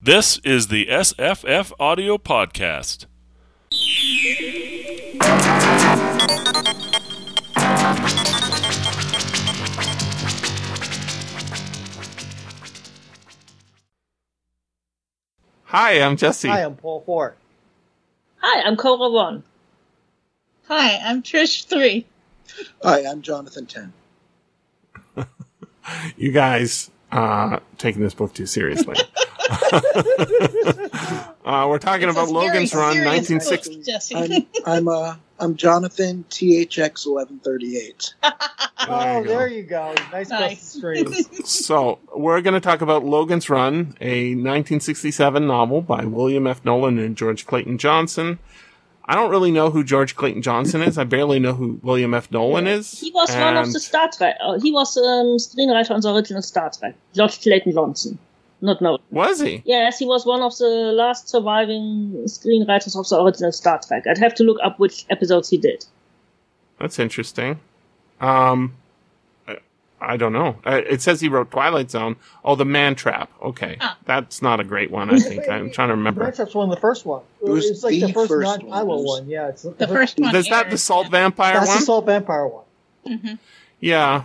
This is the SFF Audio Podcast. Hi, I'm Jesse. Hi, I'm Paul 4. Hi, I'm Cola 1. Hi, I'm Trish 3. Hi, I'm Jonathan 10. You guys taking this book too seriously. We're talking about Logan's Run, 1960. I'm Jonathan THX 1138. Oh, there you go. Nice. So we're going to talk about Logan's Run, a 1967 novel by William F. Nolan and George Clayton Johnson. I don't really know who George Clayton Johnson is. I barely know who William F. Nolan is. He was one of the Star Trek. He was screenwriter on the original Star Trek. George Clayton Johnson. Not Nolan. Was he? Yes, he was one of the last surviving screenwriters of the original Star Trek. I'd have to look up which episodes he did. That's interesting. I don't know. It says he wrote Twilight Zone. Oh, The Man Trap. Okay. That's not a great one, I think. I'm trying to remember. The Man Trap's one of the first one. It was like the first non-Twilight one. Yeah, it's the first one. Is that the Salt Vampire one? That's the Salt Vampire one. Mm-hmm. Yeah.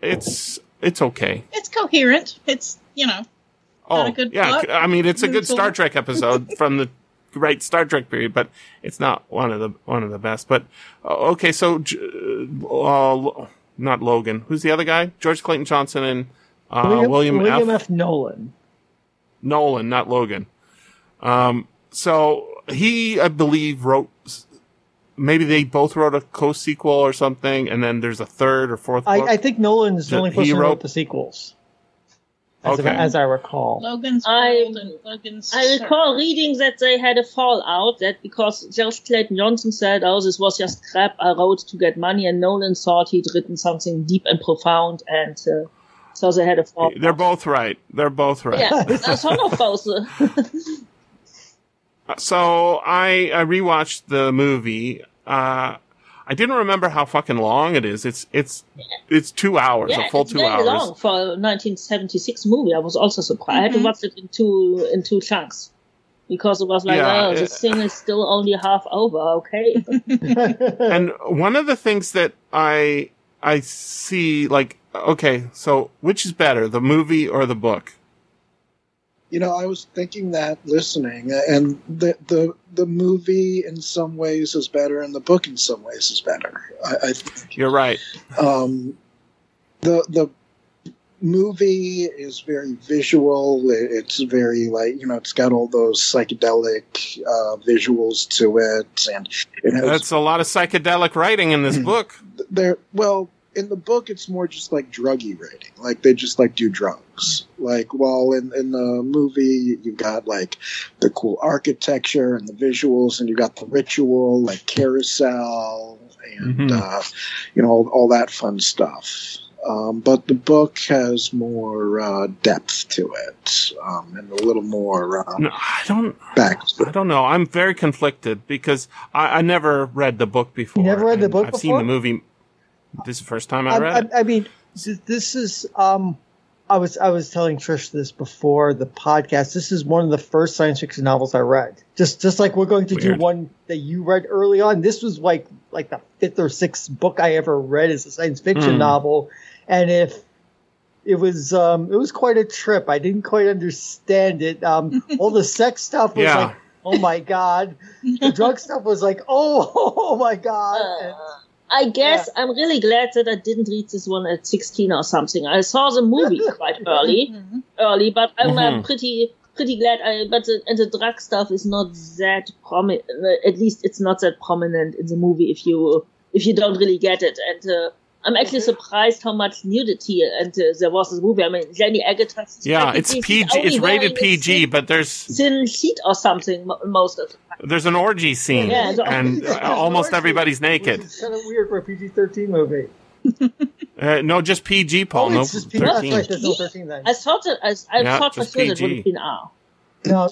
It's okay. It's coherent. It's, not a good plot. I mean, it's a good Star Trek episode from the right Star Trek period, but it's not one of the best. But okay, so not Logan. Who's the other guy? George Clayton Johnson and William F. Nolan. Nolan, not Logan. So he, I believe, wrote. Maybe they both wrote a co-sequel or something, and then there's a third or fourth book. I think Nolan's the only person who wrote the sequels. As I recall, I recall reading that they had a fallout that because George Clayton Johnson said, "Oh, this was just crap I wrote to get money," and Nolan thought he'd written something deep and profound, and so they had a fallout. They're both right. Yeah, sort of both. So I rewatched the movie. I didn't remember how fucking long it is. It's 2 hours, a full 2 hours. Yeah, it's very long for a 1976 movie. I was also surprised. Mm-hmm. I had to watch it in two chunks because it was like, this thing is still only half over. Okay. And one of the things that I see, like, okay, so which is better, the movie or the book? I was thinking that listening, and the movie in some ways is better, and the book in some ways is better. I think you're right. The movie is very visual. It's very it's got all those psychedelic visuals to it, and that's a lot of psychedelic writing in this book. In the book, it's more just like druggy writing. Like, they just like do drugs. Like, while in the movie, you've got like the cool architecture and the visuals, and you got the ritual, like carousel, and all that fun stuff. But the book has more depth to it, and a little more. I don't know. I'm very conflicted because I never read the book before. You never read the book before? I've seen the movie. This is the first time I read it. I mean, this is I was telling Trish this before the podcast. This is one of the first science fiction novels I read. Just like we're going to do one that you read early on. This was like the fifth or sixth book I ever read as a science fiction novel. And if it was it was quite a trip. I didn't quite understand it. All the sex stuff was like, oh my God. The drug stuff was like, oh my God. And, I guess I'm really glad that I didn't read this one at 16 or something. I saw the movie quite early, but I'm pretty glad. The drug stuff is not that prominent. At least it's not that prominent in the movie if you don't really get it. And I'm actually surprised how much nudity and there was in the movie. I mean, Jenny Agutter. It's PG. It's rated PG, but there's thin sheet or something most of the time. There's an orgy scene, and almost everybody's naked. It's kind of weird for a PG-13 movie. No, just PG, Paul. Oh, no, just PG. 13. Right, there's no 13 then. I thought for sure it would have been R. No,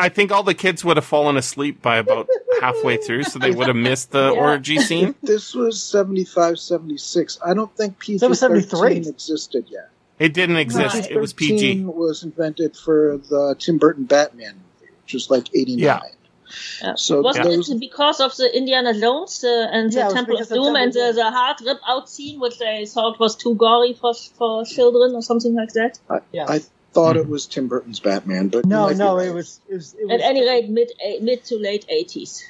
I think all the kids would have fallen asleep by about halfway through, so they would have missed the orgy scene. If this was 75, 76. I don't think PG-13 existed yet. It didn't exist. It was PG. Was invented for the Tim Burton Batman movie, which was like 89. Yeah. So it because of the Indiana Jones and the Temple of Doom and the hard rip-out scene, which they thought was too gory for children or something like that? I thought it was Tim Burton's Batman, but no, it was. At any rate, mid to late 80s.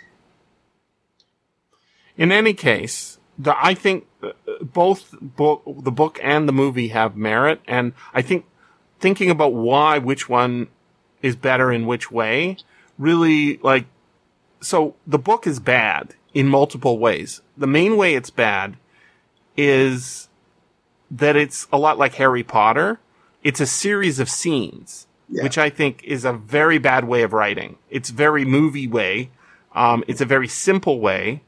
In any case, I think both the book and the movie have merit, and I think thinking about why which one is better in which way. Really, so the book is bad in multiple ways. The main way it's bad is that it's a lot like Harry Potter. It's a series of scenes, which I think is a very bad way of writing. It's very movie way. It's a very simple way.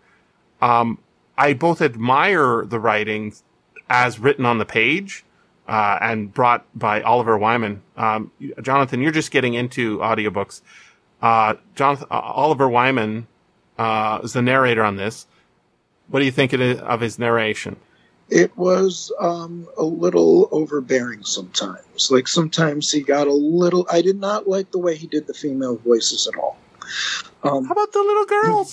I both admire the writing as written on the page, and brought by Oliver Wyman. Jonathan, you're just getting into audiobooks. Oliver Wyman is the narrator on this. What do you think of his narration? It was a little overbearing sometimes. Sometimes he got a little... I did not like the way he did the female voices at all. How about the little girls?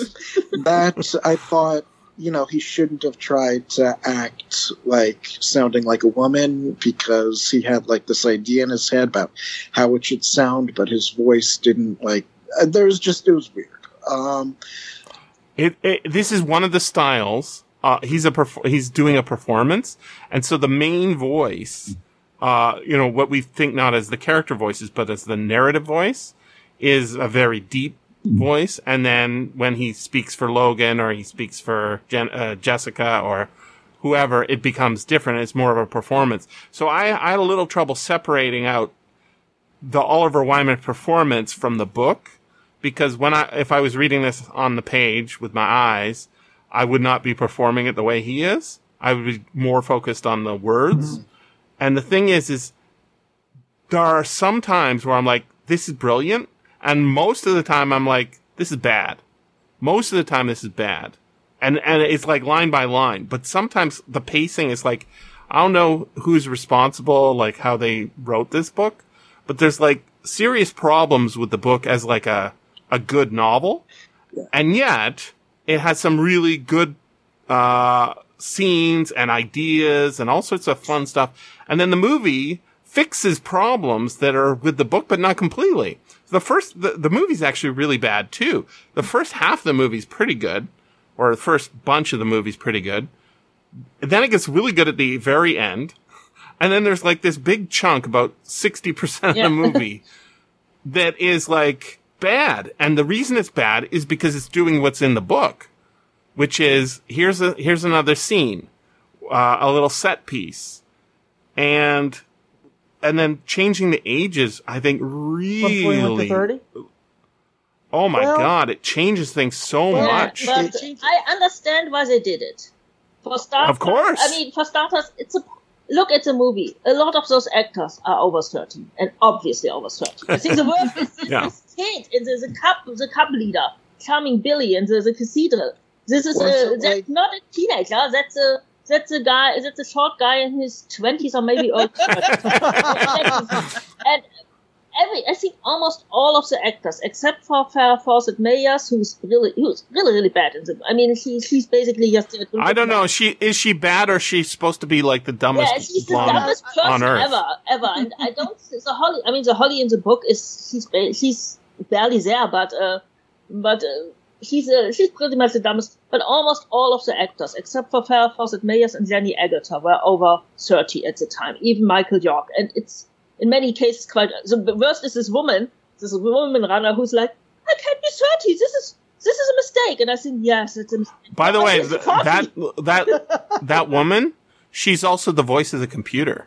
That, I thought, he shouldn't have tried to act sounding like a woman, because he had this idea in his head about how it should sound, but his voice didn't it was weird. This is one of the styles. He's doing a performance, and so the main voice, what we think not as the character voices, but as the narrative voice, is a very deep voice. And then when he speaks for Logan, or he speaks for Jessica or whoever, it becomes different. It's more of a performance. So I had a little trouble separating out the Oliver Wyman performance from the book, because if I was reading this on the page with my eyes, I would not be performing it the way he is. I would be more focused on the words. Mm-hmm. And the thing is there are some times where I'm like, this is brilliant. And most of the time I'm like, this is bad. Most of the time this is bad. And it's line by line. But sometimes the pacing is I don't know who's responsible, how they wrote this book. But there's serious problems with the book as a good novel. Yeah. And yet it has some really good, scenes and ideas and all sorts of fun stuff. And then the movie fixes problems that are with the book, but not completely. The movie's actually really bad too. The first half of the movie's pretty good, or the first bunch of the movie's pretty good. And then it gets really good at the very end. And then there's this big chunk, about 60% of the movie, that is bad. And the reason it's bad is because it's doing what's in the book, which is here's another scene, a little set piece. And then changing the ages, I think, really... 1.1 to 30? Oh, my God. It changes things so much. But I understand why they did it. For starters... Of course. I mean, for starters, look at the movie. A lot of those actors are over 30, and obviously over 30. I think the worst is this kid in the cup leader, charming Billy in the cathedral. This is that's not a teenager. That's a short guy in his 20s or maybe early 30s. And I think almost all of the actors, except for Farrah Fawcett Mayers, who's really bad in them. I mean, she's basically just... I don't know. Is she bad, or is she supposed to be the dumbest? Yeah, she's the dumbest person ever. And I don't... the Holly in the book is... She's barely there, but she's pretty much the dumbest, but almost all of the actors, except for Farrah Fawcett Mayers and Jenny Agutter, were over 30 at the time, even Michael York. And it's, in many cases, quite... The worst is this woman runner who's I can't be 30, this is a mistake. And I think, yes, it's a mistake. By the way, that woman, she's also the voice of the computer,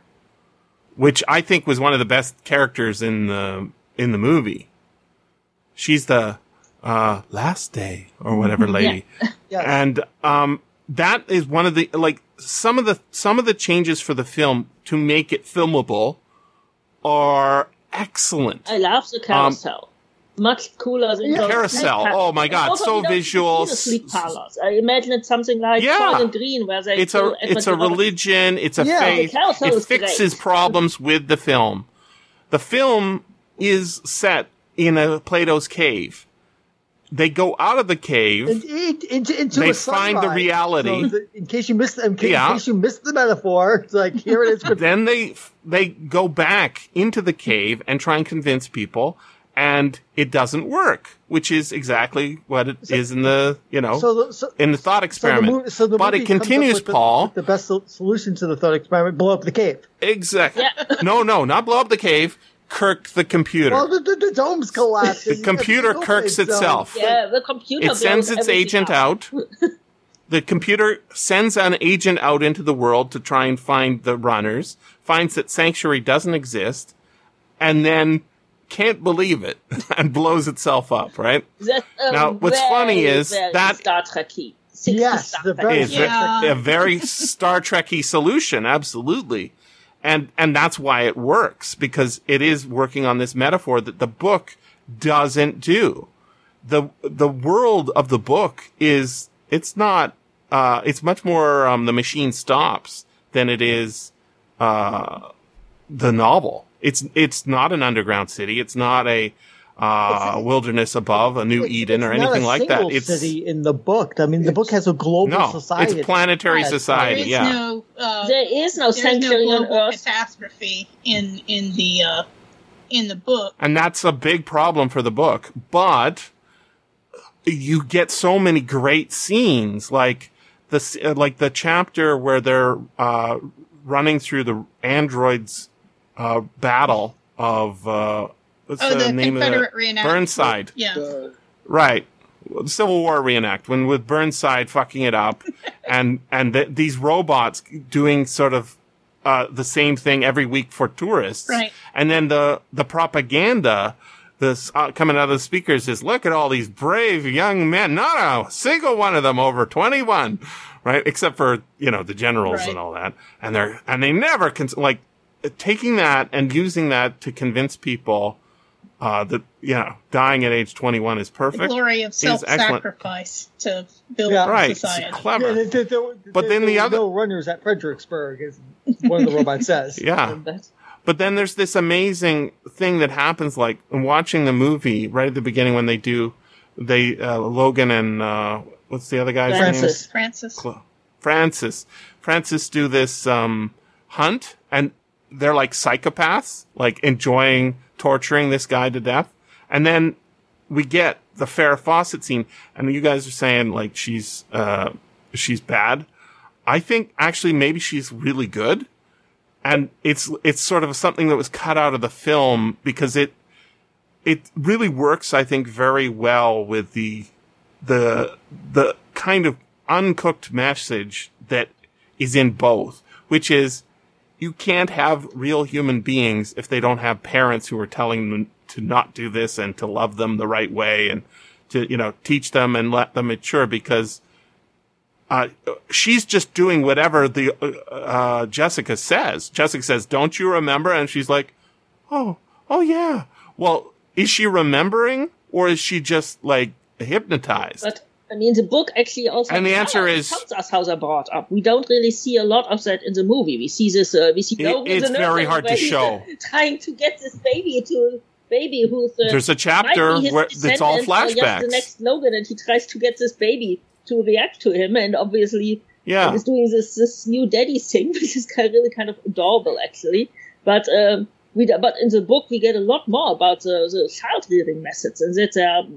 which I think was one of the best characters in the movie. She's the... last day or whatever lady. Yeah. And that is one of the some of the changes for the film to make it filmable are excellent. I love the carousel. much cooler than Carousel. Oh my God, so visual. Sleep parlors. I imagine it's something like Soylent Green, where they it's a religion, it's a faith. It fixes problems with the film. The film is set in a Plato's cave. They go out of the cave. Into they find the reality. So in case you missed the metaphor, it's like here it is. Then they go back into the cave and try and convince people, and it doesn't work, which is exactly what it is in the in the thought experiment. So the but it continues, Paul. The best solution to the thought experiment: blow up the cave. Exactly. Yeah. No, not blow up the cave. Kirk the computer. Well, the dome's collapsed. The computer kirks itself. Yeah, the computer. It sends its agent out. The computer sends an agent out into the world to try and find the runners, finds that Sanctuary doesn't exist, and then can't believe it and blows itself up, right? Now, what's funny is that... Star Trek-y. Yes, Star Trek-y. A very Star Trek-y solution, absolutely. And that's why it works, because it is working on this metaphor that the book doesn't do. The world of the book is, it's not, it's much more, The Machine Stops than it is, the novel. It's not an underground city. It's not a, wilderness above, a new Eden or anything like that. It's not a city in the book. I mean, the book has a global society. It's planetary society. There is no sanctuary on Earth. Catastrophe in the book, and that's a big problem for the book. But you get so many great scenes, like the chapter where they're running through the androids' battle of. What's the name Confederate reenactment. Burnside. Yeah. Right. Civil War reenactment with Burnside fucking it up and these robots doing sort of the same thing every week for tourists. Right. And then the propaganda coming out of the speakers is, look at all these brave young men. Not a single one of them over 21. Right? Except for, the generals and all that. And they never taking that and using that to convince people that dying at age 21 is perfect. The glory of self-sacrifice to build society. It's clever. Yeah, there were no runners at Fredericksburg, as one of the robots says. Yeah, but then there's this amazing thing that happens, like in watching the movie right at the beginning when they Logan and what's the other guy's name? Francis do this hunt, and they're like psychopaths, like enjoying torturing this guy to death. And then we get the Farrah Fawcett scene, and you guys are saying like she's bad. I think actually maybe she's really good, and it's sort of something that was cut out of the film because it really works, I think, very well with the kind of uncooked message that is in both, which is, you can't have real human beings if they don't have parents who are telling them to not do this and to love them the right way and to, teach them and let them mature, because she's just doing whatever the Jessica says. Jessica says, "Don't you remember?" And she's like, "Oh yeah." Well, is she remembering, or is she just like hypnotized? The book actually also. And the answer tells us how they're brought up. We don't really see a lot of that in the movie. We see this. We see Logan. It's very hard to show. Trying to get this baby who's. There's a chapter where it's all flashbacks. The next Logan, and he tries to get this baby to react to him, and obviously, he's doing this new daddy thing, which is really kind of adorable, actually. But but in the book, we get a lot more about the child rearing methods, and that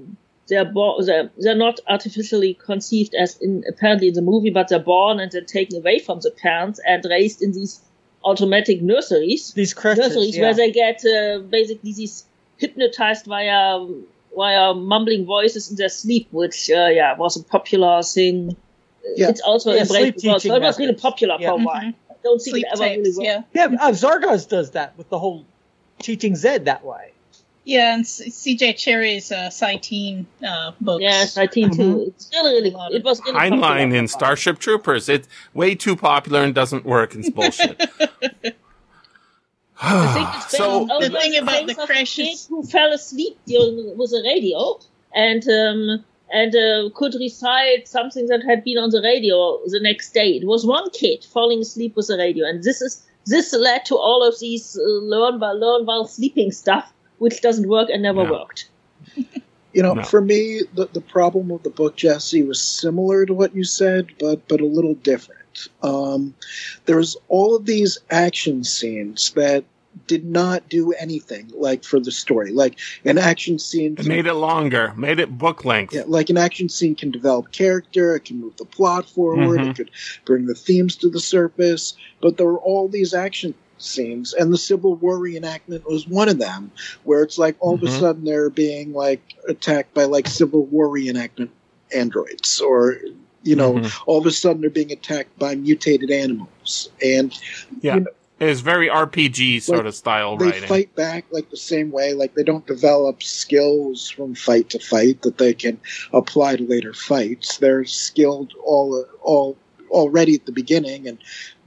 they're not artificially conceived as apparently in the movie, but they're born and they're taken away from the parents and raised in these automatic nurseries. These crutches, where they get basically these hypnotized via mumbling voices in their sleep, which was a popular thing. Yeah. It's also a Brave New World, so it was really popular for a while. Mm-hmm. I don't think it ever really worked. Zardoz does that with the whole teaching Zed that way. Yeah, and C.J. Cherry's Cyteen books. Yeah, Cyteen too. It's really, it was really Heinlein in Starship Troopers. It's way too popular and doesn't work. It's bullshit. The thing about the crashes, who fell asleep with a radio and could recite something that had been on the radio the next day. It was one kid falling asleep with a radio, and this led to all of these learn while sleeping stuff, which doesn't work and never worked. For me, the problem with the book, Jesse, was similar to what you said, but a little different. There's all of these action scenes that did not do anything, like, for the story. Like, an action scene... It made it longer. Made it book length. Yeah, like, an action scene can develop character, it can move the plot forward, it could bring the themes to the surface, but there were all these action scenes, and the Civil War reenactment was one of them, where it's like, all of a sudden they're being, like, attacked by, like, Civil War reenactment androids, or... all of a sudden they're being attacked by mutated animals. And it's very RPG sort of style writing. They fight back like the same way. Like, they don't develop skills from fight to fight that they can apply to later fights. They're skilled all already at the beginning, and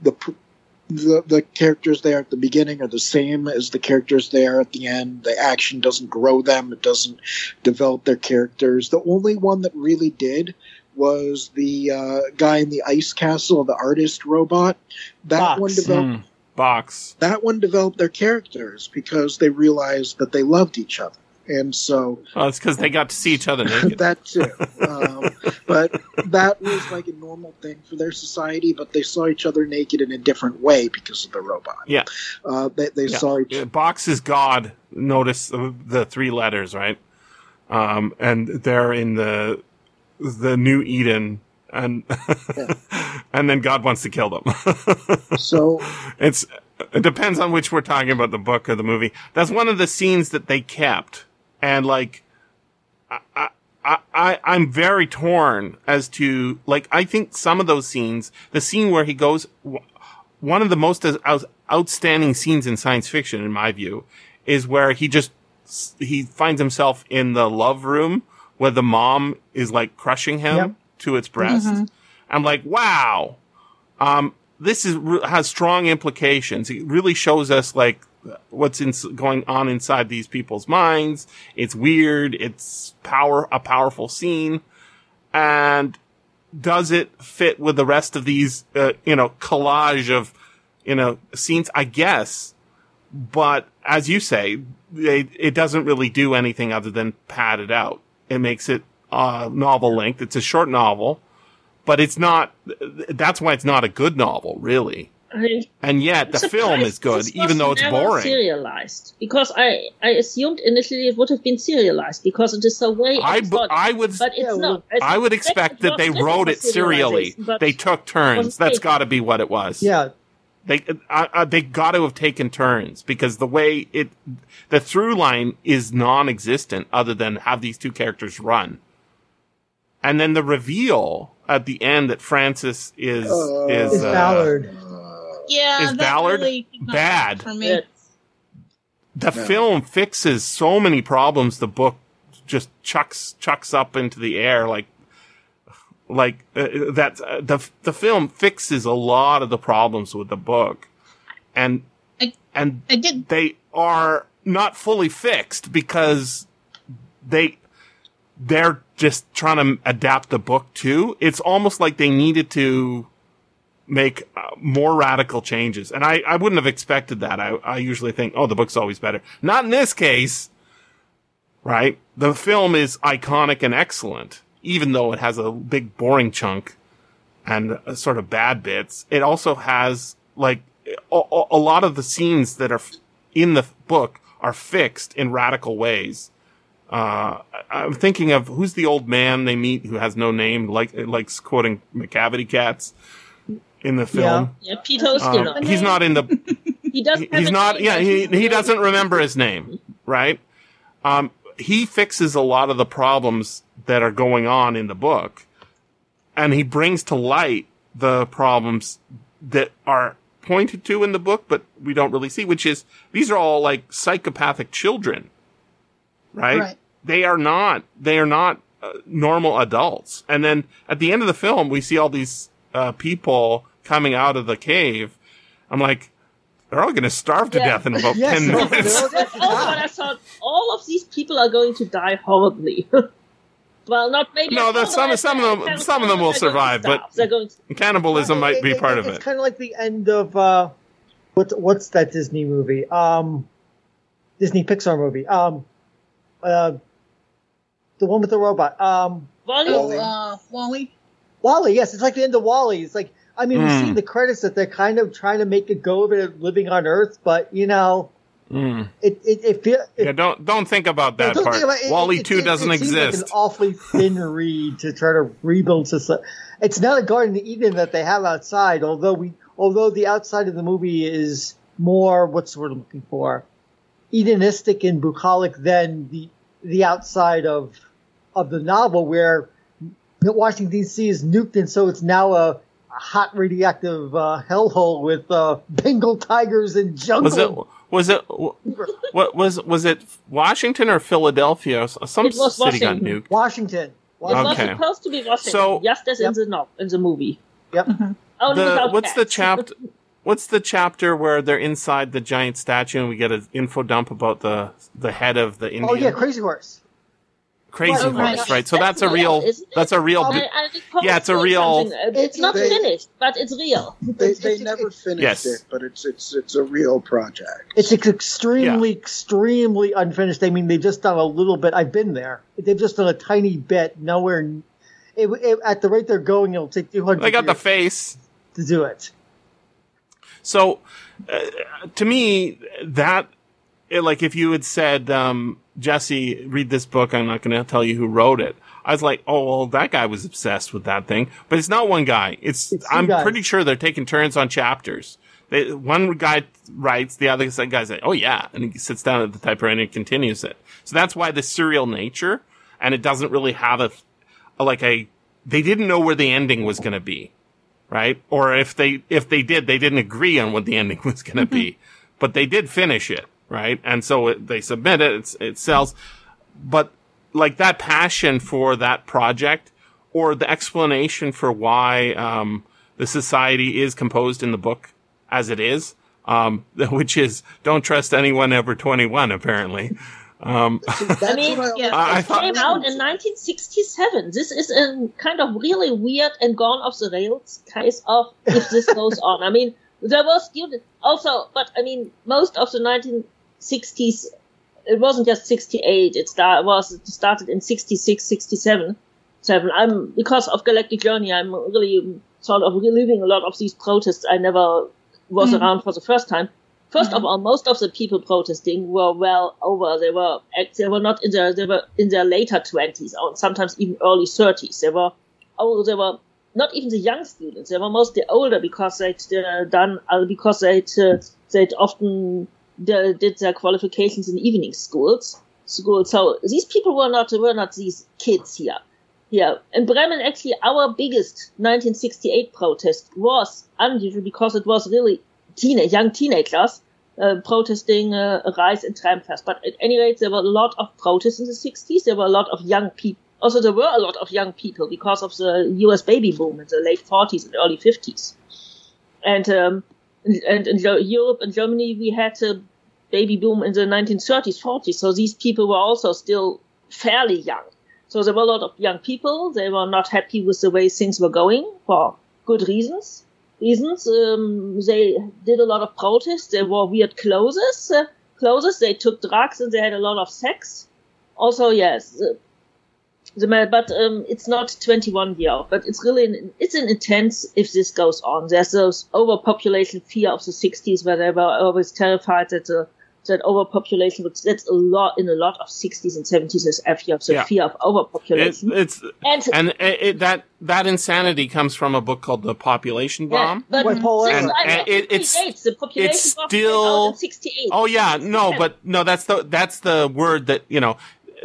the characters there at the beginning are the same as the characters there at the end. The action doesn't grow them. It doesn't develop their characters. The only one that really did was the guy in the ice castle, the artist robot. Box. That one developed their characters because they realized that they loved each other. And so... Well, it's because they got to see each other naked. That too. But that was like a normal thing for their society, but they saw each other naked in a different way because of the robot. Yeah. They saw each other. Box is God. Notice the three letters, right? And they're in the new Eden, and and then God wants to kill them. So it depends on which we're talking about, the book or the movie. That's one of the scenes that they kept, and like I'm very torn as to, like, I think some of those scenes, the scene where he goes, one of the most outstanding scenes in science fiction, in my view, is where he finds himself in the love room, where the mom is, like, crushing him to its breast. Mm-hmm. I'm like, wow. This has strong implications. It really shows us, like, what's going on inside these people's minds. It's weird. It's a powerful scene. And does it fit with the rest of these, collage of, scenes? I guess. But as you say, it doesn't really do anything other than pad it out. It makes it novel length. It's a short novel, but it's not. That's why it's not a good novel, really. And yet, the film is good, even though it's boring. Serialized, because I assumed initially it would have been serialized because it is so way. I would expect that they wrote it serially. They took turns. That's got to be what it was. Yeah. They got to have taken turns, because the way the through line is non-existent other than have these two characters run. And then the reveal at the end that Francis is Ballard. Yeah, is Ballard really bad? For me. The film fixes so many problems the book just chucks up into the air, the film fixes a lot of the problems with the book, and they are not fully fixed because they're just trying to adapt the book too. It's almost like they needed to make more radical changes, and I wouldn't have expected that. I usually think, the book's always better. Not in this case, right? The film is iconic and excellent. Even though it has a big boring chunk and sort of bad bits, it also has, like, a lot of the scenes that are in the book are fixed in radical ways. I'm thinking of, who's the old man they meet who has no name, likes quoting McCavity Cats in the film? Yeah, Pete Hoskin. He's not in the... he doesn't have name. Yeah, he doesn't remember his name, right? He fixes a lot of the problems that are going on in the book, and he brings to light the problems that are pointed to in the book, but we don't really see, which is these are all like psychopathic children, right? Right. They are not normal adults. And then at the end of the film, we see all these people coming out of the cave. I'm like, They're all going to starve to death in about 10 minutes. Also, I thought all of these people are going to die horribly. Well, not maybe. No, that's some of them will survive, but cannibalism might be part of it. It's kind of like the end of what's that Disney movie? Disney Pixar movie. The one with the robot. Wall-E. Wall-E. Yes, it's like the end of Wall-E. It's like, I mean, we see the credits that they're kind of trying to make a go of it at living on Earth, but you know. Mm. Don't think about that part. Wall-E 2 doesn't exist. It's like an awfully thin reed to try to rebuild society. It's not a Garden of Eden that they have outside, although the outside of the movie is more what's the word I'm looking for, Edenistic and bucolic than the outside of the novel, where Washington D.C. is nuked, and so it's now a hot radioactive hellhole with Bengal tigers and jungle. Was it Washington or Philadelphia? Some city Washington. Got nuked. Washington. It was supposed to be Washington. So, yes, that's in the movie. Yep. Mm-hmm. What's the chapter where they're inside the giant statue and we get an info dump about the head of the Indian? Oh yeah, Crazy Horse. Crazy Horse, right? So that's a real. It's a real. It's not finished, but it's real. They never finished it, but it's a real project. It's extremely unfinished. I mean, they've just done a little bit. I've been there. They've just done a tiny bit. Nowhere. At the rate they're going, it'll take 200. They got the face to do it. So, to me, that. Like, if you had said, Jesse, read this book, I'm not going to tell you who wrote it. I was like, oh, well, that guy was obsessed with that thing. But it's not one guy. I'm pretty sure they're taking turns on chapters. One guy writes, the other guy's like, oh, yeah. And he sits down at the typewriter and continues it. So that's why the serial nature, and it doesn't really have they didn't know where the ending was going to be, right? Or if they did, they didn't agree on what the ending was going to be. But they did finish it. Right, and so they submit it. It sells, but like that passion for that project, or the explanation for why the society is composed in the book as it is, which is don't trust anyone over 21. Apparently, it came out in 1967. This is a kind of really weird and gone off the rails case of if this goes on. I mean, there were students also, but I mean, most of the 1960s, it wasn't just 68, it started in 66, 67. Because of Galactic Journey, I'm really sort of reliving a lot of these protests. I never was around for the first time. First of all, most of the people protesting were well over. They were in their later 20s, or sometimes even early 30s. They were not even the young students. They were mostly older because they'd often did their qualifications in evening school. So these people were not these kids here. In Bremen, actually, our biggest 1968 protest was unusual because it was really young teenagers protesting a rise in Tramfest. But at any rate, there were a lot of protests in the 60s. There were a lot of young people. Also, there were a lot of young people because of the U.S. baby boom in the late 40s and early 50s. And in Europe and Germany, we had a baby boom in the 1930s, 40s. So these people were also still fairly young. So there were a lot of young people. They were not happy with the way things were going for good reasons. They did a lot of protests. They wore weird clothes. They took drugs and they had a lot of sex. Also, yes... But it's not 21 year, but it's really an intense. If this goes on, there's those overpopulation fear of the 60s, where they were always terrified that overpopulation. But that's in a lot of 60s and 70s. There's a fear of overpopulation. That insanity comes from a book called The Population Bomb. Yeah, but the population bomb in 68. Oh yeah, no, but no, that's the word that you know.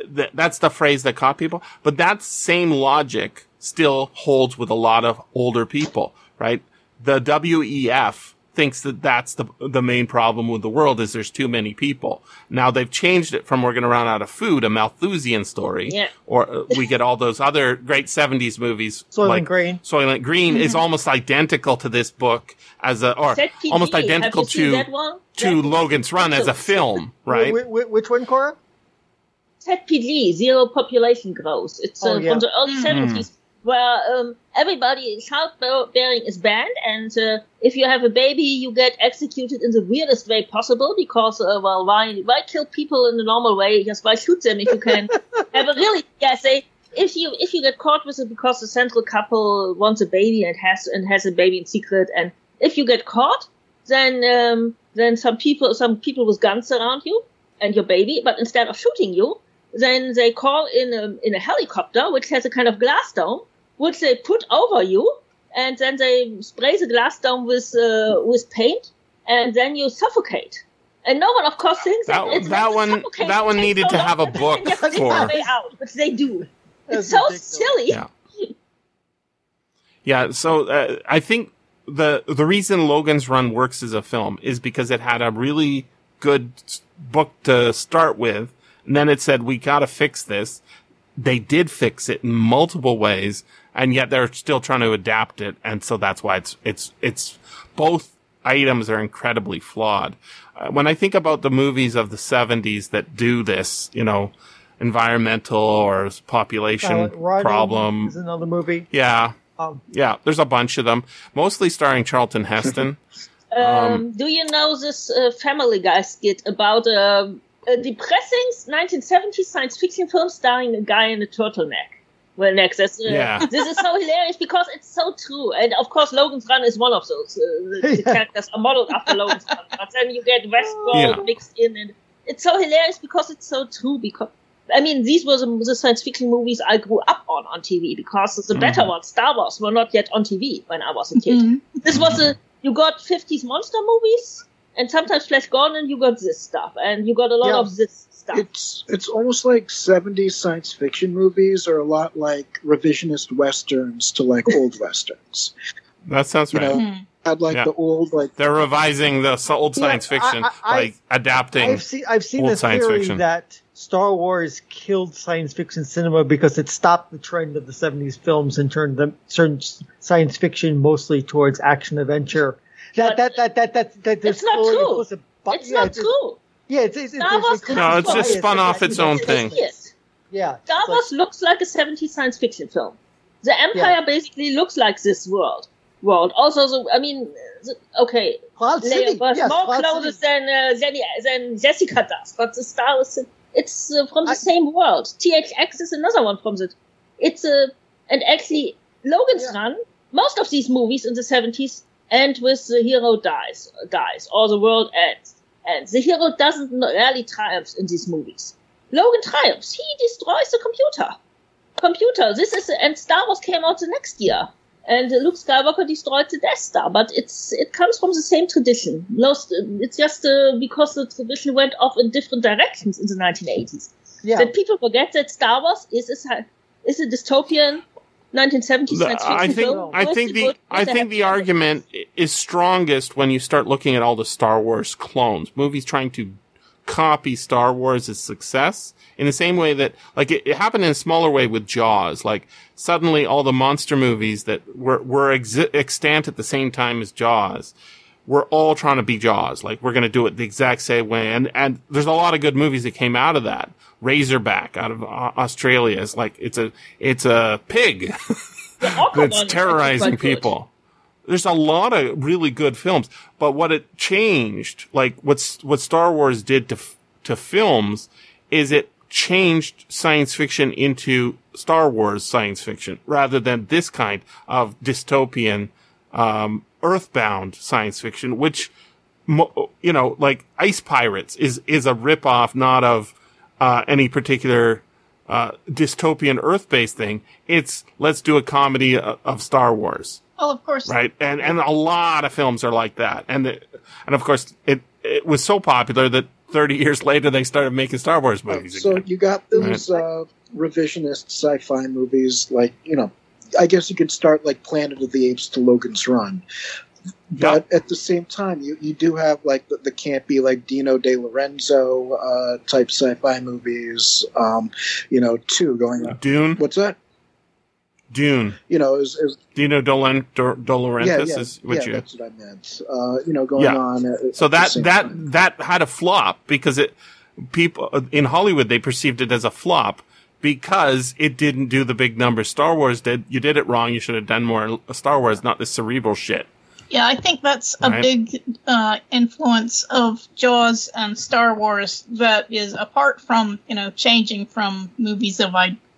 That's the phrase that caught people, but that same logic still holds with a lot of older people, right? The WEF thinks that that's the main problem with the world is there's too many people. Now they've changed it from we're going to run out of food, a Malthusian story, or we get all those other great 70s movies. Soylent Green is almost identical to this book almost identical to Logan's Run as a film, right? Which one, Cora? ZPG, Zero Population Growth. It's from the early 70s. Where everybody childbearing is banned, and if you have a baby, you get executed in the weirdest way possible. Because why kill people in the normal way? Just why shoot them if you can? If you get caught with it, because the central couple wants a baby and has a baby in secret, and if you get caught, then some people with guns surround you and your baby, but instead of shooting you, then they call in a helicopter, which has a kind of glass dome, which they put over you, and then they spray the glass dome with paint, and then you suffocate. And no one, of course, thinks that one needed to have a book for way out, which they do. It's so silly. Yeah. So I think the reason Logan's Run works as a film is because it had a really good book to start with. And then it said, we got to fix this. They did fix it in multiple ways, and yet they're still trying to adapt it. And so that's why it's both items are incredibly flawed. When I think about the movies of the 70s that do this, environmental or population problem. Is another movie. Yeah. There's a bunch of them, mostly starring Charlton Heston. Do you know this Family Guy skit about a depressing 1970s science fiction film starring a guy in a turtleneck? This is so hilarious because it's so true. And of course, Logan's Run is one of those. The characters are modeled after Logan's Run. But then you get Westworld mixed in. And it's so hilarious because it's so true. Because these were the science fiction movies I grew up on TV, because the better ones, Star Wars, were not yet on TV when I was a kid. This was you got 50s monster movies, and sometimes Flash Gordon, you got this stuff, and you got a lot of this stuff. It's almost like 70s science fiction movies are a lot like revisionist westerns to like old westerns. That sounds right. Had the old they're revising the old science fiction, adapting. I've seen the theory that Star Wars killed science fiction cinema because it stopped the trend of the 70s films and turned science fiction mostly towards action adventure. It's not true. It's not true. It's just spun off its own thing. Yeah, Star Wars looks like a 70s science fiction film. The Empire basically looks like this world. Also, Cloud City was more clothes than Jessica does, but the Star Wars, it's from the same world. THX is another one from that. It's and actually Logan's Run. Most of these movies in the 70s. And with the hero dies, or the world ends. And the hero doesn't really triumph in these movies. Logan triumphs. He destroys the computer. This is, and Star Wars came out the next year. And Luke Skywalker destroyed the Death Star. But it comes from the same tradition. It's just because the tradition went off in different directions in the 1980s. Yeah. That people forget that Star Wars is a dystopian 1970s science fiction film. I think the argument is strongest when you start looking at all the Star Wars clones. Movies trying to copy Star Wars' success in the same way that, it happened in a smaller way with Jaws. Suddenly all the monster movies that were extant at the same time as Jaws were all trying to be Jaws. We're going to do it the exact same way. And there's a lot of good movies that came out of that. Razorback out of Australia is it's a pig that's terrorizing people. There's a lot of really good films, but what it changed, what Star Wars did to films, is it changed science fiction into Star Wars science fiction rather than this kind of dystopian, earthbound science fiction, which Ice Pirates is a ripoff, not of any particular dystopian Earth-based thing. It's let's do a comedy of Star Wars. Oh, of course, right? And a lot of films are like that. And of course, it was so popular that 30 years later they started making Star Wars movies. Right. So again. You got those revisionist sci-fi movies, I guess you could start Planet of the Apes to Logan's Run. But at the same time, you do have like the campy, like Dino De Laurentiis type sci-fi movies, too, going on. Dune. What's that? Dune. You know, is Dino De Laurentiis is what you. Yeah, that's what I meant. Going on. So that had a flop because people in Hollywood, they perceived it as a flop because it didn't do the big numbers. Star Wars did. You did it wrong. You should have done more Star Wars, not this cerebral shit. Yeah, I think that's a big influence of Jaws and Star Wars that is apart from, changing from movies of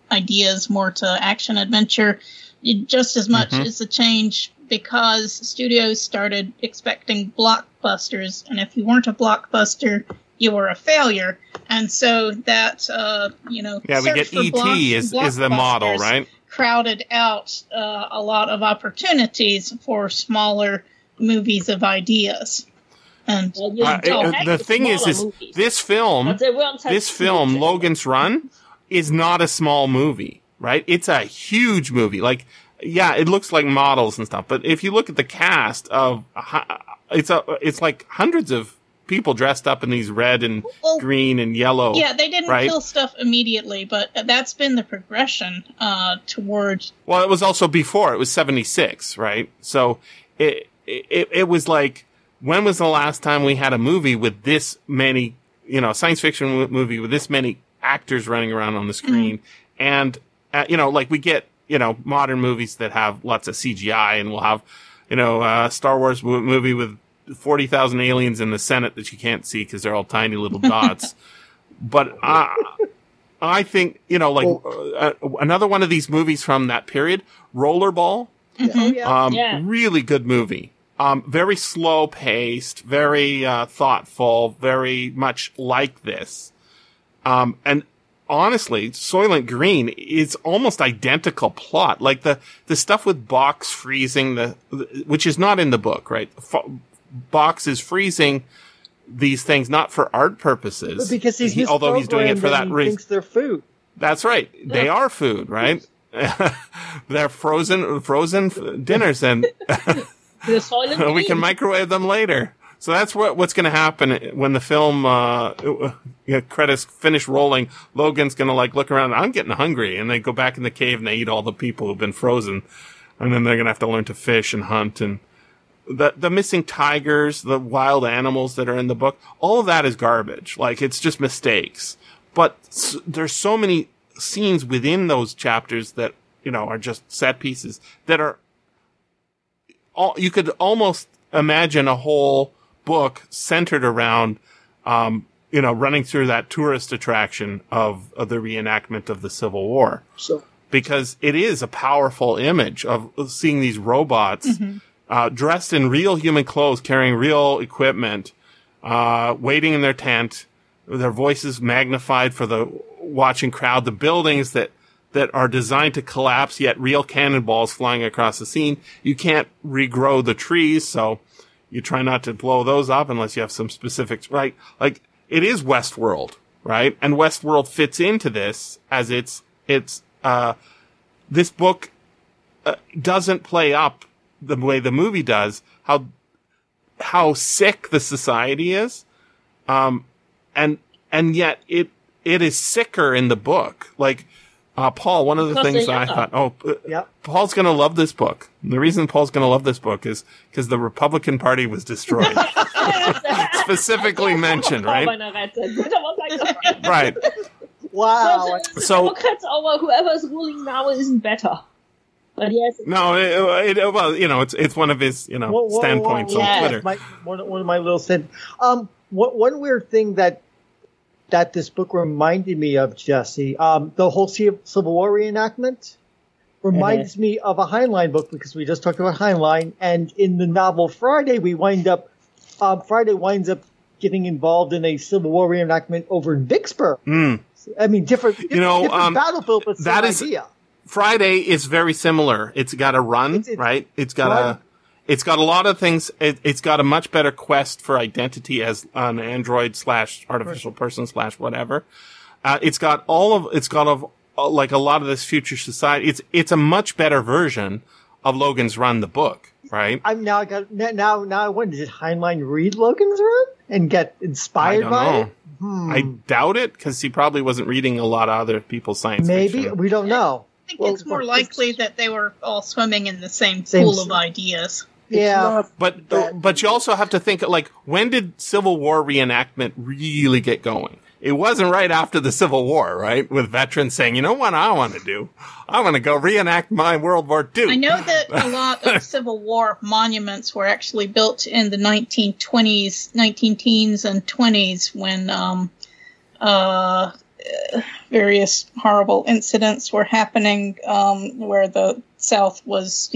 ideas more to action adventure, just as much as a change because studios started expecting blockbusters. And if you weren't a blockbuster, you were a failure. And so that, yeah, we get E.T. is the model, right? Crowded out a lot of opportunities for smaller movies of ideas. And the thing is this film, Logan's Run, is not a small movie, right? It's a huge movie. Like, yeah, it looks like models and stuff, but if you look at the cast of, it's like hundreds of people dressed up in these red and green and yellow. Yeah, they didn't kill stuff immediately, but that's been the progression towards... Well, it was also before. It was 76, right? So it was like, when was the last time we had a movie with this many, science fiction movie with this many actors running around on the screen? And, like we get, modern movies that have lots of CGI, and we'll have, a Star Wars movie with 40,000 aliens in the Senate that you can't see because they're all tiny little dots. But I think, another one of these movies from that period, Rollerball, really good movie. Very slow paced, very thoughtful, very much like this. And honestly, Soylent Green is almost identical plot. Like the stuff with Box freezing, which is not in the book, right? Box is freezing these things not for art purposes, but because although he's doing it for that reason. He thinks they're food. That's right. Yeah. They are food, right? They're frozen dinners, and we can microwave them later. So that's what's going to happen when the film credits finish rolling. Logan's going to look around. I'm getting hungry, and they go back in the cave and they eat all the people who've been frozen, and then they're going to have to learn to fish and hunt and. The missing tigers, the wild animals that are in the book, all of that is garbage. Like, it's just mistakes. But there's so many scenes within those chapters that, are just set pieces that are all, you could almost imagine a whole book centered around, running through that tourist attraction of the reenactment of the Civil War. So, because it is a powerful image of seeing these robots dressed in real human clothes, carrying real equipment, waiting in their tent, their voices magnified for the watching crowd, the buildings that are designed to collapse, yet real cannonballs flying across the scene. You can't regrow the trees, so you try not to blow those up unless you have some specifics, right? Like, it is Westworld, right? And Westworld fits into this as it's this book doesn't play up the way the movie does, how sick the society is, and yet it is sicker in the book. Like Paul, one of the things I thought, Paul's gonna love this book. And the reason Paul's gonna love this book is because the Republican Party was destroyed, specifically mentioned, right? Right. Wow. So Democrats over whoever's ruling now isn't better. But yes, it's one of his standpoints on Twitter. One of my little sins. One weird thing that this book reminded me of, Jesse, the whole Civil War reenactment reminds me of a Heinlein book because we just talked about Heinlein, and in the novel Friday, we wind up Friday winds up getting involved in a Civil War reenactment over in Vicksburg. Mm. I mean, different battlefield, but same idea. Friday is very similar. It's got a run, right? It's got a lot of things. It's got a much better quest for identity as an android / artificial person / whatever. It's got a lot of this future society. It's a much better version of Logan's Run, the book. right? I wonder, did Heinlein read Logan's Run and get inspired by it? I doubt it, because he probably wasn't reading a lot of other people's science fiction. We don't know. I think it's more likely that they were all swimming in the same pool of ideas. Yeah, but you also have to think, like, when did Civil War reenactment really get going? It wasn't right after the Civil War, right? With veterans saying, you know what I want to do? I want to go reenact my World War II. I know that a lot of Civil War monuments were actually built in the 1910s and 20s when various horrible incidents were happening where the South was,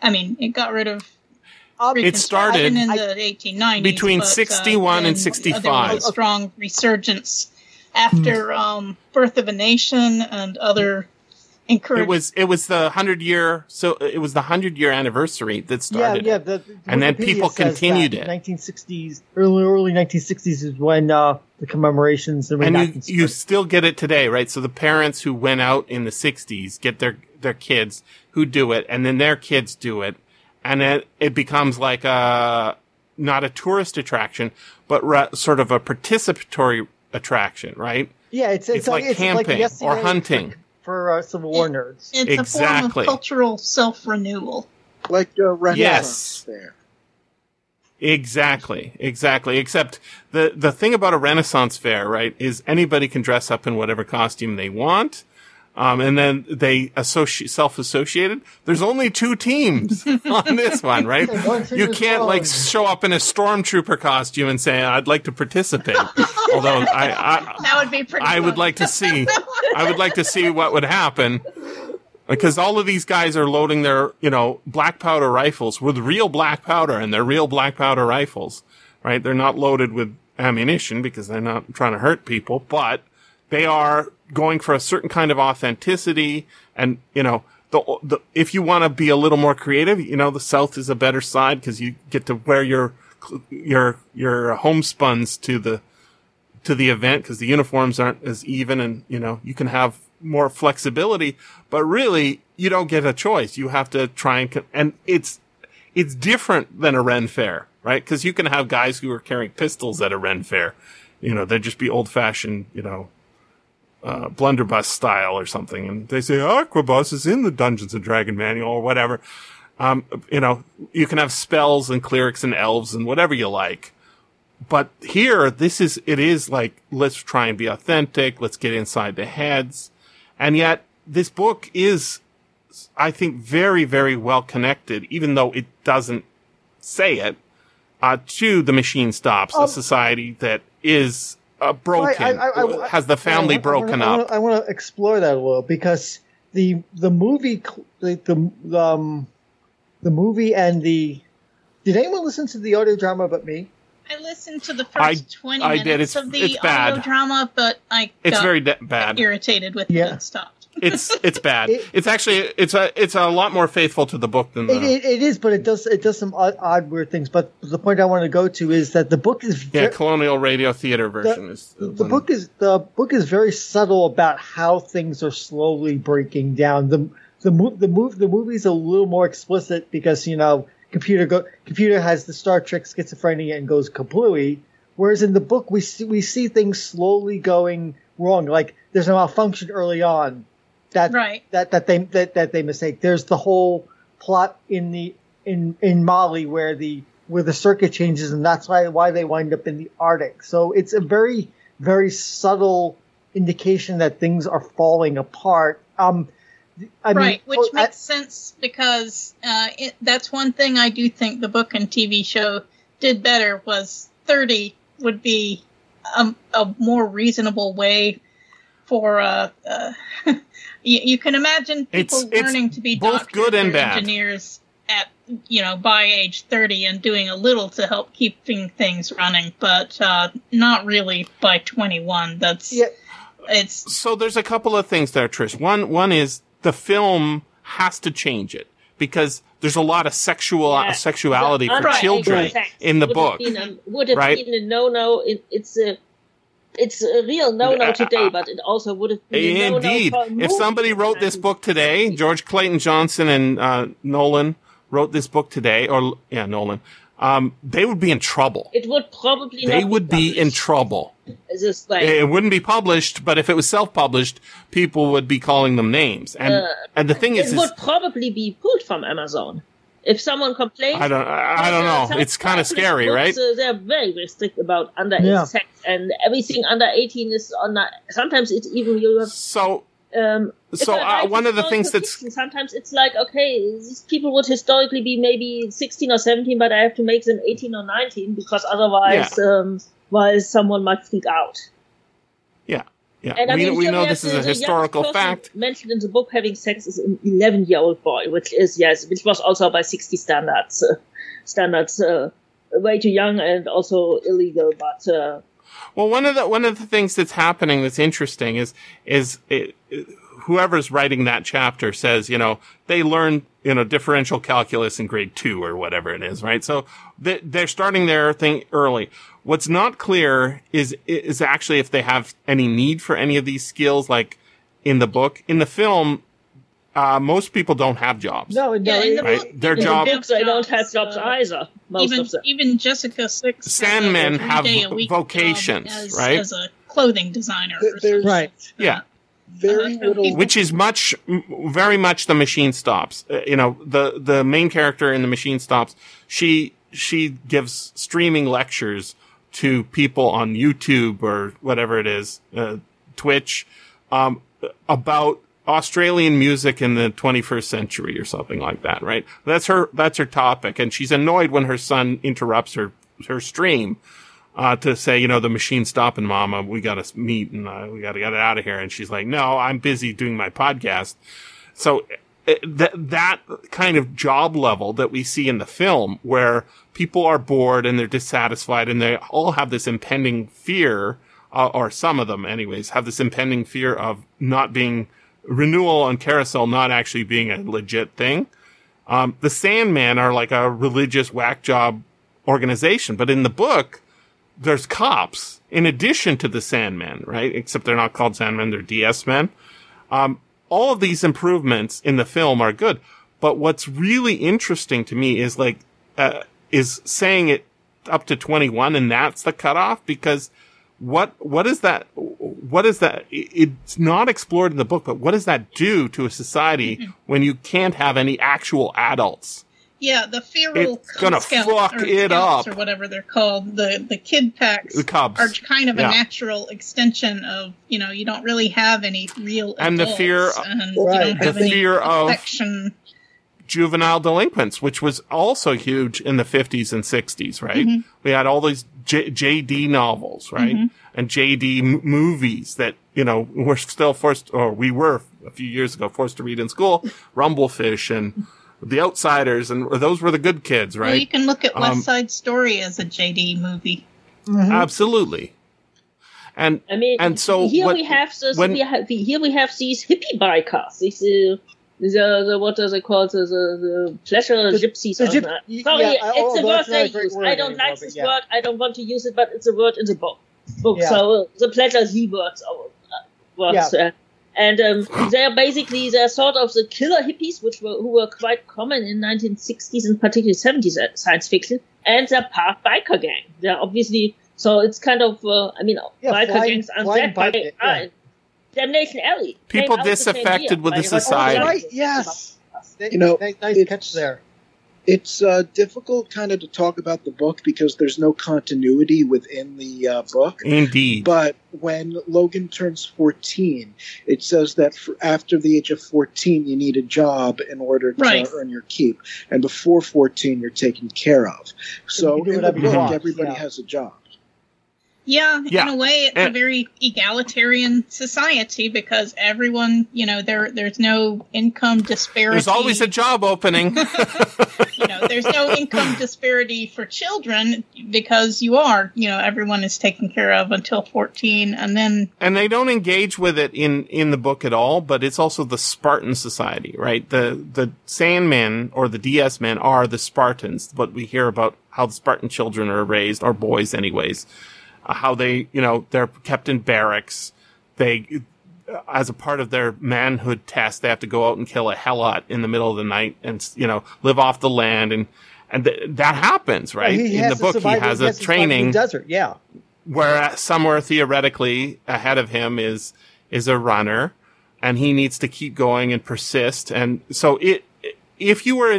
it got rid of... It started in the 1890s, between 61 and 65. There was a strong resurgence after Birth of a Nation and other encouragement. It was the 100-year anniversary that started. Yeah, and then people continued that. 1960s, early 1960s is when the commemorations and you still get it today, right? So the parents who went out in the 60s get their kids who do it, and then their kids do it. And it becomes like not a tourist attraction, but sort of a participatory attraction, right? Yeah, it's like camping or hunting. For Civil War nerds. It's a form of cultural self-renewal. Like Renaissance fair. Exactly. Except the thing about a Renaissance fair, right, is anybody can dress up in whatever costume they want. And then they self-associated. There's only two teams on this one, right? You can't like show up in a stormtrooper costume and say, I'd like to participate. Although I that would be pretty fun. I would like to see what would happen. Because all of these guys are loading their, black powder rifles with real black powder and they're real black powder rifles, right? They're not loaded with ammunition because they're not trying to hurt people, but they are going for a certain kind of authenticity, and if you want to be a little more creative, the South is a better side because you get to wear your homespuns to the event because the uniforms aren't as even, and you can have more flexibility. But really, you don't get a choice. You have to try and it's different than a Ren Fair, right? Because you can have guys who are carrying pistols at a Ren Fair. They'd just be old fashioned, blunderbuss style or something, and they say Aquabus is in the Dungeons and Dragon manual or whatever. You can have spells and clerics and elves and whatever you like, but here it is like, let's try and be authentic, let's get inside the heads, and yet this book is, I think, very, very well connected, even though it doesn't say it, to The Machine Stops, a society that is. Broken. Has the family broken up? I want to explore that a little, because the movie, the movie and the. Did anyone listen to the audio drama but me? I listened to the first 20 minutes of the audio drama, but it's very bad. Irritated with it and stopped. It's bad. It's actually a lot more faithful to the book than the. It is, but it does some odd weird things. But the point I want to go to is that the book is Colonial Radio Theater version is the book is very subtle about how things are slowly breaking down. The movie's a little more explicit because computer has the Star Trek schizophrenia and goes kablooey, whereas in the book we see things slowly going wrong. Like there's a malfunction early on. That they mistake. There's the whole plot in Mali where the circuit changes, and that's why they wind up in the Arctic. So it's a very, very subtle indication that things are falling apart. Which makes sense because that's one thing I do think the book and TV show did better was 30 would be a more reasonable way for you can imagine people learning to be both good and bad engineers at by age 30 and doing a little to help keeping things running, but not really by 21. So there's a couple of things there, Trish. One is the film has to change it because there's a lot of sexuality for children in the book. Would have been a no-no. It's a It's a real no-no today, but it also would have been a no-no. Indeed. If somebody wrote this book today, George Clayton Johnson and Nolan wrote this book today, or Nolan, they would be in trouble. It would probably not. They would be in trouble. Just like, it wouldn't be published, but if it was self-published, people would be calling them names. And the thing is, it would probably be pulled from Amazon. If someone complains, I don't know. It's kind of scary, right? They're very restricted about underage sex, and everything under 18 is on. Sometimes it's even you have so. One of the things that's sometimes it's like, okay, these people would historically be maybe 16 or 17, but I have to make them 18 or 19 because otherwise, someone might freak out. Yeah. Yeah, and we know this is a historical fact. Mentioned in the book, having sex is an 11-year-old boy, which was also by 60 standards, way too young and also illegal. But well, one of the things that's happening that's interesting is whoever's writing that chapter says, they learned differential calculus in grade 2 or whatever it is, right? So they're starting their thing early. What's not clear is actually if they have any need for any of these skills, like in the book. In the film, most people don't have jobs. No, they don't have jobs either. Even Jessica 6 Sandmen have vocations, right? As a clothing designer, right? Yeah, very little. Which is very much The Machine Stops. The main character in The Machine Stops, she gives streaming lectures to people on YouTube or whatever it is, Twitch, about Australian music in the 21st century or something like that, right? That's her topic. And she's annoyed when her son interrupts her stream, to say, the machine's stopping, Mama. We got to meet and we got to get it out of here. And she's like, no, I'm busy doing my podcast. So that kind of job level that we see in the film where people are bored and they're dissatisfied and they all have this impending fear, or some of them anyways, have this impending fear of not being renewal on Carousel, not actually being a legit thing. The Sandman are like a religious whack job organization, but in the book, there's cops in addition to the Sandman, right? Except they're not called Sandmen, they're DS men. All of these improvements in the film are good, but what's really interesting to me is is saying it up to 21, and that's the cutoff, because what is that? What is that? It's not explored in the book, but what does that do to a society when you can't have any actual adults? Yeah, the feral Cub Scouts or whatever they're called, the kid packs, the Cubs, are kind of a natural extension of you don't really have any real adults, the fear, and you don't have the fear of affection. Juvenile delinquents, which was also huge in the 50s and 60s, right? Mm-hmm. We had all these JD novels, right? Mm-hmm. And JD movies that, we're still we were a few years ago forced to read in school, Rumblefish and The Outsiders, and those were the good kids, right? Well, you can look at West Side Story as a JD movie. Mm-hmm. Absolutely. And so here we have these hippie bikers, these what does it call the pleasure gypsies? It's a word they use. I don't like this word. I don't want to use it, but it's a word in the book. Yeah. So the pleasure words are. And they're sort of the killer hippies, who were quite common in 1960s and particularly 70s science fiction. And they're part biker gang. They're obviously it's kind of biker gangs are Damnation Alley. People disaffected with the society. Right, yes. Nice catch there. It's difficult kind of to talk about the book because there's no continuity within the book. Indeed. But when Logan turns 14, it says that after the age of 14, you need a job in order to earn your keep. And before 14, you're taken care of. So in the book, everybody has a job. Yeah, in a way, it's a very egalitarian society because everyone, there's no income disparity. There's always a job opening. There's no income disparity for children because everyone is taken care of until 14, and then. And they don't engage with it in the book at all, but it's also the Spartan society, right? The Sandmen or the DS men are the Spartans, but we hear about how the Spartan children are raised, or boys anyways. how they, you know, they're kept in barracks. They, as a part of their manhood test, they have to go out and kill a helot in the middle of the night and, you know, live off the land. And that happens, right? Well, in the book, he has a training desert, yeah. Where somewhere theoretically ahead of him is a runner, and he needs to keep going and persist. And so if you were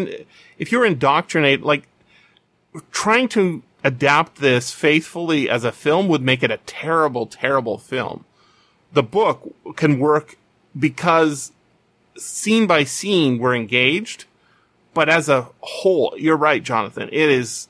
indoctrinated, like trying to adapt this faithfully as a film would make it a terrible, terrible film. The book can work because scene by scene we're engaged, but as a whole, you're right, Jonathan, it is.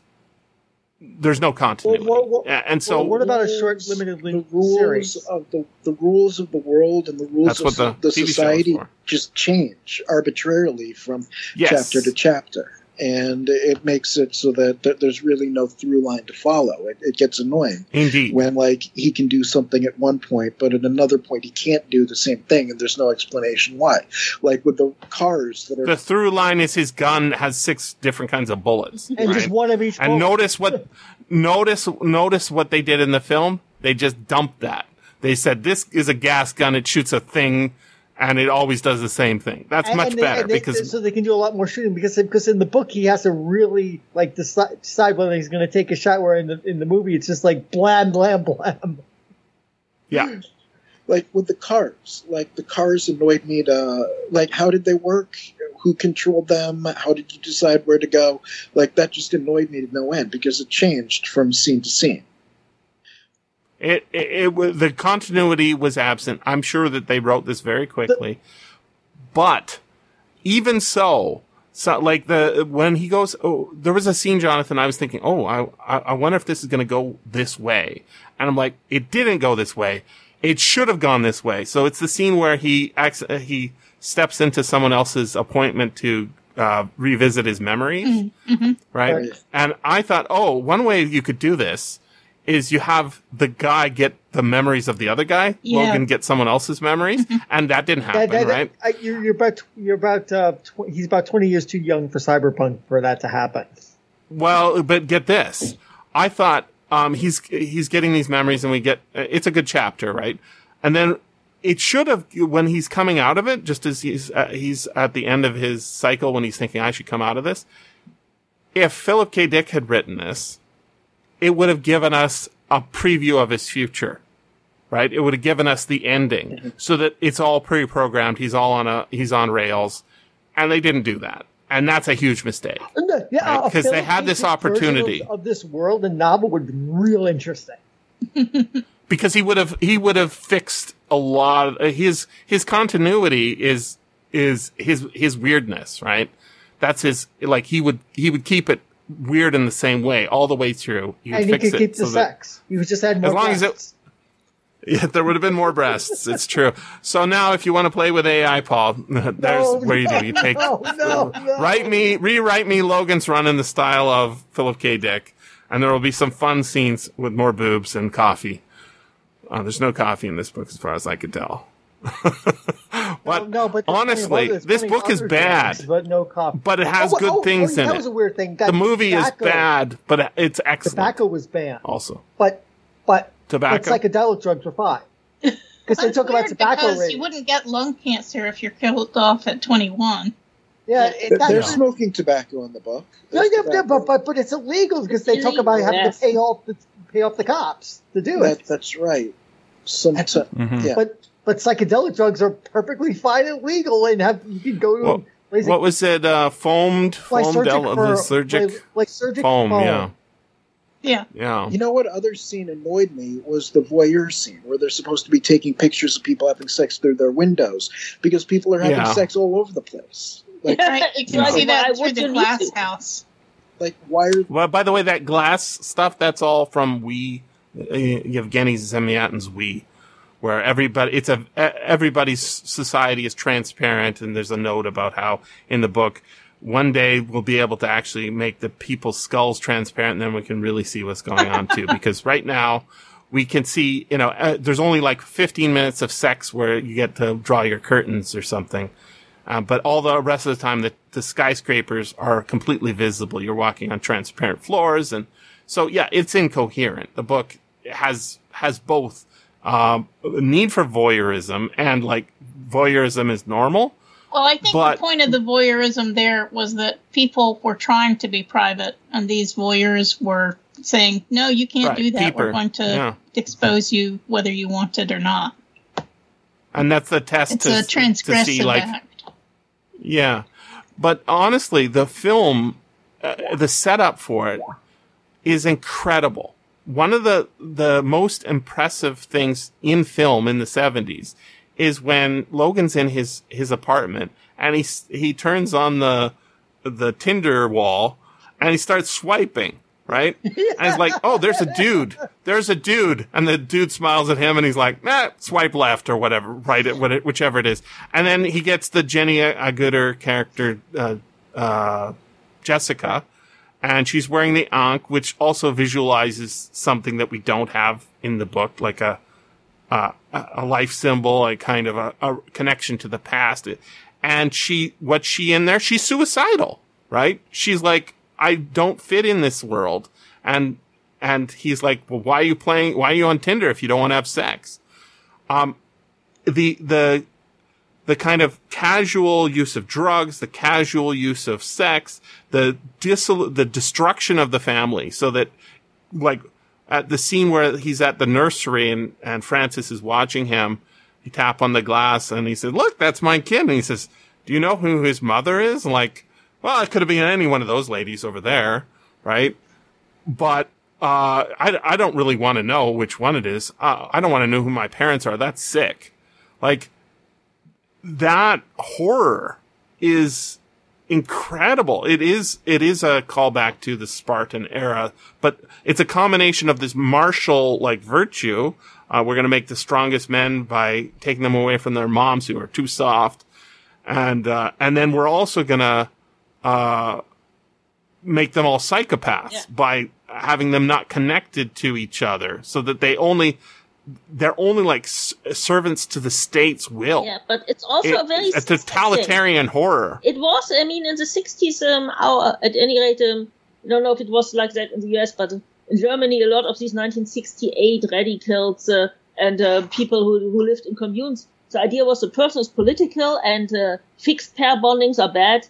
There's no continuity, and so what about a short, limited length series? Of the rules of the world and the rules of the society just change arbitrarily from chapter to chapter, and it makes it so that there's really no through line to follow. It gets annoying, indeed, when like he can do something at one point, but at another point he can't do the same thing, and there's no explanation why. Like with the cars that are the through line is his gun has 6 different kinds of bullets, and right? Just one of each. And bullet. notice what they did in the film. They just dumped that. They said this is a gas gun. It shoots a thing. And it always does the same thing. That's much better because they can do a lot more shooting because in the book he has to really like decide whether he's going to take a shot. Where in the movie it's just like blam blam blam. Yeah, like with the cars. Like the cars annoyed me. Like how did they work? Who controlled them? How did you decide where to go? Like that just annoyed me to no end because it changed from scene to scene. The continuity was absent. I'm sure that they wrote this very quickly, but even so like when he goes, oh, there was a scene, Jonathan. I was thinking, oh, I wonder if this is going to go this way, and I'm like, it didn't go this way. It should have gone this way. So it's the scene where he steps into someone else's appointment to revisit his memories, mm-hmm. Right? And I thought, oh, one way you could do this. Is you have the guy get the memories of the other guy, yeah. Logan get someone else's memories, and that didn't happen, right? He's about 20 years too young for cyberpunk for that to happen. Well, but get this. I thought he's getting these memories, and we get it's a good chapter, right? And then it should have, when he's coming out of it, just as he's at the end of his cycle when he's thinking, I should come out of this. If Philip K. Dick had written this, it would have given us a preview of his future, right? It would have given us the ending so that it's all pre-programmed. He's on rails, and they didn't do that. And that's a huge mistake because they had this opportunity of this world and novel would be real interesting because he would have fixed a lot of his continuity is his weirdness, right? That's his, like he would keep it weird in the same way all the way through. He could keep the sex. You would just add more breasts. There would have been more breasts. It's true. So now, if you want to play with AI, Paul, where you do. You take rewrite me Logan's Run in the style of Philip K. Dick, and there will be some fun scenes with more boobs and coffee. There's no coffee in this book, as far as I could tell. But honestly, this book is bad, but no coffee. But it has good things in it. That was a weird thing. The movie is bad, but it's excellent. Tobacco was banned, also. But tobacco, psychedelic drugs were fine because they talk about tobacco. Because you wouldn't get lung cancer if you're killed off at 21. Yeah, they're smoking tobacco in the book. But it's illegal because they talk about having to pay off the cops to do it. That's right. Sometimes, yeah, but. But psychedelic drugs are perfectly fine and legal, and you can go to. Well, what was it? Foamed foam. Yeah. You know what other scene annoyed me was the voyeur scene where they're supposed to be taking pictures of people having sex through their windows because people are having sex all over the place. Like, I see that through the glass house. Like wired. Well, by the way, that glass stuff—that's all from Yevgeny Zemyatin's We. Where everybody's society is transparent, and there's a note about how in the book one day we'll be able to actually make the people's skulls transparent, and then we can really see what's going on too. Because right now we can see, you know, there's only like 15 minutes of sex where you get to draw your curtains or something, but all the rest of the time the skyscrapers are completely visible. You're walking on transparent floors, and so yeah, it's incoherent. The book has both a need for voyeurism and like voyeurism is normal. Well, I think the point of the voyeurism there was that people were trying to be private, and these voyeurs were saying, no, you can't do that. We're going to expose you whether you want it or not. And that's the test to see, like, act. Yeah. But honestly, the film, the setup for it is incredible. One of the most impressive things in film in the 70s is when Logan's in his apartment and he turns on the Tinder wall and he starts swiping, right? And he's like, oh, there's a dude. And the dude smiles at him and he's like, swipe left or whatever, right? Whichever it is. And then he gets the Jenny Agutter character, Jessica, and she's wearing the ankh, which also visualizes something that we don't have in the book, like a life symbol, a kind of a connection to the past. And what's she in there? She's suicidal, right? She's like, I don't fit in this world. And he's like, well, why are you on Tinder if you don't want to have sex? The kind of casual use of drugs, the casual use of sex, the destruction of the family, so that, like, at the scene where he's at the nursery and Francis is watching him, he tap on the glass and he says, look, that's my kid. And he says, do you know who his mother is? And like, well, it could have been any one of those ladies over there, right? But I don't really want to know which one it is. I don't want to know who my parents are. That's sick. Like, that horror is incredible. It is a callback to the Spartan era, but it's a combination of this martial, like, virtue. We're going to make the strongest men by taking them away from their moms who are too soft. And then we're also going to, make them all psychopaths by having them not connected to each other, so that they're only like servants to the state's will. Yeah, but it's also a totalitarian horror. It was, I mean, in the 60s, at any rate, I don't know if it was like that in the US, but in Germany, a lot of these 1968 radicals and people who lived in communes, the idea was the person is political and fixed pair bondings are bad.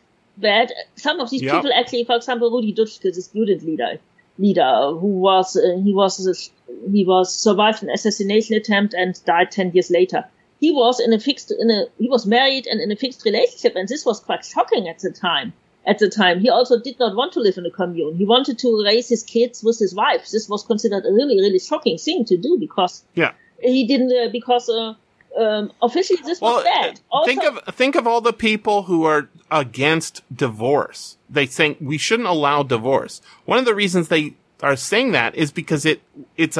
Some of these people actually, for example, Rudi Dutschke, the student leader who was he survived an assassination attempt and died 10 years later. He was he was married and in a fixed relationship, and this was quite shocking at the time. At the time, he also did not want to live in a commune. He wanted to raise his kids with his wife. This was considered a really, really shocking thing to do because he didn't officially this was bad. Also, think of all the people who are against divorce. They think we shouldn't allow divorce. One of the reasons they are saying that is because it's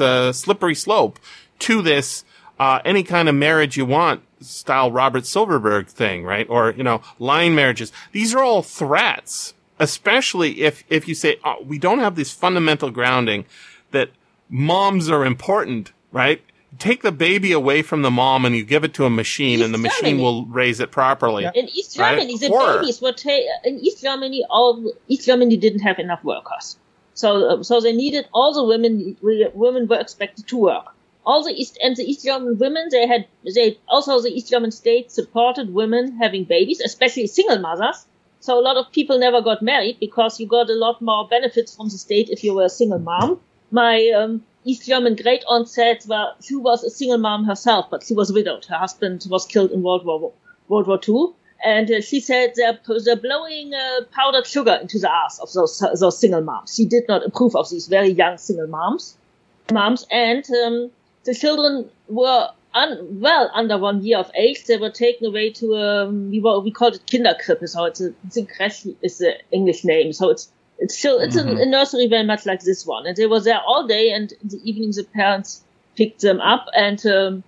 a slippery slope to this any kind of marriage you want style Robert Silverberg thing, right? Or, you know, line marriages. These are all threats, especially if you say, oh, we don't have this fundamental grounding that moms are important, right? Take the baby away from the mom and you give it to a machine, and the machine will raise it properly. Yeah. In East Germany, East Germany didn't have enough workers, so they needed all the women. Women were expected to work. The East German women, the East German state supported women having babies, especially single mothers. So a lot of people never got married because you got a lot more benefits from the state if you were a single mom. My East German great-aunt said, well, she was a single mom herself, but she was widowed. Her husband was killed in World War II. And she said they're blowing powdered sugar into the ass of those single moms. She did not approve of these very young single moms. And the children were well under 1 year of age. They were taken away to, we called it Kinderkrippe, so it's a Kreche is the English name. So it's a nursery very much like this one. And they were there all day, and in the evening the parents picked them up. And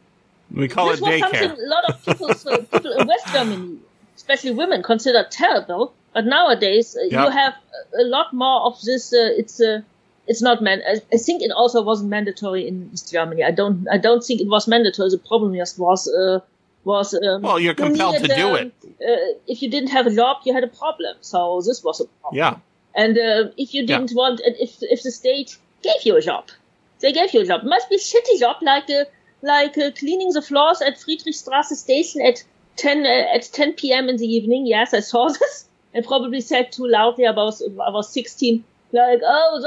we call it daycare. This was something a lot of people in West Germany, especially women, considered terrible. But nowadays you have a lot more of this. It's not I think it also wasn't mandatory in East Germany. I don't think it was mandatory. The problem just was well, you're compelled to do it. If you didn't have a job, you had a problem. So this was a problem. Yeah. And if you didn't want, and if the state gave you a job, They gave you a job. It must be a shitty job, like cleaning the floors at Friedrichstrasse station at 10 p.m. in the evening. Yes, I saw this. And probably said too loudly about I was 16. Like, oh,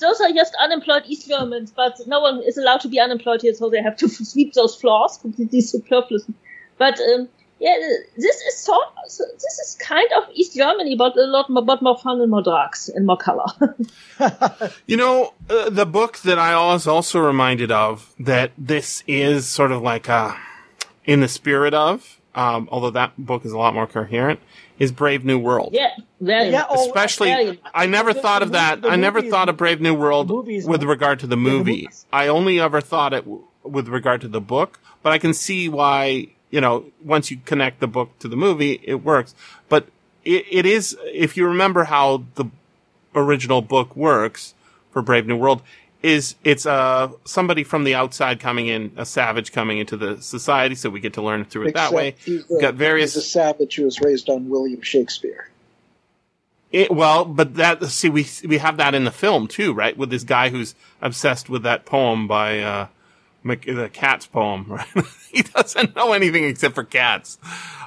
those are just unemployed East Germans, but no one is allowed to be unemployed here, so they have to sweep those floors completely superfluous. But this is kind of East Germany, but a lot more, but more fun and more drugs and more color. You know, the book that I was also reminded of that this is sort of like in the spirit of, although that book is a lot more coherent, is Brave New World. Yeah, very much. Especially, very much. I never thought of that. I never thought of Brave New World with regard to the movie. I only ever thought it with regard to the book, but I can see why, you know, once you connect the book to the movie, it works. But it is, if you remember how the original book works for Brave New World, it's somebody from the outside coming in, a savage coming into the society, so we get to learn through it that way. He's a savage who was raised on William Shakespeare. We have that in the film too, right? With this guy who's obsessed with that poem by the Cats poem, right? He doesn't know anything except for cats.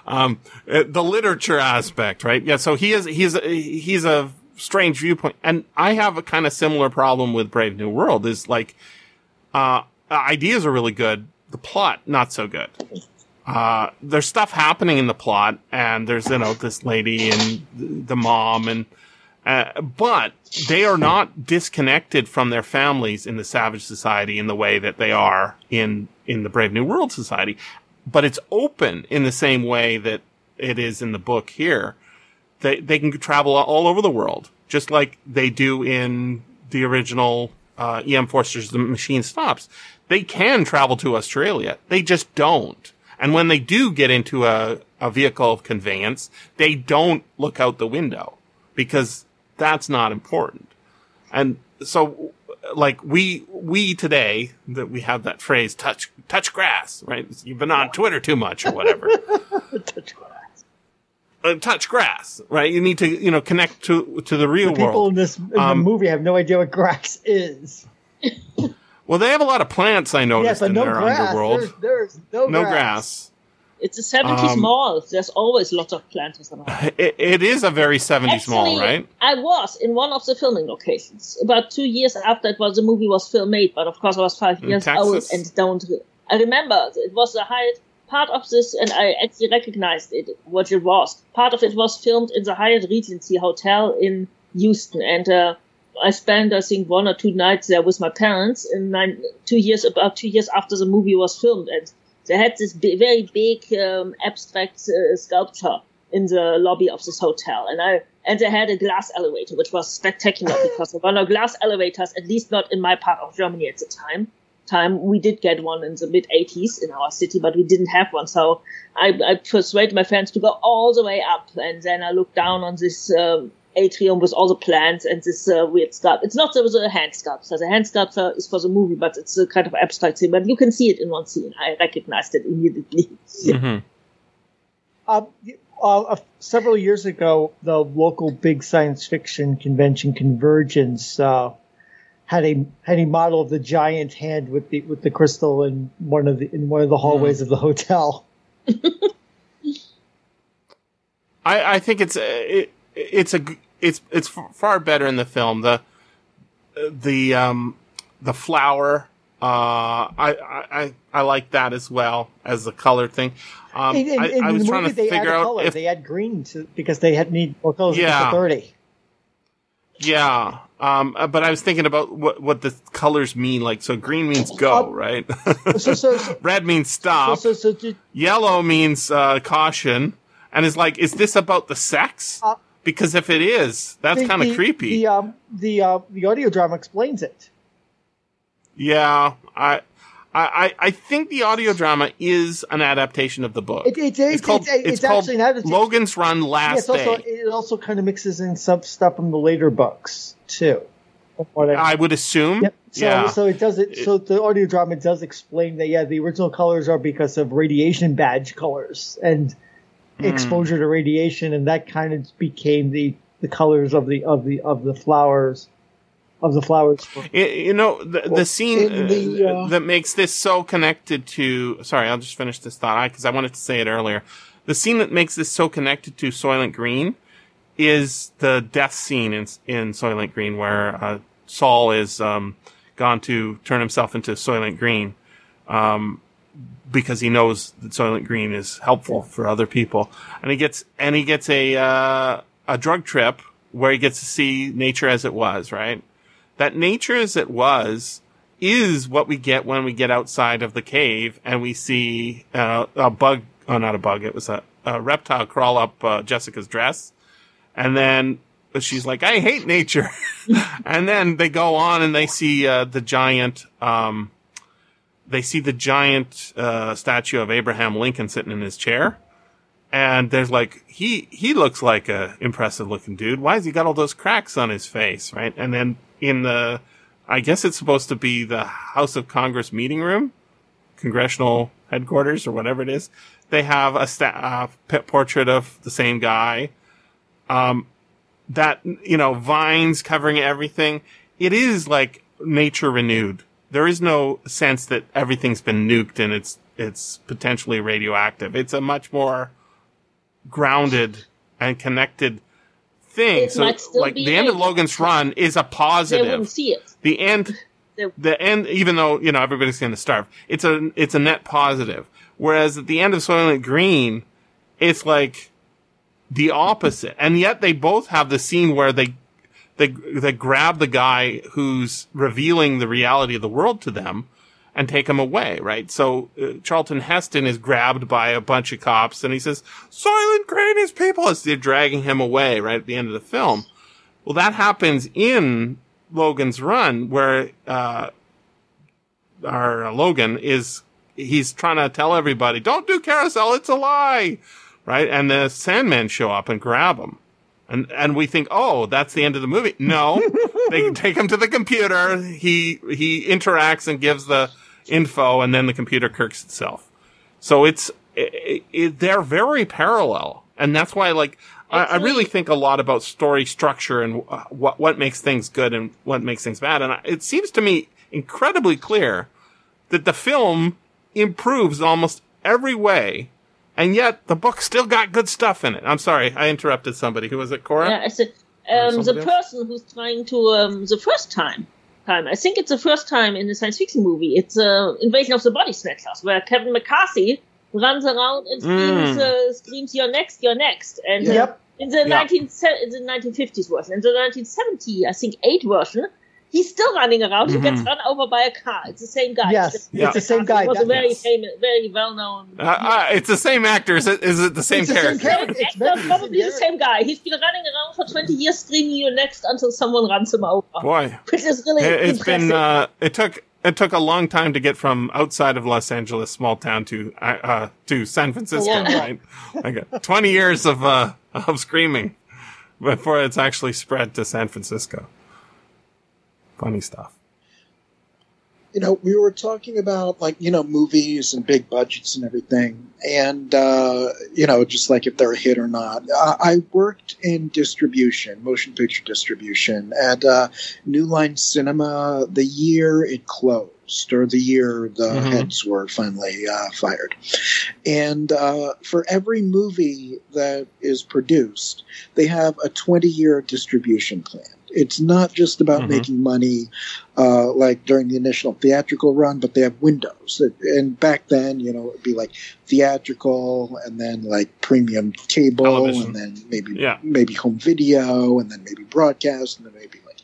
The literature aspect, right? Yeah, so he's a strange viewpoint. And I have a kind of similar problem with Brave New World is like, ideas are really good. The plot, not so good. There's stuff happening in the plot and there's, you know, this lady and the mom and, but they are not disconnected from their families in the Savage Society in the way that they are in the Brave New World Society. But it's open in the same way that it is in the book here. They can travel all over the world, just like they do in the original E.M. Forster's The Machine Stops. They can travel to Australia. They just don't. And when they do get into a vehicle of conveyance, they don't look out the window because that's not important. And so, like, we today, that we have that phrase, touch grass, right? You've been on Twitter too much or whatever. Touch grass, right? You need to, you know, connect to the real world. People in this the movie have no idea what grass is. Well, they have a lot of plants, I noticed, in their underworld. There's no grass. It's a 70s mall. There's always lots of plants. It is a very 70s mall, right? I was in one of the filming locations about 2 years after the movie was made, but of course I was 5 years old and I remember it was the height. Part of this, and I actually recognized it, what it was. Part of it was filmed in the Hyatt Regency Hotel in Houston, and I spent, I think, 1 or 2 nights there with my parents. About 2 years after the movie was filmed, and they had this very big abstract sculpture in the lobby of this hotel, and they had a glass elevator, which was spectacular because there were no glass elevators, at least not in my part of Germany at the time. We did get one in the mid 80s in our city, but we didn't have one. So I persuaded my friends to go all the way up, and then I looked down on this atrium with all the plants and this weird sculpture. It's not a hand sculpture. The hand sculpture is for the movie, but it's a kind of abstract thing. But you can see it in one scene. I recognized it immediately. Mm-hmm. Several years ago, the local big science fiction convention, Convergence, had a model of the giant hand with the crystal in one of the hallways of the hotel. I think it's far better in the film. The flower I like that as well as the color thing. I was trying to figure out color. If they add green because they need more colors than 30. Yeah. But I was thinking about what the colors mean. Like, so green means go, right? Red means stop. Yellow means caution. And it's like, is this about the sex? Because if it is, that's kind of creepy. The audio drama explains it. Yeah, I think the audio drama is an adaptation of the book. It's called Logan's Run Last Day. It also kind of mixes in some stuff from the later books too. I would assume. Yep. So it does it. So the audio drama does explain that. Yeah, the original colors are because of radiation badge colors and exposure to radiation, and that kind of became the colors of the flowers of the flowers. You know, the scene that makes this so connected to... Sorry, I'll just finish this thought, because I wanted to say it earlier. The scene that makes this so connected to Soylent Green is the death scene in Soylent Green, where Saul is gone to turn himself into Soylent Green, because he knows that Soylent Green is helpful for other people, and he gets a drug trip where he gets to see nature as it was. Right, that nature as it was is what we get when we get outside of the cave and we see a bug. Oh, not a bug. It was a reptile crawl up Jessica's dress. And then she's like, I hate nature. And then they go on and they see the giant statue of Abraham Lincoln sitting in his chair. And there's like, he looks like a impressive looking dude. Why has he got all those cracks on his face? Right. And then in the, I guess it's supposed to be the House of Congress meeting room, congressional headquarters or whatever it is. They have a portrait of the same guy. That, you know, vines covering everything. It is like nature renewed. There is no sense that everything's been nuked and it's potentially radioactive. It's a much more grounded and connected thing. So like the end of Logan's Run is a positive. They wouldn't see it. The end, even though, you know, everybody's going to starve, it's a net positive. Whereas at the end of Soylent Green, it's like the opposite, and yet they both have the scene where they grab the guy who's revealing the reality of the world to them and take him away, right? So Charlton Heston is grabbed by a bunch of cops, and he says, Soylent Green is people, as they're dragging him away right at the end of the film. Well, that happens in Logan's Run, where our Logan he's trying to tell everybody, don't do carousel, it's a lie. Right? And the Sandmen show up and grab him. And we think, oh, that's the end of the movie. No. They take him to the computer. He interacts and gives the info, and then the computer kirks itself. So they're very parallel. And that's why, like, I really think a lot about story structure and what makes things good and what makes things bad. And it seems to me incredibly clear that the film improves almost every way. And yet, the book still got good stuff in it. I'm sorry, I interrupted somebody. Who was it, Cora? Yeah, I said, the person who's trying to, I think it's the first time in a science fiction movie, it's Invasion of the Body Snatchers, where Kevin McCarthy runs around and screams, you're next, you're next. And in the 1950s version, in the 1970, I think, 8 version, he's still running around. Mm-hmm. He gets run over by a car. It's the same guy. Yes, it's the same guy. He was a very famous, very well-known... it's the same actor. Is it the same character? It's probably the same guy. He's been running around for 20 years screaming you next until someone runs him over. Boy. Which is really impressive. It took a long time to get from outside of Los Angeles, small town, to San Francisco, right? Like 20 years of screaming before it's actually spread to San Francisco. Funny stuff. You know, we were talking about, like, you know, movies and big budgets and everything. And, you know, just like if they're a hit or not. I worked in distribution, motion picture distribution, at New Line Cinema the year it closed, or the year the heads were finally fired. And for every movie that is produced, they have a 20-year distribution plan. It's not just about making money like during the initial theatrical run, but they have windows. And back then, you know, it would be like theatrical and then like premium cable television, and then maybe home video and then maybe broadcast and then maybe like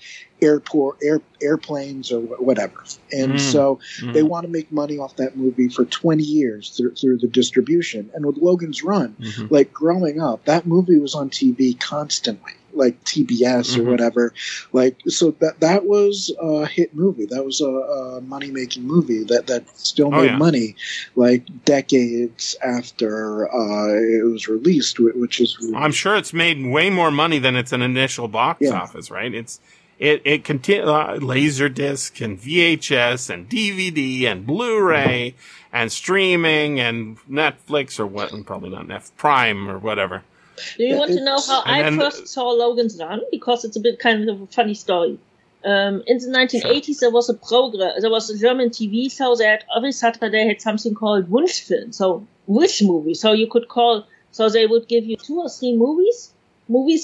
airplanes or whatever. And so they want to make money off that movie for 20 years through the distribution. And with Logan's Run, like growing up, that movie was on TV constantly. Like TBS or whatever, like, so that was a hit movie. That was a money-making movie that still made money, like decades after it was released, which is really, I'm sure it's made way more money than its an initial box office, right? It continues Laserdisc and VHS and DVD and Blu-ray and streaming and Netflix or what? And probably not Netflix, Prime or whatever. Do you want to know how I first saw Logan's Run? Because it's a bit kind of a funny story. In the 1980s, sure. There was a German TV show that every Saturday had something called Wunschfilm, so wish movie. So you could call, so they would give you two or three movies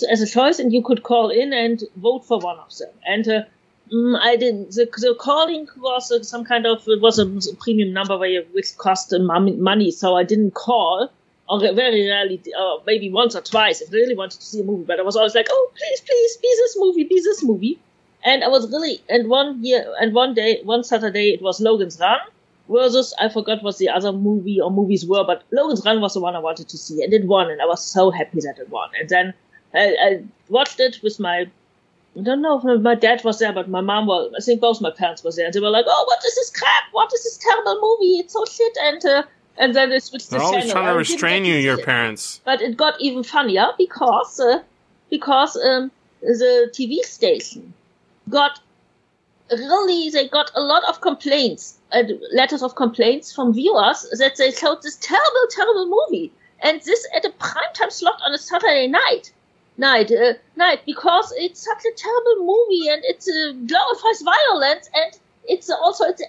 as a choice, and you could call in and vote for one of them. And I didn't. The calling was some kind of, it was a premium number which cost money, so I didn't call. Or very rarely, maybe once or twice, if I really wanted to see a movie. But I was always like, oh, please, be this movie. And I was really, one Saturday, it was Logan's Run versus, I forgot what the other movie or movies were, but Logan's Run was the one I wanted to see, and it won, and I was so happy that it won. And then I watched it with my, I don't know if my dad was there, but my mom was, I think both my parents were there, and they were like, oh, what is this crap? What is this terrible movie? It's so shit, and then it switched to the channel. They're always trying to restrain you, your parents. But it got even funnier because the TV station got a lot of complaints, letters of complaints from viewers that they showed this terrible, terrible movie. And this at a primetime slot on a Saturday night, because it's such a terrible movie and it glorifies violence and it's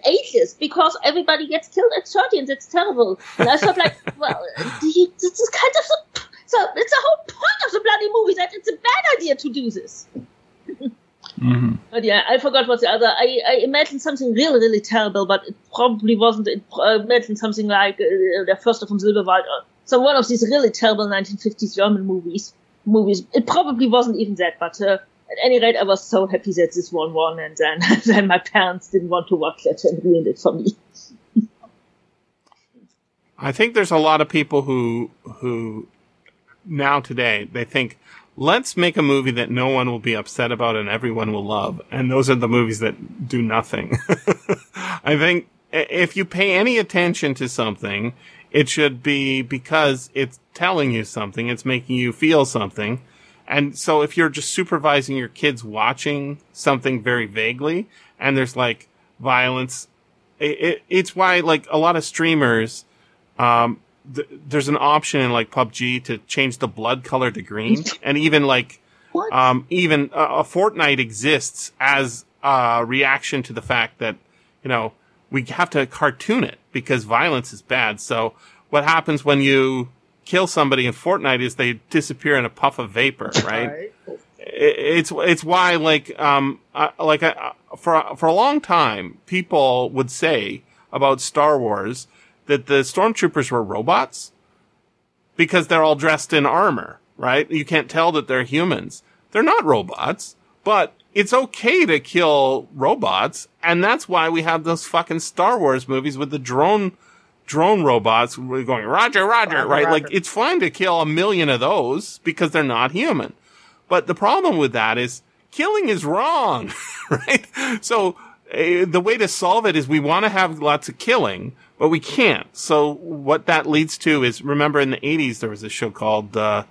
ages, because everybody gets killed at 30 and that's terrible. And I thought like, well, this is kind of, so it's the whole point of the bloody movie that it's a bad idea to do this. Mm-hmm. But yeah, I forgot what the other, I imagined something really, really terrible, but it probably wasn't, I imagined something like the First of Silberwald, so one of these really terrible 1950s German movies. It probably wasn't even that, but at any rate, I was so happy that this one won, and then my parents didn't want to watch it and ruined it for me. I think there's a lot of people who now today, they think, let's make a movie that no one will be upset about and everyone will love. And those are the movies that do nothing. I think if you pay any attention to something, it should be because it's telling you something. It's making you feel something. And so if you're just supervising your kids watching something very vaguely and there's like violence, it's why like a lot of streamers, there's an option in like PUBG to change the blood color to green. And even like, even Fortnite exists as a reaction to the fact that, you know, we have to cartoon it because violence is bad. So what happens when you kill somebody in Fortnite is they disappear in a puff of vapor, right? It's why for a long time people would say about Star Wars that the stormtroopers were robots because they're all dressed in armor, right? You can't tell that they're humans. They're not robots, but it's okay to kill robots, and that's why we have those fucking Star Wars movies with the drone robots going, Roger, right? Roger. Like, it's fine to kill 1 million of those because they're not human. But the problem with that is killing is wrong, right? So the way to solve it is we want to have lots of killing, but we can't. So what that leads to is, remember in the 80s, there was a show called the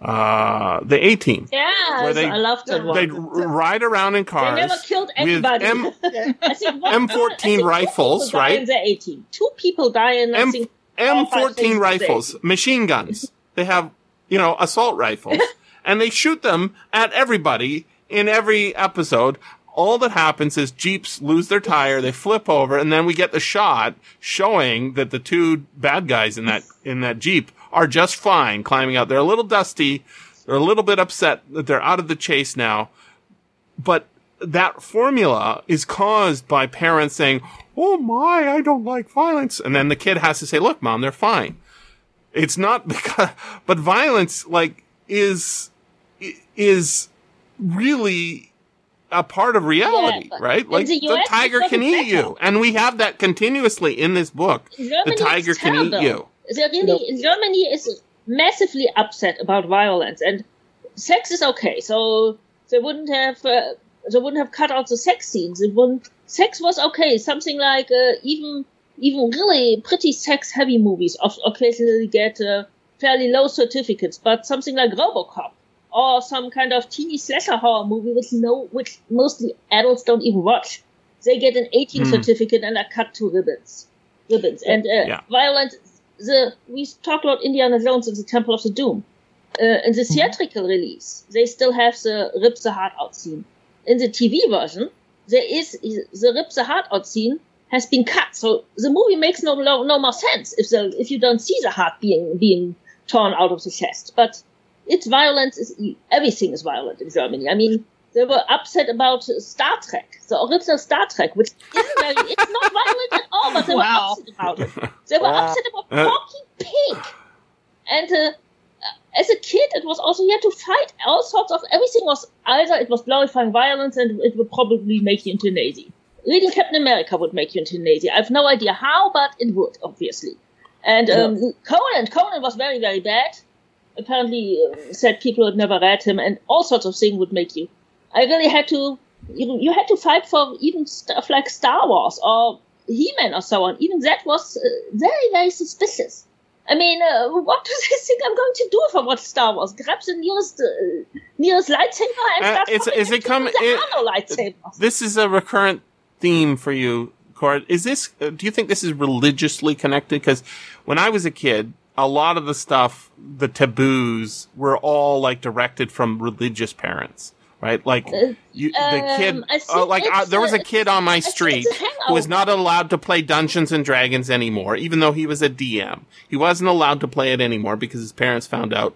A-Team. Yeah, where I loved that one. They'd ride around in cars. They never killed anybody. M14 rifles, right? The A-Team. Two people die in M14 rifles, machine guns. They have, assault rifles, and they shoot them at everybody in every episode. All that happens is Jeeps lose their tire, they flip over, and then we get the shot showing that the two bad guys in that Jeep are just fine climbing out. They're a little dusty. They're a little bit upset that they're out of the chase now. But that formula is caused by parents saying, oh my, I don't like violence. And then the kid has to say, look, Mom, they're fine. It's not because, but violence like is really a part of reality, right? Like the tiger can eat you. And we have that continuously in this book. The tiger can eat you. Germany is massively upset about violence, and sex is okay. So they wouldn't have cut out the sex scenes. Sex was okay. Something like even really pretty sex-heavy movies occasionally get fairly low certificates. But something like RoboCop or some kind of teeny slasher horror movie which mostly adults don't even watch, they get an 18 certificate and are cut to ribbons. And violence. We talked about Indiana Jones and the Temple of the Doom. In the theatrical release, they still have the rip the heart out scene. in the TV version, there is the rip the heart out scene has been cut, so the movie makes no more sense if you don't see the heart being torn out of the chest. But it's violence. Everything is violent in Germany. I mean, they were upset about Star Trek, the original Star Trek, which isn't it's not violent at all, but they were upset about it. They were upset about Porky Pig. And as a kid, it was also you had to fight all sorts of everything was either it was glorifying violence and it would probably make you into Nazi. Reading Captain America would make you into Nazi. I have no idea how, but it would, obviously. And Conan was very, very bad. Apparently said people had never read him, and all sorts of things would make you. I really had to, you had to fight for even stuff like Star Wars or He-Man or so on. Even that was very, very suspicious. I mean, what do they think I'm going to do if I watch Star Wars? Grab the nearest lightsaber and start lightsabers. This is a recurrent theme for you, Cora. Is this? Do you think this is religiously connected? Because when I was a kid, a lot of the stuff, the taboos, were all like directed from religious parents. Right, like the kid, there was a kid on my street who was not allowed to play Dungeons and Dragons anymore, even though he was a DM. He wasn't allowed to play it anymore because his parents found out,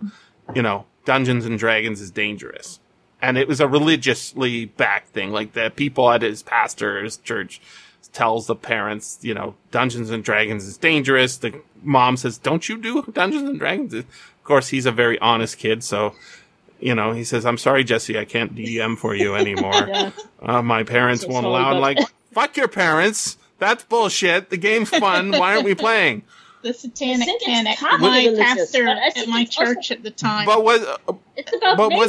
Dungeons and Dragons is dangerous, and it was a religiously backed thing. Like the people at his pastor's church tells the parents, Dungeons and Dragons is dangerous. The mom says, "Don't you do Dungeons and Dragons?" Of course, he's a very honest kid, so. He says, "I'm sorry, Jesse, I can't DM for you anymore." My parents won't allow. I'm like, fuck your parents. That's bullshit. The game's fun. Why aren't we playing? The satanic panic. My pastor at my church at the time. But was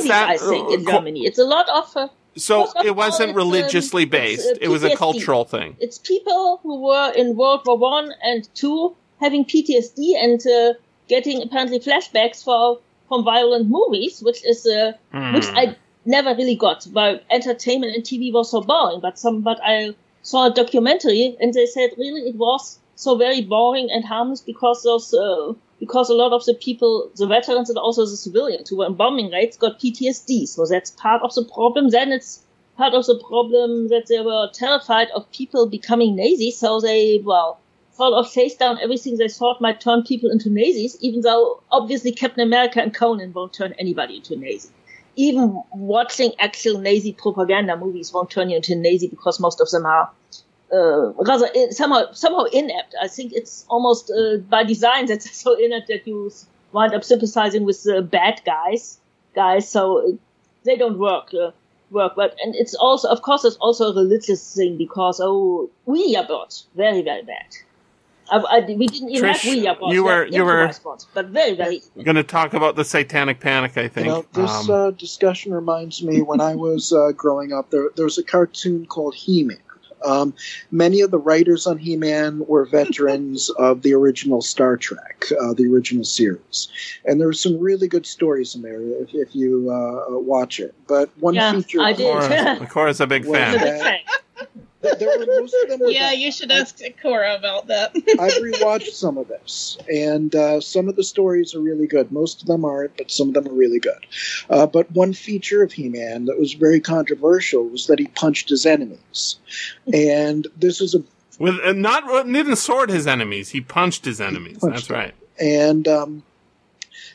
that? I think in Germany, it's a lot of. So it wasn't religiously based. It was a cultural thing. It's people who were in World War I and II having PTSD and getting apparently flashbacks from violent movies, which is which I never really got. But entertainment and TV was so boring. But I saw a documentary, and they said really it was so very boring and harmless because a lot of the people, the veterans and also the civilians who were in bombing raids, got PTSD. So that's part of the problem. Then it's part of the problem that they were terrified of people becoming Nazis. So they sort of face down everything they thought might turn people into Nazis, even though obviously Captain America and Conan won't turn anybody into a Nazi. Even watching actual Nazi propaganda movies won't turn you into a Nazi because most of them are somehow inept. I think it's almost by design that they're so inept that you wind up sympathizing with the bad guys, so they don't work. But and it's also, of course, it's also a religious thing because we are bought very, very bad. We didn't even have Ouija boards. But very, very. We're going to talk about the satanic panic, I think. This discussion reminds me when I was growing up, there was a cartoon called He-Man. Many of the writers on He-Man were veterans of the original Star Trek, the original series. And there were some really good stories in there if you watch it. But one feature... I did. Cora's a big fan. You should ask Cora about that. I've rewatched some of this, and some of the stories are really good. Most of them aren't, but some of them are really good. But one feature of He-Man that was very controversial was that he punched his enemies, and this is a didn't sword his enemies. He punched his enemies. That's right, and.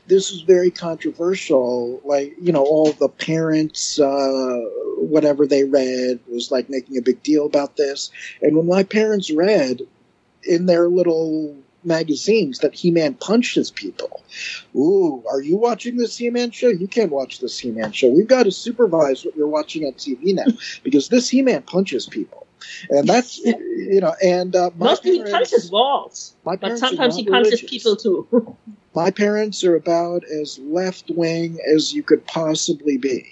This is very controversial. Like, all the parents, whatever they read, was like making a big deal about this. And when my parents read in their little magazines that He-Man punches people, "Ooh, are you watching this He-Man show? You can't watch this He-Man show. We've got to supervise what you're watching on TV now because this He-Man punches people." And that's, mostly he punches walls, but sometimes he punches people too. My parents are about as left-wing as you could possibly be.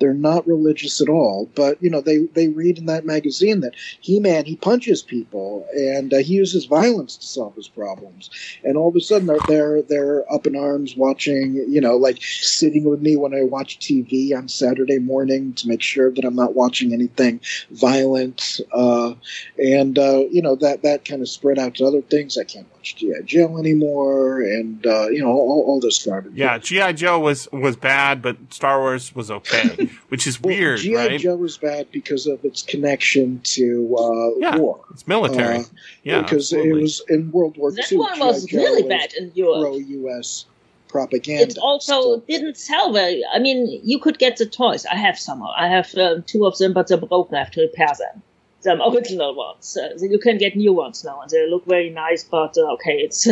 They're not religious at all, but, they read in that magazine that He-Man, he punches people, and he uses violence to solve his problems. And all of a sudden, they're up in arms watching, like sitting with me when I watch TV on Saturday morning to make sure that I'm not watching anything violent. And that kind of spread out to other things. things. I can't watch G.I. Joe anymore, and all this garbage. Yeah, G.I. Joe was bad, but Star Wars was okay, which is weird. G.I. Right? Joe was bad because of its connection to war. It's military. Because absolutely. It was in World War II. That one was really bad in Europe. Pro-U.S. propaganda. It also didn't sell very. I mean, you could get the toys. I have some. I have two of them, but they're broken. I have to repair them. Some original ones. You can get new ones now, and they look very nice. But it's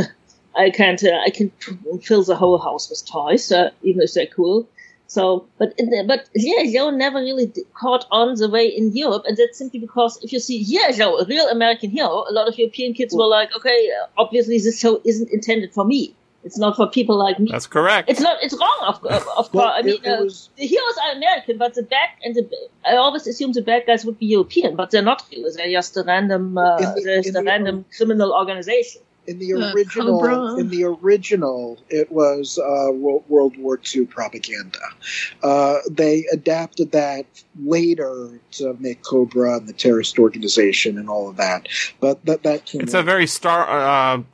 I can fill the whole house with toys, even if they're cool. So, but G.I. Joe never really caught on the way in Europe, and that's simply because if you see G.I. Joe, a real American hero, a lot of European kids were like, okay, obviously this show isn't intended for me. It's not for people like me. That's correct. It's not. It's wrong. Of course. Well, I mean, the heroes are American, but I always assume the bad guys would be European, but they're not heroes. They're just a random. Random criminal organization. In the original, it was World War II propaganda. They adapted that later to make Cobra and the terrorist organization and all of that. But that came it's out. A very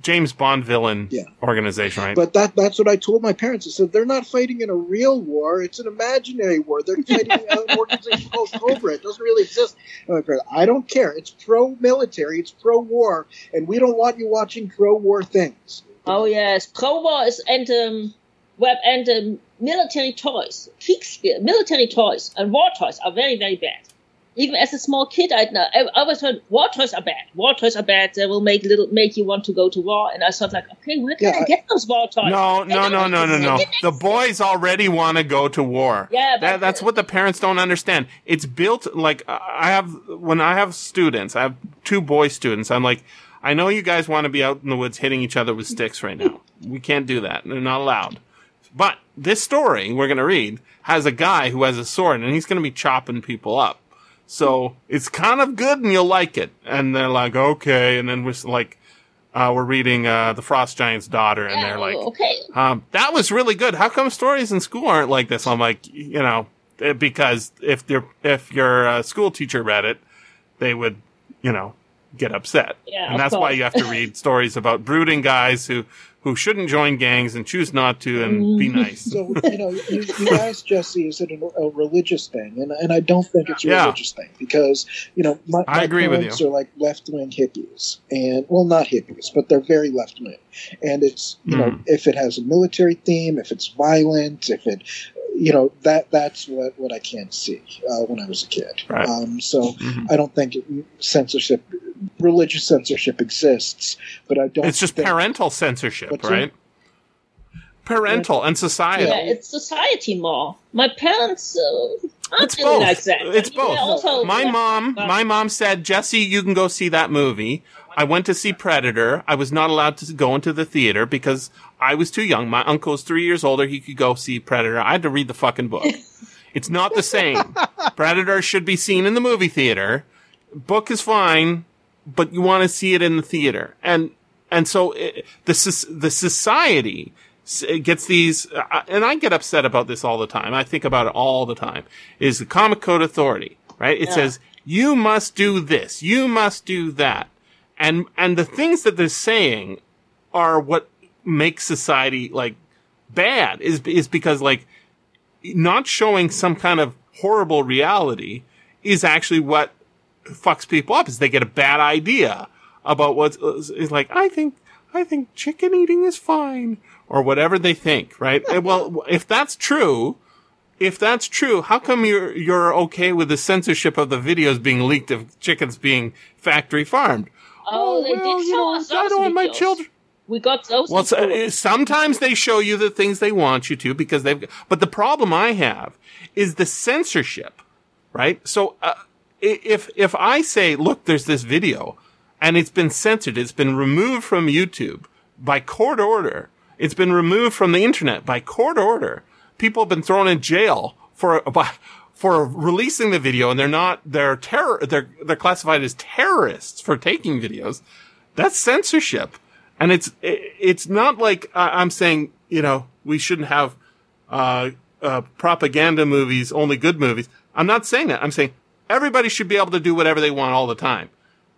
James Bond villain organization, right? But that's what I told my parents. I said, they're not fighting in a real war. It's an imaginary war. They're fighting an organization called Cobra. It doesn't really exist. I don't care. It's pro-military. It's pro-war. And we don't want you watching pro-war things. Oh yes, pro-war is and military toys, Kriegsspiel, military toys and war toys are very, very bad. Even as a small kid, I always heard war toys are bad. War toys are bad. They will make you want to go to war. And I thought like, okay, where can I get those war toys? No. The boys already want to go to war. Yeah, that's what the parents don't understand. It's built like I have two boy students. I'm like, I know you guys want to be out in the woods hitting each other with sticks right now. We can't do that. They're not allowed. But this story we're going to read has a guy who has a sword, and he's going to be chopping people up. So it's kind of good, and you'll like it. And they're like, okay. And then we're like, we're reading The Frost Giant's Daughter, and they're like, okay. That was really good. How come stories in school aren't like this? I'm like, because if your school teacher read it, they would, get upset. Yeah, and that's why you have to read stories about brooding guys who shouldn't join gangs and choose not to and be nice. So, you asked Jesse, is it a religious thing? And I don't think it's a religious thing because, my parents are like left-wing hippies. And, well, not hippies, but they're very left-wing. And it's, if it has a military theme, if it's violent, if it... that's what I can't see when I was a kid. Right. I don't think censorship, religious censorship exists, but I don't. It's just parental censorship, right? Parental and societal. Yeah, it's society more. My parents aren't really like that. It's both. My mom said, Jesse, you can go see that movie. I went to see Predator. I was not allowed to go into the theater because I was too young. My uncle was 3 years older. He could go see Predator. I had to read the fucking book. It's not the same. Predator should be seen in the movie theater. Book is fine, but you want to see it in the theater. And so the society gets these, and I get upset about this all the time. I think about it all the time, is the Comic Code Authority, right? It says, you must do this. You must do that. And the things that they're saying are what makes society like bad is because like not showing some kind of horrible reality is actually what fucks people up. Is they get a bad idea about what's is like. I think chicken eating is fine or whatever they think, right? Well, if that's true, how come you're okay with the censorship of the videos being leaked of chickens being factory farmed? Oh, they did show us those videos. I don't want my children. We got those. Well, sometimes they show you the things they want you to because they've. But the problem I have is the censorship, right? So if I say, look, there's this video, and it's been censored, it's been removed from YouTube by court order, it's been removed from the internet by court order. People have been thrown in jail for releasing the video, and they're classified as terrorists for taking videos. That's censorship. And it's not like I'm saying, we shouldn't have propaganda movies, only good movies. I'm not saying that. I'm saying everybody should be able to do whatever they want all the time.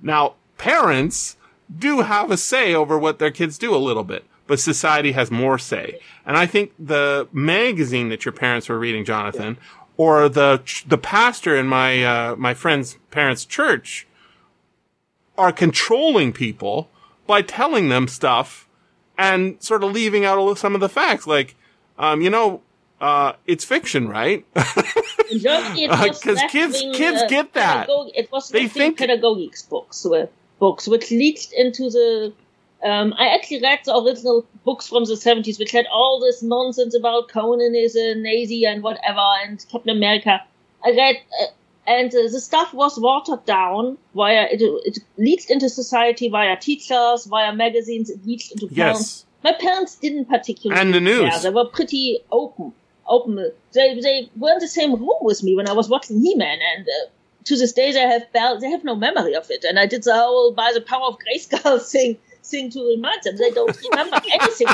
Now, parents do have a say over what their kids do a little bit, but society has more say. And I think the magazine that your parents were reading, Jonathan, or the pastor in my my friend's parents' church are controlling people by telling them stuff and sort of leaving out some of the facts. Like, it's fiction, right? Because kids get that. It was they think pedagogics books, which leaked into the... I actually read the original books from the 70s, which had all this nonsense about Conan is a Nazi and whatever, and Captain America. I read... And the stuff was watered down via, it leaked into society via teachers, via magazines, it leaked into parents. Yes. My parents didn't particularly. And the news. Yeah, they were pretty open. They were in the same room with me when I was watching He-Man, and to this day they have no memory of it. And I did the whole by the power of Grayskull thing to remind them. They don't remember anything.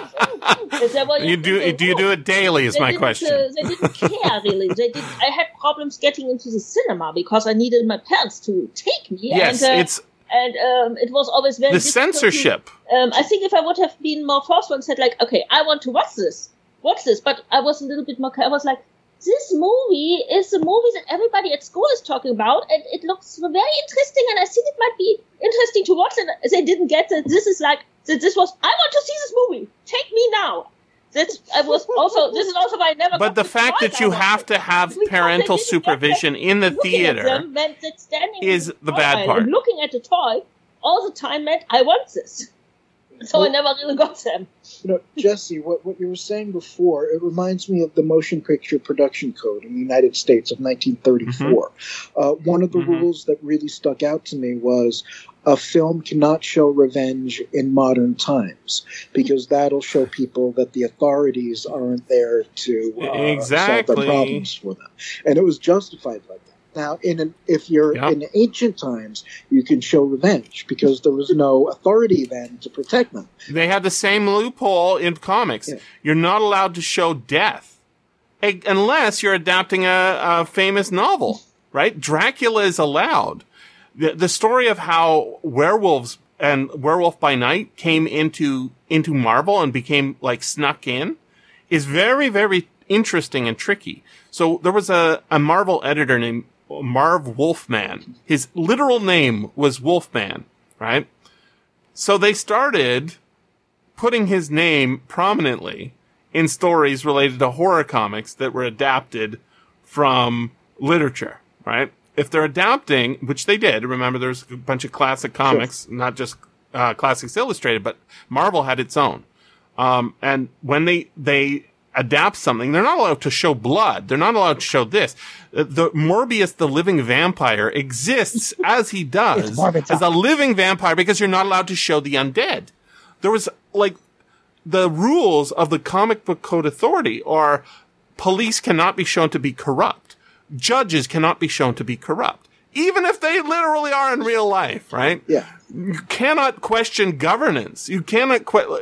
Do you do it daily is my question. They didn't care, really. I had problems getting into the cinema because I needed my parents to take me. Yes, it was always very difficult. The censorship. I think if I would have been more forceful and said, like, okay, I want to watch this. But I was a little bit more, I was like, this movie is the movie that everybody at school is talking about, and it looks very interesting, and I think it might be interesting to watch, and they didn't get that I want to see this movie. Take me now. This is also why I never. But the fact that you have to have parental supervision in the theater is the bad part. And looking at the toy all the time meant I want this. So I never really got them. You know, Jesse, what you were saying before, it reminds me of the Motion Picture Production Code in the United States of 1934. Mm-hmm. One of the rules that really stuck out to me was a film cannot show revenge in modern times because that'll show people that the authorities aren't there to solve their problems for them. And it was justified like that. Now, if you're in ancient times, you can show revenge because there was no authority then to protect them. They had the same loophole in comics. Yeah. You're not allowed to show death unless you're adapting a famous novel, right? Dracula is allowed. The story of how werewolves and Werewolf by Night came into Marvel and became like snuck in is very, very interesting and tricky. So there was a Marvel editor named Marv Wolfman. His literal name was Wolfman, right? So they started putting his name prominently in stories related to horror comics that were adapted from literature, right? If they're adapting, which they did, remember there's a bunch of classic comics, not just Classics Illustrated, but Marvel had its own. And when they adapt something, they're not allowed to show blood. They're not allowed to show this. The Morbius, the living vampire, exists as he does as a living vampire because you're not allowed to show the undead. There was like the rules of the comic book code authority are police cannot be shown to be corrupt. Judges cannot be shown to be corrupt, even if they literally are in real life, right? Yeah. You cannot question governance. You cannot show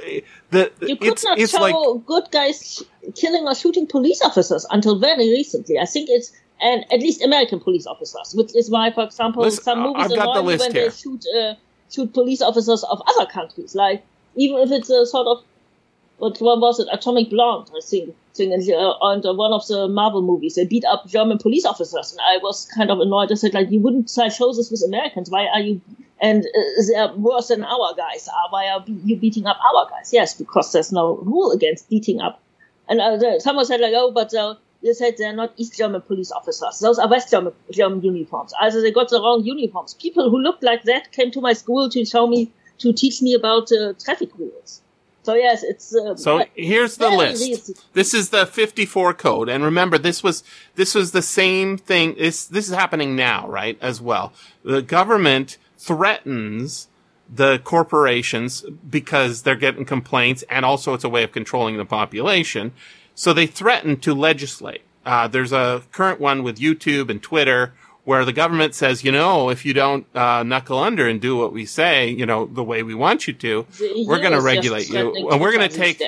good guys killing or shooting police officers until very recently. I think it's at least American police officers, which is why, for example, some movies annoy me when they shoot police officers of other countries. Like even if it's a sort of what was it, Atomic Blonde, I think, and one of the Marvel movies, they beat up German police officers, and I was kind of annoyed. I said, like, you wouldn't show this with Americans. Why are you? And they're worse than our guys are. Why are you beating up our guys? Yes, because there's no rule against beating up. And someone said, like, oh, but they said they're not East German police officers. Those are West German uniforms. Either they got the wrong uniforms. People who looked like that came to my school to teach me about traffic rules. So, yes, it's... so, here's the list. This is the 54 code. And remember, this was the same thing. This is happening now, right, as well. The government threatens the corporations because they're getting complaints, and also it's a way of controlling the population. So they threaten to legislate. There's a current one with YouTube and Twitter where the government says, you know, if you don't knuckle under and do what we say, you know, the way we want you to, we're going to regulate you, and we're going to take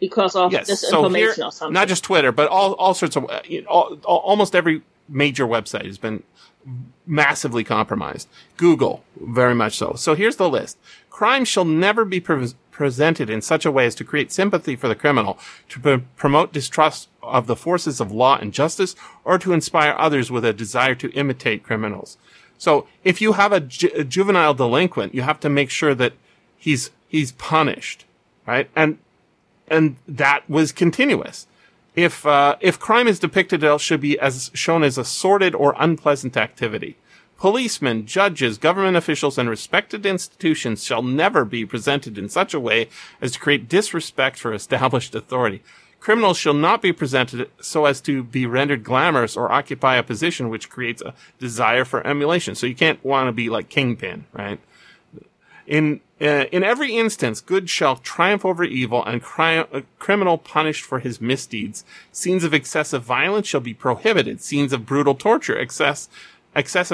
because of disinformation or something. Not just Twitter, but all sorts of almost every major website has been massively compromised. Google, very much so. So here's the list. Crime shall never be presented in such a way as to create sympathy for the criminal, to promote distrust of the forces of law and justice, or to inspire others with a desire to imitate criminals. So if you have a juvenile delinquent, you have to make sure that he's punished, right? And that was continuous. If crime is depicted, it should be as shown as a sordid or unpleasant activity. Policemen, judges, government officials, and respected institutions shall never be presented in such a way as to create disrespect for established authority. Criminals shall not be presented so as to be rendered glamorous or occupy a position which creates a desire for emulation. So you can't want to be like Kingpin, right? In every instance, good shall triumph over evil, and criminal punished for his misdeeds. Scenes of excessive violence shall be prohibited. Scenes of brutal torture, excessive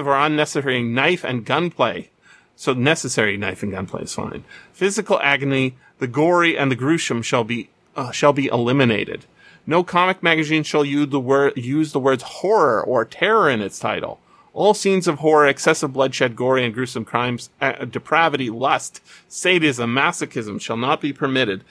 or unnecessary knife and gunplay. So necessary knife and gunplay is fine. Physical agony, the gory and the gruesome shall be eliminated. No comic magazine shall use the words horror or terror in its title. All scenes of horror, excessive bloodshed, gory and gruesome crimes, depravity, lust, sadism, masochism shall not be permitted.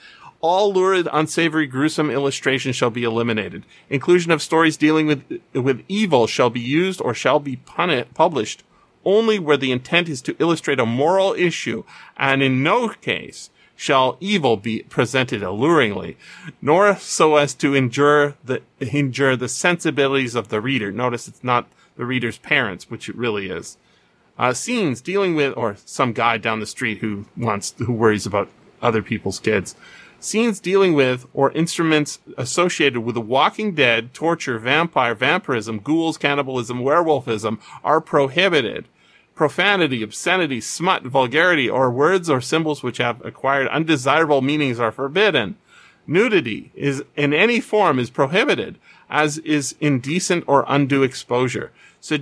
All lurid, unsavory, gruesome illustration shall be eliminated. Inclusion of stories dealing with evil shall be used or shall be published only where the intent is to illustrate a moral issue, and in no case shall evil be presented alluringly, nor so as to injure the sensibilities of the reader. Notice it's not the reader's parents, which it really is. Scenes dealing with, or some guy down the street who worries about other people's kids. Scenes dealing with or instruments associated with the walking dead, torture, vampire, vampirism, ghouls, cannibalism, werewolfism are prohibited. Profanity, obscenity, smut, vulgarity, or words or symbols which have acquired undesirable meanings are forbidden. Nudity is in any form is prohibited, as is indecent or undue exposure. So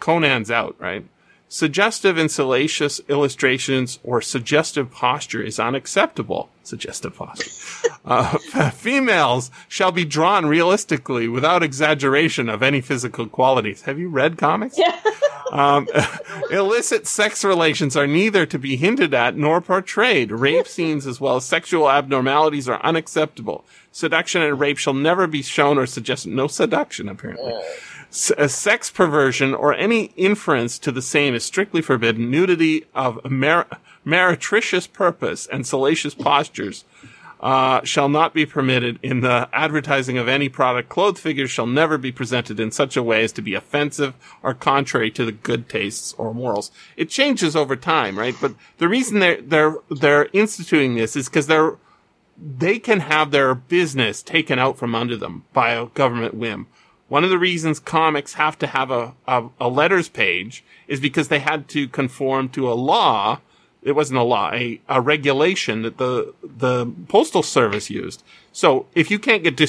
Conan's out, right? Suggestive and salacious illustrations or suggestive posture is unacceptable. Suggestive posture. Females shall be drawn realistically without exaggeration of any physical qualities. Have you read comics? Yeah. Illicit sex relations are neither to be hinted at nor portrayed. Rape scenes as well as sexual abnormalities are unacceptable. Seduction and rape shall never be shown or suggested. No seduction, apparently. Sex perversion or any inference to the same is strictly forbidden. Nudity of meretricious purpose and salacious postures shall not be permitted in the advertising of any product. Clothed figures shall never be presented in such a way as to be offensive or contrary to the good tastes or morals. It changes over time, right? But the reason they're instituting this is because they can have their business taken out from under them by a government whim. One of the reasons comics have to have a letters page is because they had to conform to a law. It wasn't a law, a regulation that the Postal Service used. So if you can't get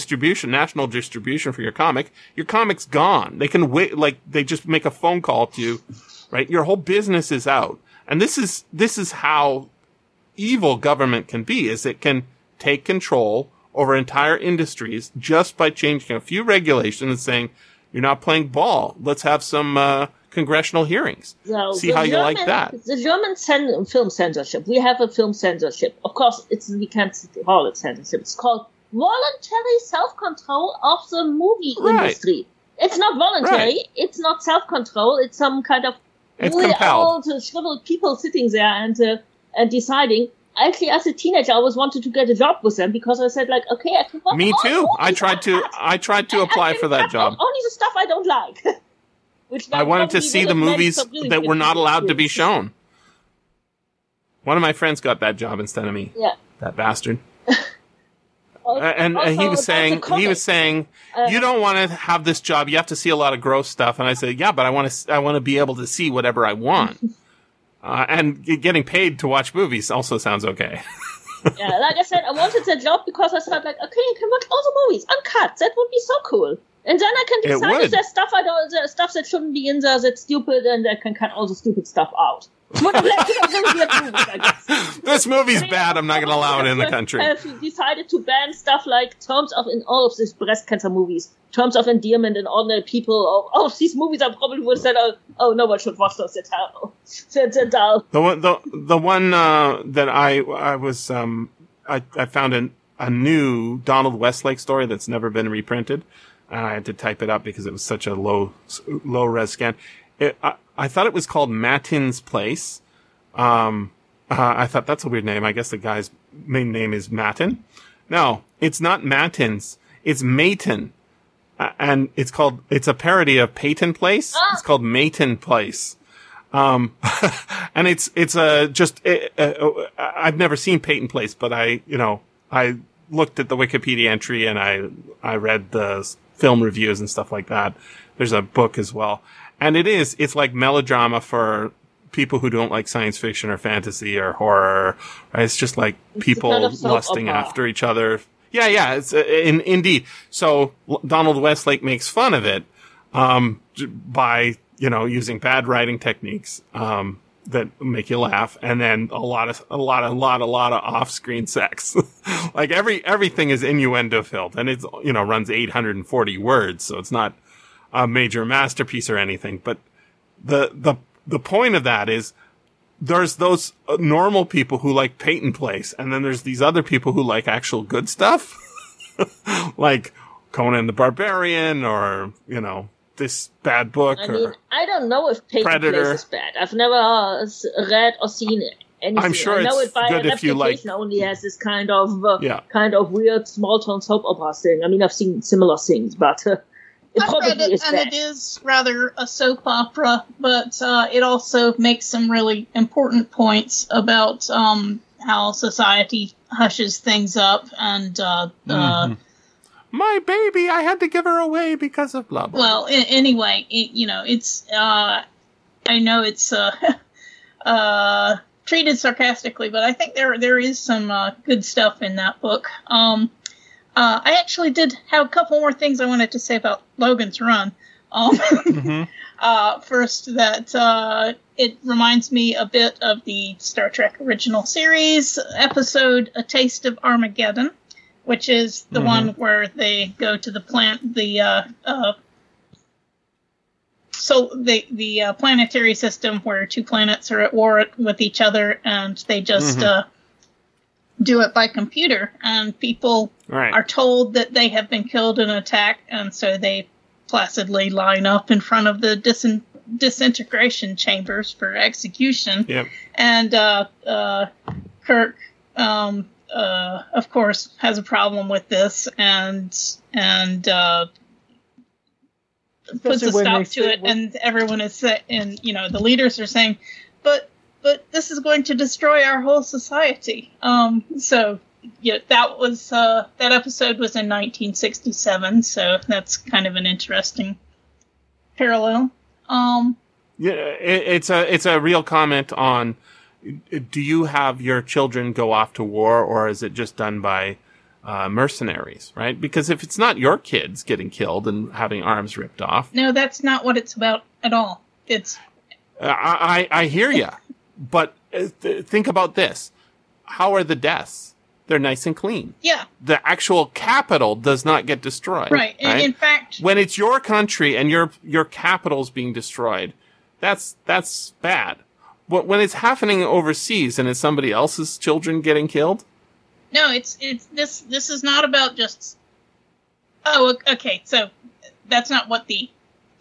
national distribution for your comic, your comic's gone. They can wait, like they just make a phone call to you, right? Your whole business is out. And this is how evil government can be, is it can take control over entire industries just by changing a few regulations and saying, you're not playing ball. Let's have some, congressional hearings. No, see how you like that. The German film censorship. We have a film censorship. Of course, we can't call it censorship. It's called voluntary self-control of the movie industry. It's not voluntary. Right. It's not self-control. It's some kind of old shriveled people sitting there and deciding. Actually, as a teenager, I always wanted to get a job with them because I said, like, okay, I can watch. Me too. I tried to apply for that job. Only the stuff I don't like. I wanted to see the movies that were not allowed to be shown. One of my friends got that job instead of me. Yeah. That bastard. and he was saying, you don't want to have this job. You have to see a lot of gross stuff. And I said, yeah, but I want to be able to see whatever I want. And getting paid to watch movies also sounds okay. Yeah, like I said, I wanted that job because I thought, like, okay, I can watch all the movies uncut. That would be so cool. And then I can decide if there's stuff that shouldn't be in there that's stupid, and I can cut all the stupid stuff out. Would have left I guess. This movie's bad. I'm not going to allow it in the country. I have decided to ban stuff like terms of in all of these breast cancer movies. terms of endearment and ordinary people of, oh, these movies I probably would have said, oh, no one should watch those, they're terrible. They're dull. The one that I was, I found a new Donald Westlake story that's never been reprinted. I had to type it up because it was such a low res scan. I thought it was called Matin's Place. I thought that's a weird name. I guess the guy's main name is Matin. No, it's not Matin's. It's Matin. And it's a parody of Peyton Place. It's called Matin Place. And I've never seen Peyton Place, but I looked at the Wikipedia entry and I read the film reviews and stuff like that. There's a book as well. And it's like melodrama for people who don't like science fiction or fantasy or horror. Right? It's just like people lusting after each other. Yeah, it's indeed. So Donald Westlake makes fun of it by using bad writing techniques that make you laugh, and then a lot of off-screen sex. Like everything is innuendo filled, and it's runs 840 words, so it's not a major masterpiece or anything. But the point of that is, there's those normal people who like Peyton Place, and then there's these other people who like actual good stuff, like Conan the Barbarian, or this bad book. I don't know if Peyton Place is bad. I've never read or seen anything. I'm sure it's good if you like. Only has this kind of weird small town soap opera thing. I mean, I've seen similar things, but. I've read it, and it is rather a soap opera, but it also makes some really important points about how society hushes things up and... my baby, I had to give her away because of blah, blah. Well, anyway, it's... I know it's treated sarcastically, but I think there is some good stuff in that book. I actually did have a couple more things I wanted to say about Logan's Run. First, that it reminds me a bit of the Star Trek original series episode "A Taste of Armageddon," which is the one where they go to the planetary system where two planets are at war with each other, and they just. Do it by computer, and people are told that they have been killed in an attack, and so they placidly line up in front of the disintegration chambers for execution. Yep. And Kirk, of course, has a problem with this, and puts a stop to it. And everyone is and the leaders are saying, but this is going to destroy our whole society. That was that episode was in 1967, so that's kind of an interesting parallel. It's a real comment on: do you have your children go off to war, or is it just done by mercenaries? Right? Because if it's not your kids getting killed and having arms ripped off, no, that's not what it's about at all. It's I hear you. But think about this. How are the deaths? They're nice and clean. Yeah. The actual capital does not get destroyed. Right. And in fact... when it's your country and your capital's being destroyed, that's bad. But when it's happening overseas and it's somebody else's children getting killed... No, it's this is not about just... Oh, okay, so that's not what the...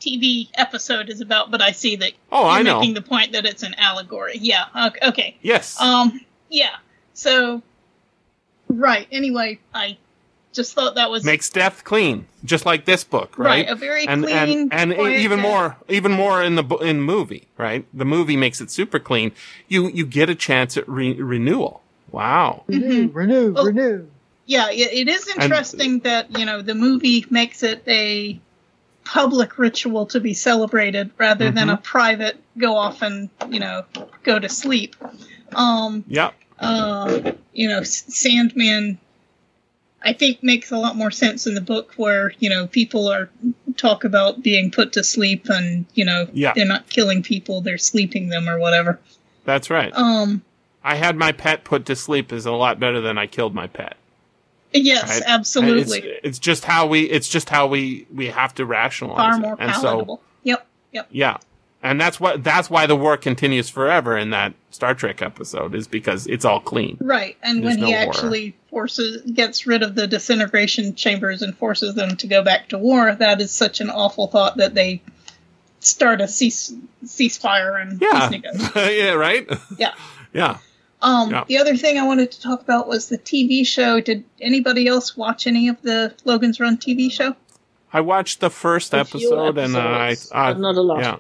TV episode is about, but I see that you're making the point that it's an allegory. Yeah, okay. Yes. Yeah, so, right, anyway, I just thought that was... Makes death clean, just like this book, right? Right, a very clean... And even more in the movie, right? The movie makes it super clean. You get a chance at renewal. Wow. Mm-hmm. Renew. Yeah, it is interesting that, the movie makes it a... public ritual to be celebrated rather than a private go off and go to sleep. Sandman I think makes a lot more sense in the book where people are talk about being put to sleep and they're not killing people, they're sleeping them or whatever. That's right. I had my pet put to sleep is a lot better than I killed my pet. Yes, right? Absolutely. It's just how we have to rationalize. Far more palatable. So, yep. Yeah. And that's why the war continues forever in that Star Trek episode, is because it's all clean. Right. And there's when he actually gets rid of the disintegration chambers and forces them to go back to war, that is such an awful thought that they start a ceasefire and peace negotiations. Yeah, right? Yeah. Yeah. The other thing I wanted to talk about was the TV show. Did anybody else watch any of the Logan's Run TV show? I watched the first episode, and not a lot. Yeah.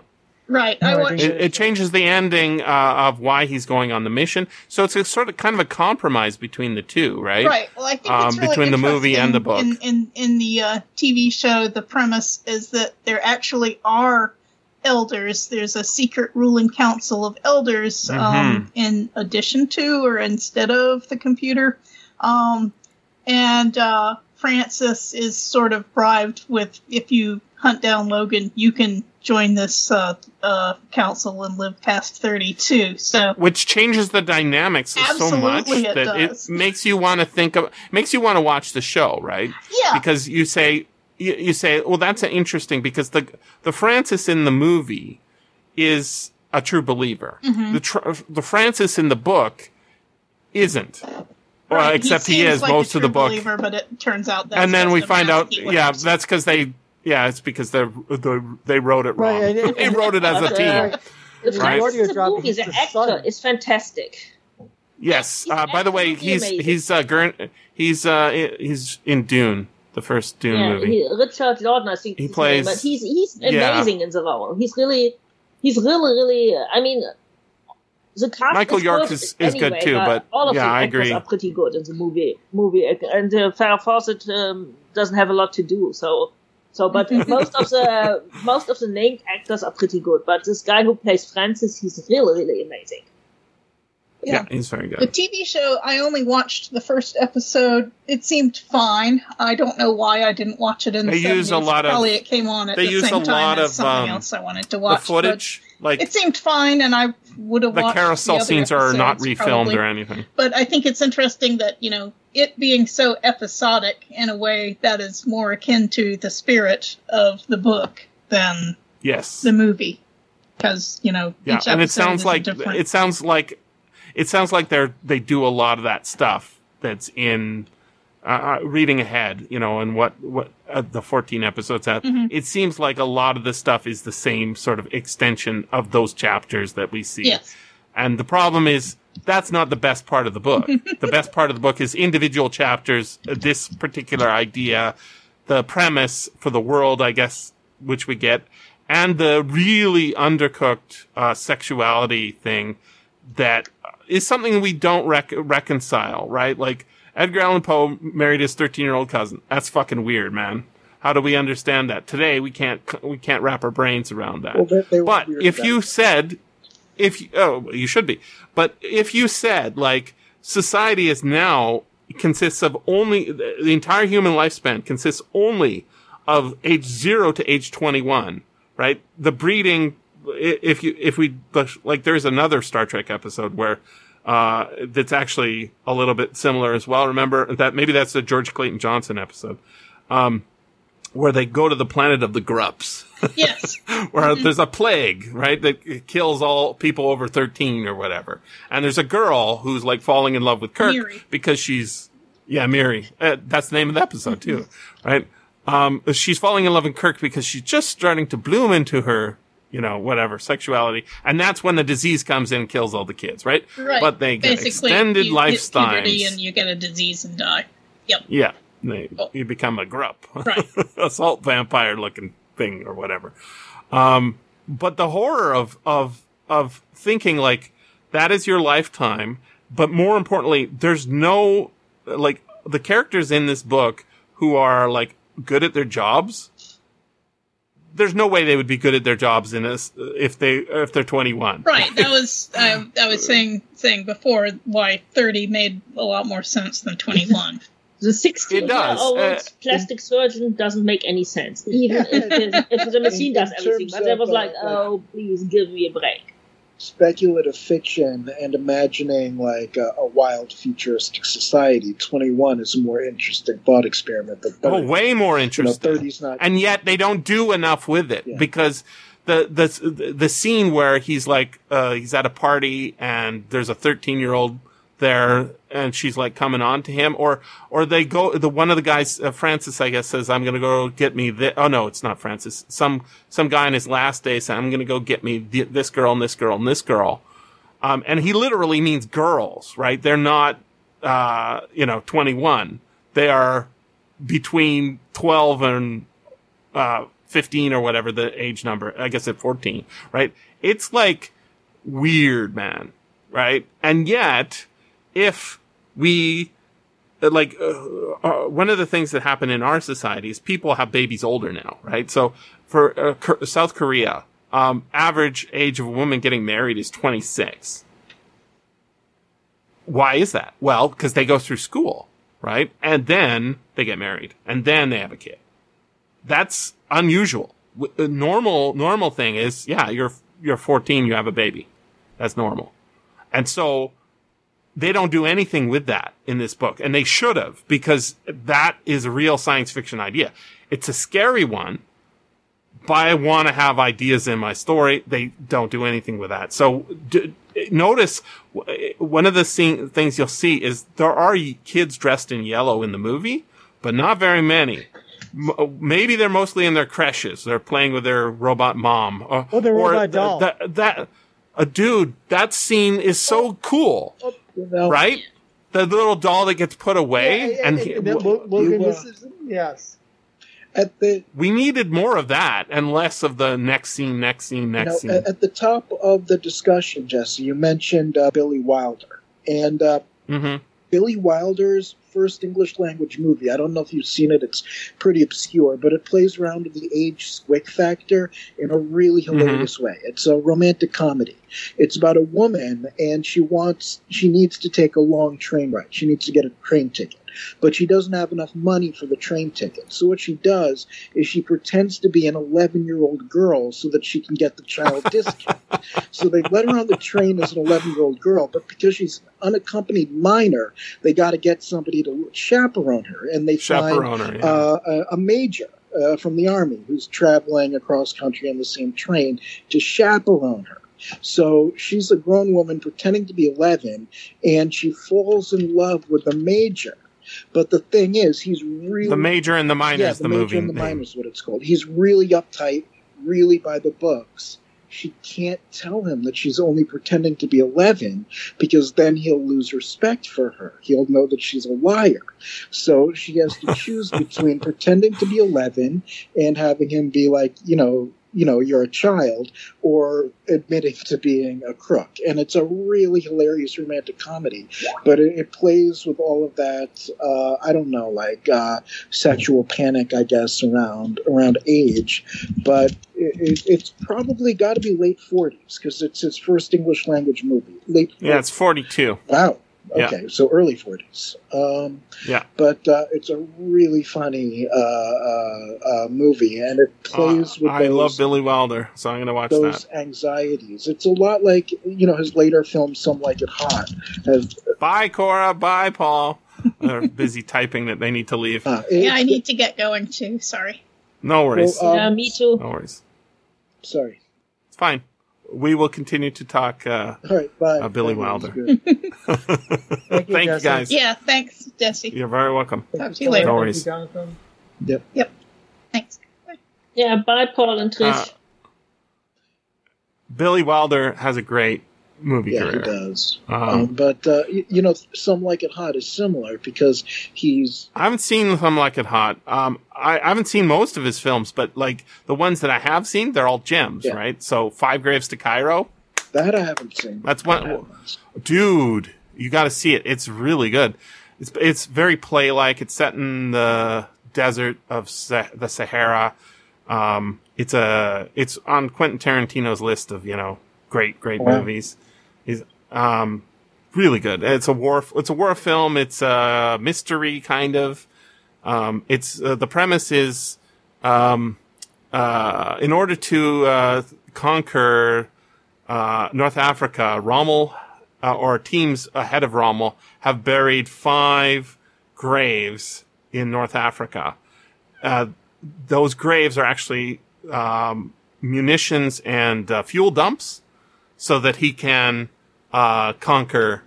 Right. No, I watched it. It changes the ending of why he's going on the mission, so it's a sort of kind of a compromise between the two, right? Right. Well, I think it's really between the movie and the book. In the TV show, the premise is that there actually are elders. There's a secret ruling council of elders, in addition to or instead of the computer, and Francis is sort of bribed with, if you hunt down Logan, you can join this council and live past 32. So, which changes the dynamics so much that it makes you want to watch the show, right? Yeah, because you say, well, that's interesting, because the Francis in the movie is a true believer. Mm-hmm. The Francis in the book isn't. Right. Except he is like most of the book. Believer, but it turns out that's, and then we find out, that's because they wrote it wrong. Right, they wrote it as a team. He's an actor. It's fantastic. Yes. By the way, he's in Dune. The first Dune movie. Richard Jordan, I think. He plays. But he's amazing in the role. He's really. I mean, the cast. Michael York is good too, but all of the actors are pretty good in the movie, and Farrah Fawcett doesn't have a lot to do. So, but most of the named actors are pretty good. But this guy who plays Francis, he's really amazing. Yeah, he's very good. The TV show, I only watched the first episode. It seemed fine. I don't know why I didn't watch it in the 70s. Probably it came on at the same time as something else I wanted to watch. The footage, it seemed fine, and I would have watched the carousel scenes are not refilmed or anything. But I think it's interesting that, it being so episodic in a way that is more akin to the spirit of the book than the movie. Because, each episode and different. It sounds like they do a lot of that stuff that's in reading ahead, and what the 14 episodes have. Mm-hmm. It seems like a lot of the stuff is the same sort of extension of those chapters that we see. Yes. And the problem is that's not the best part of the book. The best part of the book is individual chapters, this particular idea, the premise for the world, I guess, which we get, and the really undercooked sexuality thing that is something we don't reconcile, right? Like, Edgar Allan Poe married his 13-year-old cousin. That's fucking weird, man. How do we understand that? Today, we can't wrap our brains around that. Well, but if you said, you should be. But if you said, society is now consists of only, the entire human lifespan consists only of age 0 to age 21, right? The breeding, there's another Star Trek episode where that's actually a little bit similar as well. Remember that? Maybe that's the George Clayton Johnson episode, where they go to the planet of the Grups. Yes. Where there's a plague, right, that kills all people over 13 or whatever. And there's a girl who's falling in love with Kirk because she's Miri. That's the name of the episode too, right? She's falling in love with Kirk because she's just starting to bloom into her, sexuality. And that's when the disease comes in and kills all the kids, right? Right. But they get extended lifespans. Basically, you hit puberty and you get a disease and die. Yep. Yeah. You become a grup. Right. A salt vampire-looking thing or whatever. But the horror of thinking, that is your lifetime. But more importantly, there's no, the characters in this book who are, good at their jobs, there's no way they would be good at their jobs in this if they're 21. Right. That was I was saying before why 30 made a lot more sense than 21. The 16-year-old plastic surgeon doesn't make any sense, even if the machine does everything. But I was like, oh, please give me a break. speculative fiction and imagining like a wild futuristic society, 21 is a more interesting thought experiment. But way more interesting. 30's not. And yet they don't do enough with it because the scene where he's like he's at a party and there's a 13-year-old there and she's like coming on to him or they go one of the guys Francis I guess says I'm gonna go get me oh no it's not Francis some guy on his last day said I'm gonna go get me this girl and this girl and this girl and he literally means girls, right? They're not 21, they are between 12 and 15 or whatever the age number, I guess at 14, right? It's like weird, man, right? And yet if we like one of the things that happen in our society is people have babies older now, right? So for South Korea, average age of a woman getting married is 26. Why is that? Well, because they go through school, right? And then they get married and then they have a kid. That's unusual. A normal thing is, you're 14, you have a baby. That's normal. And so they don't do anything with that in this book. And they should have, because that is a real science fiction idea. It's a scary one, but I want to have ideas in my story. They don't do anything with that. So notice one of the things you'll see is there are kids dressed in yellow in the movie, but not very many. Maybe they're mostly in their creches. They're playing with their robot mom. Or robot doll. Dude, that scene is so cool. Right? The little doll that gets put away. Yes. We needed more of that and less of the next scene. At the top of the discussion, Jesse, you mentioned Billy Wilder. And Billy Wilder's first English language movie, I don't know if you've seen it, it's pretty obscure, but it plays around with the age squick factor in a really hilarious way. It's a romantic comedy. It's about a woman and she needs to take a long train ride. She needs to get a train ticket, but she doesn't have enough money for the train ticket. So what she does is she pretends to be an 11-year-old girl so that she can get the child discount. So they let her on the train as an 11-year-old girl, but because she's an unaccompanied minor, they got to get somebody to chaperone her, and they find a major from the Army who's traveling across country on the same train to chaperone her. So she's a grown woman pretending to be 11, and she falls in love with the major. But the thing is, he's really... The major and the minor is the movie. The major and the minor is what it's called. He's really uptight, really by the books. She can't tell him that she's only pretending to be 11 because then he'll lose respect for her. He'll know that she's a liar. So she has to choose between pretending to be 11 and having him be like, you're a child, or admitting to being a crook. And it's a really hilarious romantic comedy, but it plays with all of that, sexual panic, I guess, around age. But it's probably got to be late 40s, because it's his first English language movie. Late 40s. Yeah, it's 42. Wow. Okay, yeah. So early 40s. But it's a really funny movie, and it plays with I love Billy Wilder, so I'm going to watch those anxieties. It's a lot like, his later film, Some Like It Hot. Bye, Cora. Bye, Paul. They're busy typing that they need to leave. I need to get going, too. Sorry. No worries. Well, me too. No worries. Sorry. It's fine. We will continue to talk Billy Wilder. Thank you, guys. Yeah, thanks, Jesse. You're very welcome. Talk to you later. No worries. Yep. Thanks. Yeah, bye, Paul and Trish. Billy Wilder has a great movie career. Yeah, he does. Some Like It Hot is similar because he's... I haven't seen Some Like It Hot. I haven't seen most of his films, but like the ones that I have seen, they're all gems, right? So Five Graves to Cairo. That I haven't seen. That's one. Dude, you got to see it. It's really good. It's very play-like. It's set in the desert of the Sahara. It's on Quentin Tarantino's list of, great movies. He's really good. It's a war film. It's a mystery kind of. It's the premise is in order to conquer North Africa, Rommel, or teams ahead of Rommel, have buried 5 graves in North Africa. Those graves are actually munitions and fuel dumps, so that he can conquer,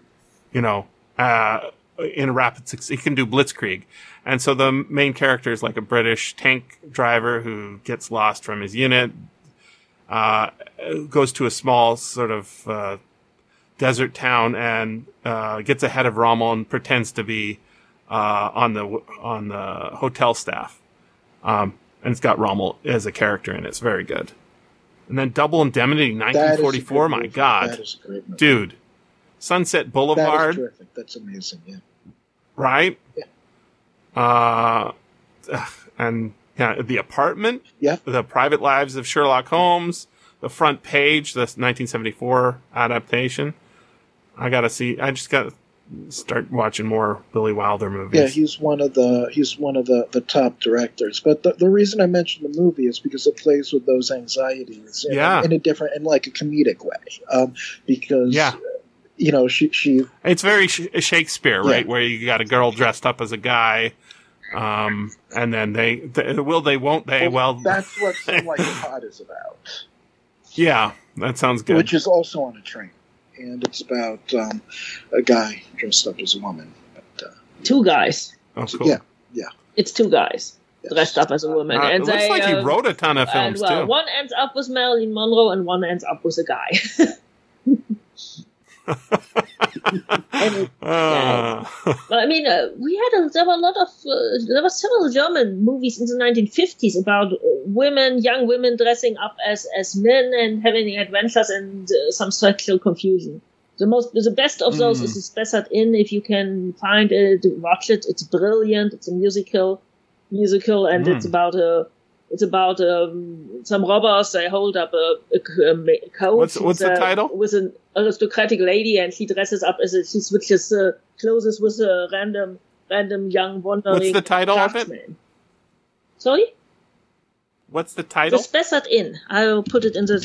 in rapid succession. He can do blitzkrieg. And so the main character is like a British tank driver who gets lost from his unit, goes to a small sort of desert town, and gets ahead of Rommel and pretends to be on the hotel staff. And it's got Rommel as a character in it. It's very good. And then Double Indemnity, 1944. My God. That is a great movie. Dude. Sunset Boulevard. That is terrific. That's amazing, yeah. Right? Yeah. And yeah, The Apartment. Yeah. The Private Lives of Sherlock Holmes. The Front Page, the 1974 adaptation. I just got to start watching more Billy Wilder movies. Yeah, he's one of the top directors. But the reason I mentioned the movie is because it plays with those anxieties in a different, in like a comedic way. Because she it's very Shakespeare, right? Yeah. Where you got a girl dressed up as a guy. And then they will they won't they well that's what Sunlight Hot is about. Yeah, that sounds good. Which is also on a train, and it's about a guy dressed up as a woman. But, 2 guys. Oh, cool. Yeah. It's 2 guys dressed up as a woman. And it looks like he wrote a ton of films too. One ends up with Marilyn Monroe, and one ends up with a guy. There were several German movies in the 1950s about women, young women dressing up as men and having adventures and some sexual confusion. The best of those is Spessart Inn. If you can find it, watch it. It's brilliant. It's a musical, and it's about some robbers. They hold up a coat. What's the title? With an aristocratic lady, and she dresses up as she switches clothes with a random young wandering. What's the title of it? Sorry. What's the title? The Spessart Inn. I'll put it in the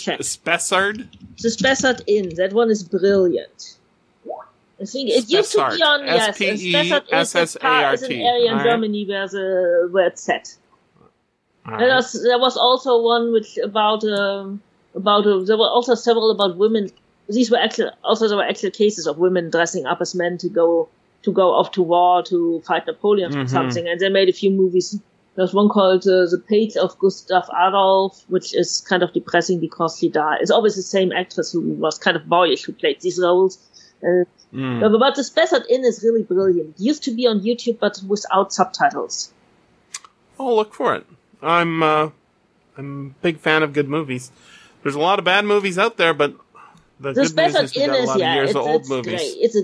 chat. Spessart. The Spessart Inn. That one is brilliant. I think it used to be on. Yes, Spessart is an area in Germany where it's set. There was also one which about there were also several about women. These were actual cases of women dressing up as men to go off to war to fight Napoleon or something. And they made a few movies. There's one called The Page of Gustav Adolf, which is kind of depressing because she died. It's always the same actress who was kind of boyish who played these roles. But the Spessart Inn is really brilliant. It used to be on YouTube, but without subtitles. I'll look for it. I'm a big fan of good movies. There's a lot of bad movies out there, but the good news is we've got a lot of years of old movies. Great. It's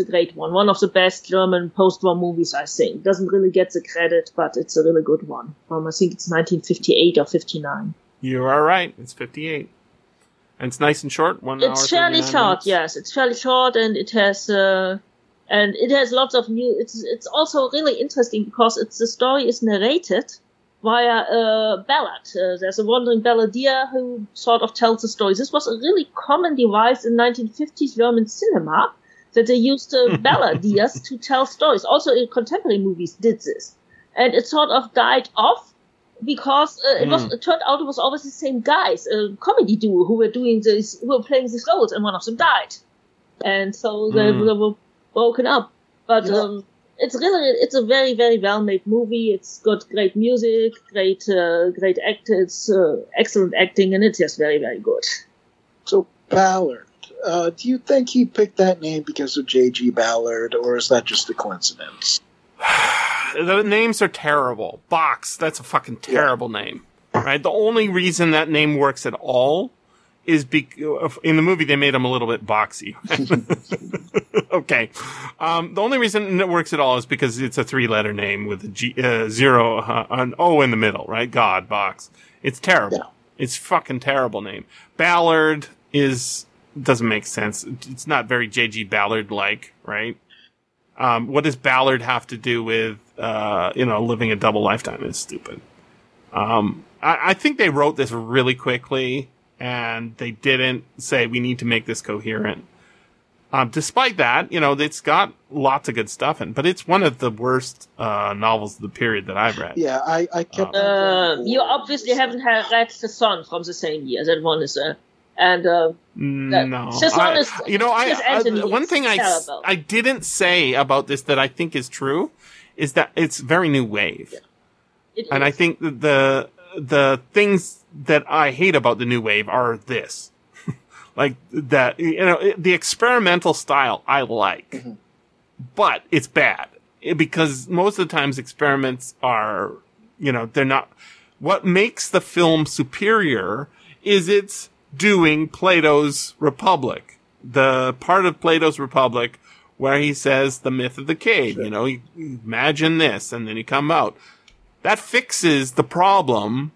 a great one. One of the best German post-war movies, I think. Doesn't really get the credit, but it's a really good one. I think it's 1958 or 59. You are right. It's 58. And it's nice and short. 1 hour. It's fairly short, yes. It's fairly short, and it has... lots of new... It's also really interesting because the story is narrated... via a ballad. There's a wandering balladeer who sort of tells the story. This was a really common device in 1950s German cinema, that they used balladeers to tell stories. Also, in contemporary movies did this. And it sort of died off because it turned out it was always the same guys, a comedy duo who were playing these roles, and one of them died. And so they were broken up. But... yeah. It's a very, very well-made movie. It's got great music, great actors, excellent acting, and it's just very, very good. So Ballard, do you think he picked that name because of J.G. Ballard, or is that just a coincidence? The names are terrible. Box, that's a fucking terrible name, right? The only reason that name works at all is in the movie they made him a little bit boxy. Okay. The only reason it works at all is because it's a 3-letter name with a zero, an O in the middle, right? God, Box. It's terrible. Yeah. It's fucking terrible name. Ballard doesn't make sense. It's not very J.G. Ballard-like, right? What does Ballard have to do with, living a double lifetime? It's stupid. I think they wrote this really quickly. and they didn't say we need to make this coherent. Despite that, you know, it's got lots of good stuff in, but it's one of the worst novels of the period that I've read. Yeah, I kept... you obviously haven't read The Sun from the same year. That one is... one thing I didn't say about this that I think is true is that it's very new wave. Yeah. I think that the things that I hate about the new wave are this. Like that, you know, the experimental style I like, mm-hmm. but it's bad because most of the times experiments are, you know, they're not. What makes the film superior is it's doing Plato's Republic, the part of Plato's Republic where he says the myth of the cave, sure. You know, you imagine this and then you come out. That fixes the problem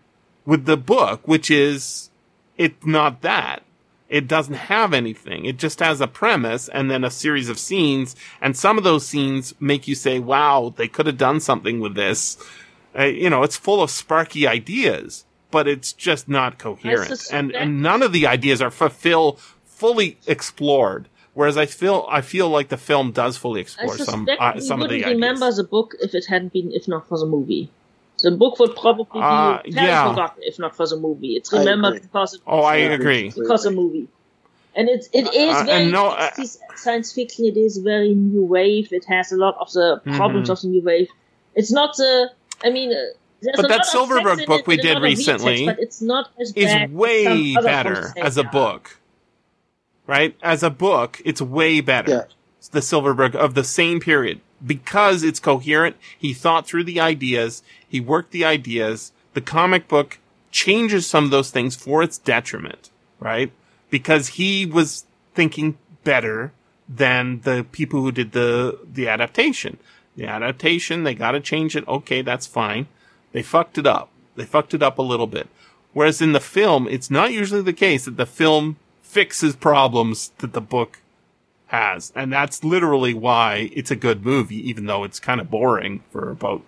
with the book, which is it's not that. It doesn't have anything. It just has a premise and then a series of scenes. And some of those scenes make you say, wow, they could have done something with this. You know, it's full of sparky ideas, but it's just not coherent. And none of the ideas are fully explored. Whereas I feel like the film does fully explore some of the ideas. I wouldn't remember the book if not for the movie. The book would probably be forgotten if not for the movie. It's remembered because of the movie. And it is very science fiction. It is very new wave. It has a lot of the problems mm-hmm. of the new wave. It's not the... I mean... But that Silverberg book we did recently is way better as a book. Right? As a book, it's way better. Yeah. It's the Silverberg of the same period. Because it's coherent, he thought through the ideas, he worked the ideas, the comic book changes some of those things for its detriment, right? Because he was thinking better than the people who did the adaptation. The adaptation, they gotta change it, okay, that's fine. They fucked it up. They fucked it up a little bit. Whereas in the film, it's not usually the case that the film fixes problems that the book has. And that's literally why it's a good movie, even though it's kind of boring for about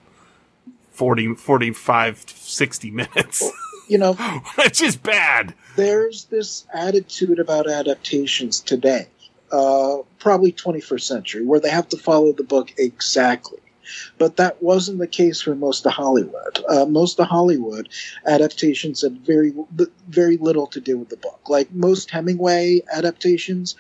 40, 45, 60 minutes. Well, you know, which is bad. There's this attitude about adaptations today, probably 21st century, where they have to follow the book exactly. But that wasn't the case for most of Hollywood. Most of Hollywood adaptations had very little to do with the book. Like most Hemingway adaptations,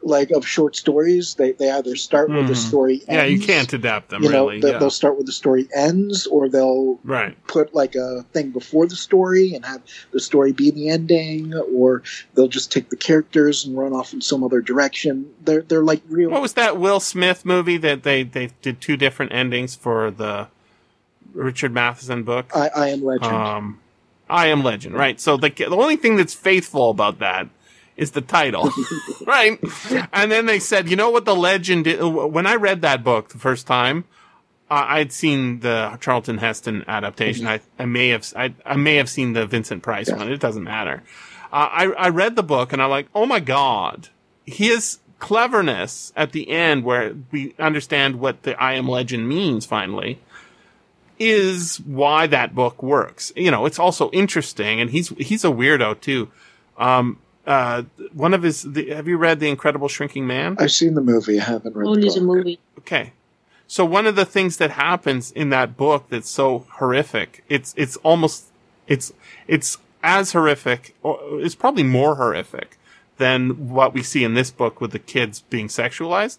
like of short stories, they either start with the story ends. Yeah, you can't adapt them, you know, really. They'll start with the story ends, or they'll put like a thing before the story and have the story be the ending, or they'll just take the characters and run off in some other direction. They're like real... What was that Will Smith movie that they did two different endings for the Richard Matheson book? I Am Legend. I Am Legend, right. So the only thing that's faithful about that is the title, right? And then they said, you know what the legend is? When I read that book the first time, I'd seen the Charlton Heston adaptation. Mm-hmm. I may have seen the Vincent Price one. It doesn't matter. I read the book and I'm like, oh my God, his cleverness at the end where we understand what the I Am Legend means finally is why that book works. You know, it's also interesting, and he's a weirdo too. One of his... have you read The Incredible Shrinking Man? I've seen the movie. I haven't read the book. Only the movie. Okay. So one of the things that happens in that book that's so horrific, it's almost... It's as horrific, or it's probably more horrific than what we see in this book with the kids being sexualized.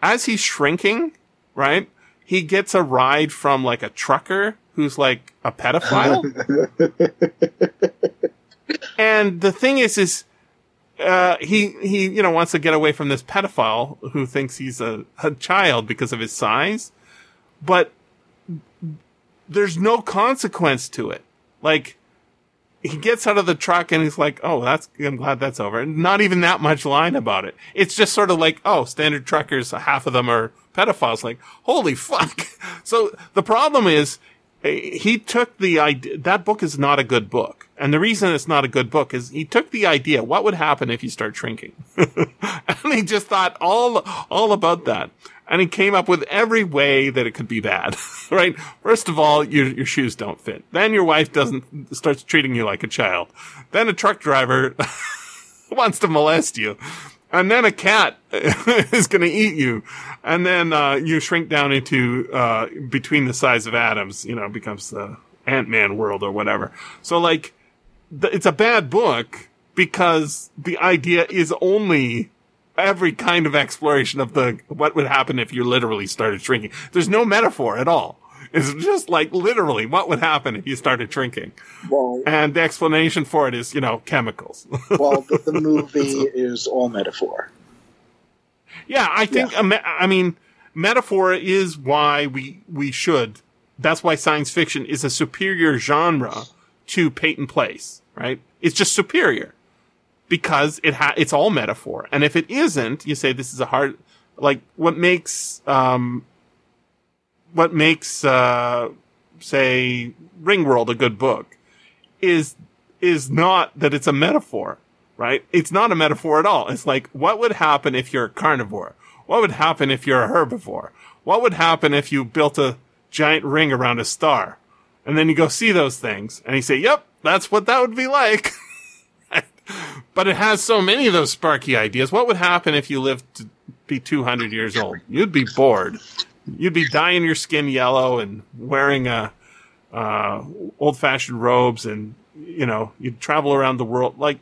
As he's shrinking, right, he gets a ride from, like, a trucker who's, like, a pedophile. And the thing is... he you know wants to get away from this pedophile who thinks he's a child because of his size, but there's no consequence to it. Like, he gets out of the truck and he's like, oh, I'm glad that's over. And not even that much line about it. It's just sort of like, oh, standard truckers, half of them are pedophiles. Like, holy fuck. So the problem is, he took the idea, that book is not a good book. And the reason it's not a good book is he took the idea, what would happen if you start shrinking? And he just thought all about that. and he came up with every way that it could be bad, right? First of all, your shoes don't fit. Then your wife starts treating you like a child. Then a truck driver wants to molest you. And then a cat is going to eat you. And then you shrink down into between the size of atoms, you know, becomes the Ant-Man world or whatever. So, like, it's a bad book because the idea is only every kind of exploration of what would happen if you literally started shrinking. There's no metaphor at all. It's just like literally what would happen if you started drinking. Well, and the explanation for it is, you know, chemicals. Well, the movie is all metaphor. Yeah, I think, yeah. Metaphor is why we should. That's why science fiction is a superior genre to Peyton Place, right? It's just superior because it's all metaphor. And if it isn't, you say this is a hard, like what makes, say, Ringworld a good book is not that it's a metaphor, right? It's not a metaphor at all. It's like, what would happen if you're a carnivore? What would happen if you're a herbivore? What would happen if you built a giant ring around a star? And then you go see those things, and you say, yep, that's what that would be like. But it has so many of those sparky ideas. What would happen if you lived to be 200 years old? You'd be bored. You'd be dyeing your skin yellow and wearing old-fashioned robes, and you know you'd travel around the world. Like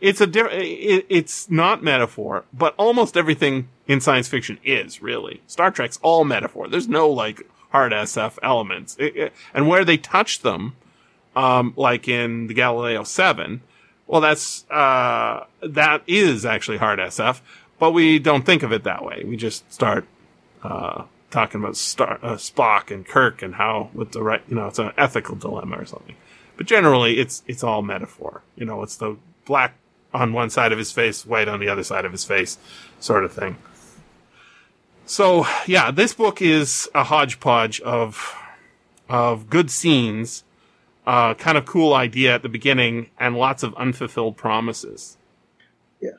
it's it's not metaphor, but almost everything in science fiction is really. Star Trek's all metaphor. There's no like hard SF elements, and where they touch them, like in the Galileo 7, well, that's that is actually hard SF, but we don't think of it that way. We just start. Talking about Spock and Kirk and how with the right, you know, it's an ethical dilemma or something. But generally, it's all metaphor. You know, it's the black on one side of his face, white on the other side of his face, sort of thing. So yeah, this book is a hodgepodge of good scenes, kind of cool idea at the beginning, and lots of unfulfilled promises. Yeah,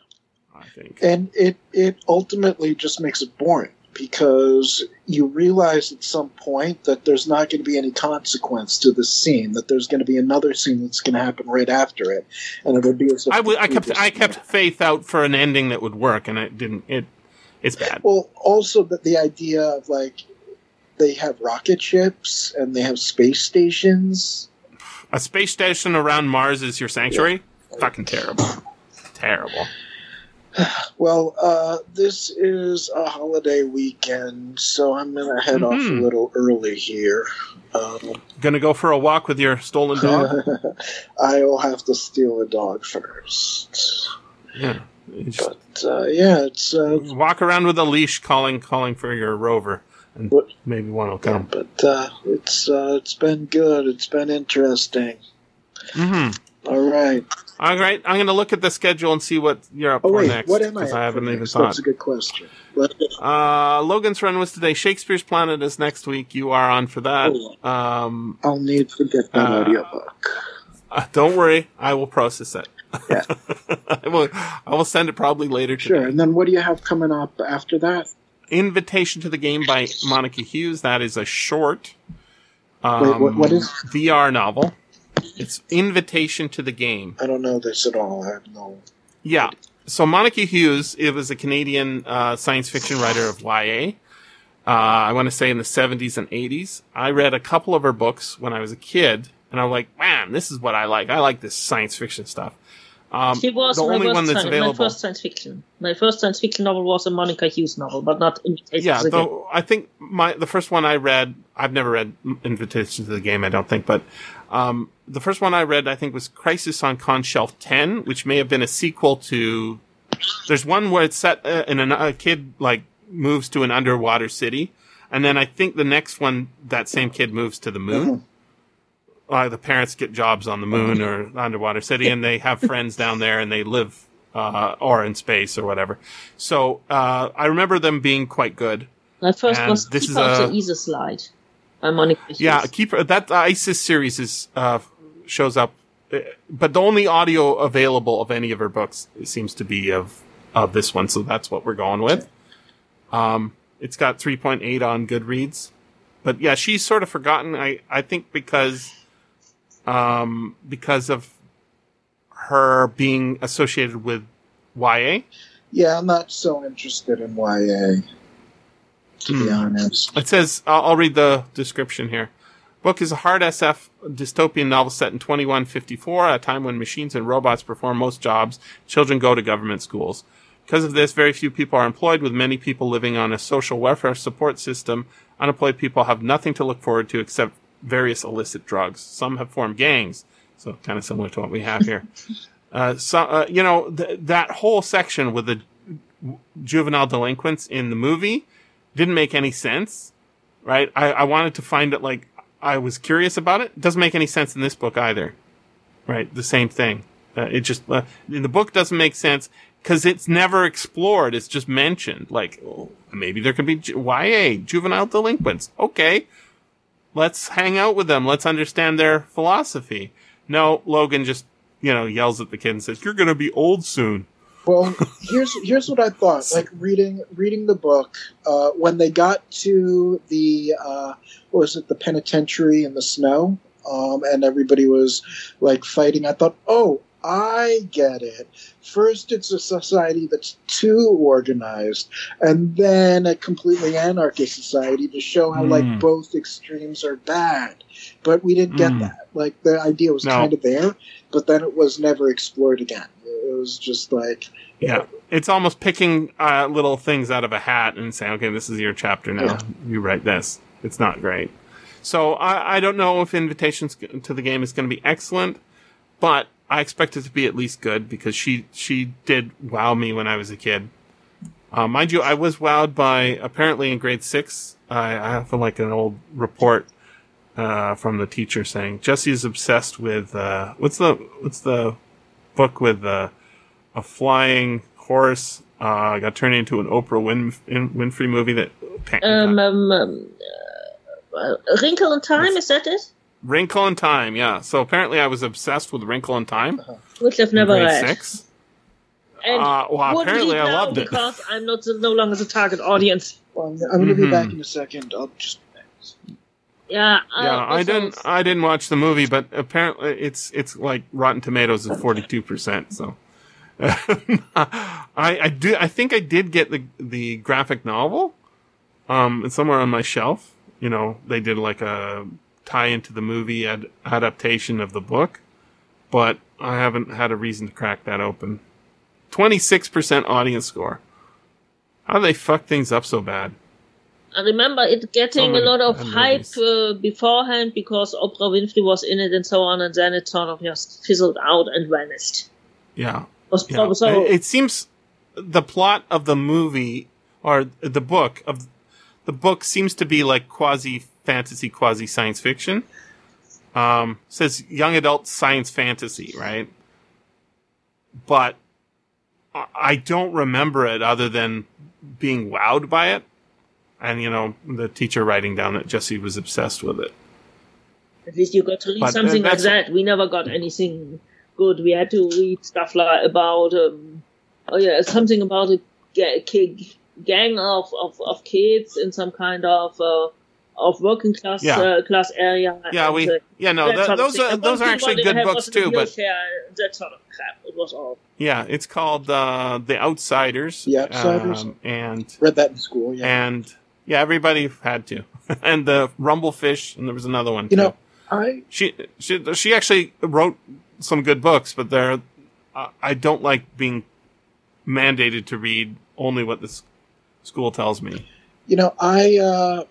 I think, and it ultimately just makes it boring. Because you realize at some point that there's not going to be any consequence to this scene, that there's going to be another scene that's going to happen right after it, and it'll be. I kept faith out for an ending that would work, and it didn't. It's bad. Well, also the idea of like they have rocket ships and they have space stations. A space station around Mars is your sanctuary? Yeah. Fucking terrible. Terrible. Well, this is a holiday weekend, so I'm going to head off a little early here. Going to go for a walk with your stolen dog? I'll have to steal a dog first. Yeah. Walk around with a leash calling for your rover, and maybe one will come. Yeah, but it's been good. It's been interesting. Mm-hmm. All right. I'm going to look at the schedule and see what you're up for next. What am I? Because I haven't even thought. That's a good question. Logan's Run was today. Shakespeare's Planet is next week. You are on for that. I'll need to get that audiobook. Don't worry. I will process it. Yeah. I will send it probably later today. Sure. And then what do you have coming up after that? Invitation to the Game by Monica Hughes. That is a short what is VR novel. It's Invitation to the Game. I don't know this at all. I have no. Yeah. So Monica Hughes, it was a Canadian science fiction writer of YA. I want to say in the 70s and 80s. I read a couple of her books when I was a kid, and I'm like, man, this is what I like. I like this science fiction stuff. She was the only one that's available. My first science fiction novel was a Monica Hughes novel, but not Invitation to the Game. I think the first one I read, I've never read Invitation to the Game, I don't think, but the first one I read, I think, was Crisis on Con Shelf 10, which may have been a sequel to. There's one where it's set in a kid like moves to an underwater city, and then I think the next one that same kid moves to the moon. Mm-hmm. The parents get jobs on the moon or underwater city, and they have friends down there, and they live or in space or whatever. So I remember them being quite good. That first and was this Keeper of the Isis Slide by Monica Hughes. Yeah, Keeper. That Isis series shows up, but the only audio available of any of her books seems to be of this one. So that's what we're going with. It's got 3.8 on Goodreads. But yeah, she's sort of forgotten, I think, because of her being associated with YA. Yeah, I'm not so interested in YA, to be honest. It says, I'll read the description here. Book is a hard SF dystopian novel set in 2154, a time when machines and robots perform most jobs. Children go to government schools. Because of this, very few people are employed, with many people living on a social welfare support system. Unemployed people have nothing to look forward to except various illicit drugs. Some have formed gangs, so kind of similar to what we have here. That whole section with the juvenile delinquents in the movie didn't make any sense, right? I wanted to find it, like, I was curious about it. It doesn't make any sense in this book either, right? The same thing. It just in the book doesn't make sense because it's never explored. It's just mentioned. Like, oh, maybe there could be YA, juvenile delinquents. Okay, let's hang out with them. Let's understand their philosophy. No, Logan just yells at the kid and says, "You're going to be old soon." Well, here's what I thought. Like reading the book, when they got to the the penitentiary in the snow, and everybody was like fighting. I thought, oh, I get it. First, it's a society that's too organized, and then a completely anarchist society to show how like both extremes are bad. But we didn't get that. Like the idea was kind of there, but then it was never explored again. It was just like... Yeah, it's almost picking little things out of a hat and saying, okay, this is your chapter now. Yeah. You write this. It's not great. So I don't know if Invitations to the Game is going to be excellent, but I expect it to be at least good because she did wow me when I was a kid. Mind you, I was wowed by, apparently in grade 6, I have like an old report from the teacher saying, Jesse is obsessed with... What's the book with a flying horse got turned into an Oprah Winfrey movie that Wrinkle in Time, is that it? Wrinkle in Time, yeah. So apparently I was obsessed with Wrinkle in Time. Which I've never read. Six. And well, apparently I loved it. Because I'm no longer the target audience. Well, I'm going to be back in a second. I'll just... I didn't watch the movie, but apparently it's like Rotten Tomatoes is 42%. So, I think I did get the graphic novel. It's somewhere on my shelf. You know, they did like a tie into the movie adaptation of the book, but I haven't had a reason to crack that open. 26% audience score. How do they fuck things up so bad? I remember it getting a lot of hype beforehand because Oprah Winfrey was in it and so on, and then it sort of just fizzled out and vanished. Yeah. It seems the plot of the movie, or the book seems to be like quasi-fantasy, quasi-science fiction. It says young adult science fantasy, right? But I don't remember it other than being wowed by it. And, the teacher writing down that Jesse was obsessed with it. At least you got to read something like that. We never got anything good. We had to read stuff about... something about a gang of kids in some kind of working class class area. Yeah, those are actually good books too. But that sort of crap. It was all. Yeah, it's called The Outsiders. The Outsiders. And read that in school. Yeah. And yeah, everybody had to. And the Rumblefish, and there was another one. She actually wrote some good books, but they're I don't like being mandated to read only what the school tells me. I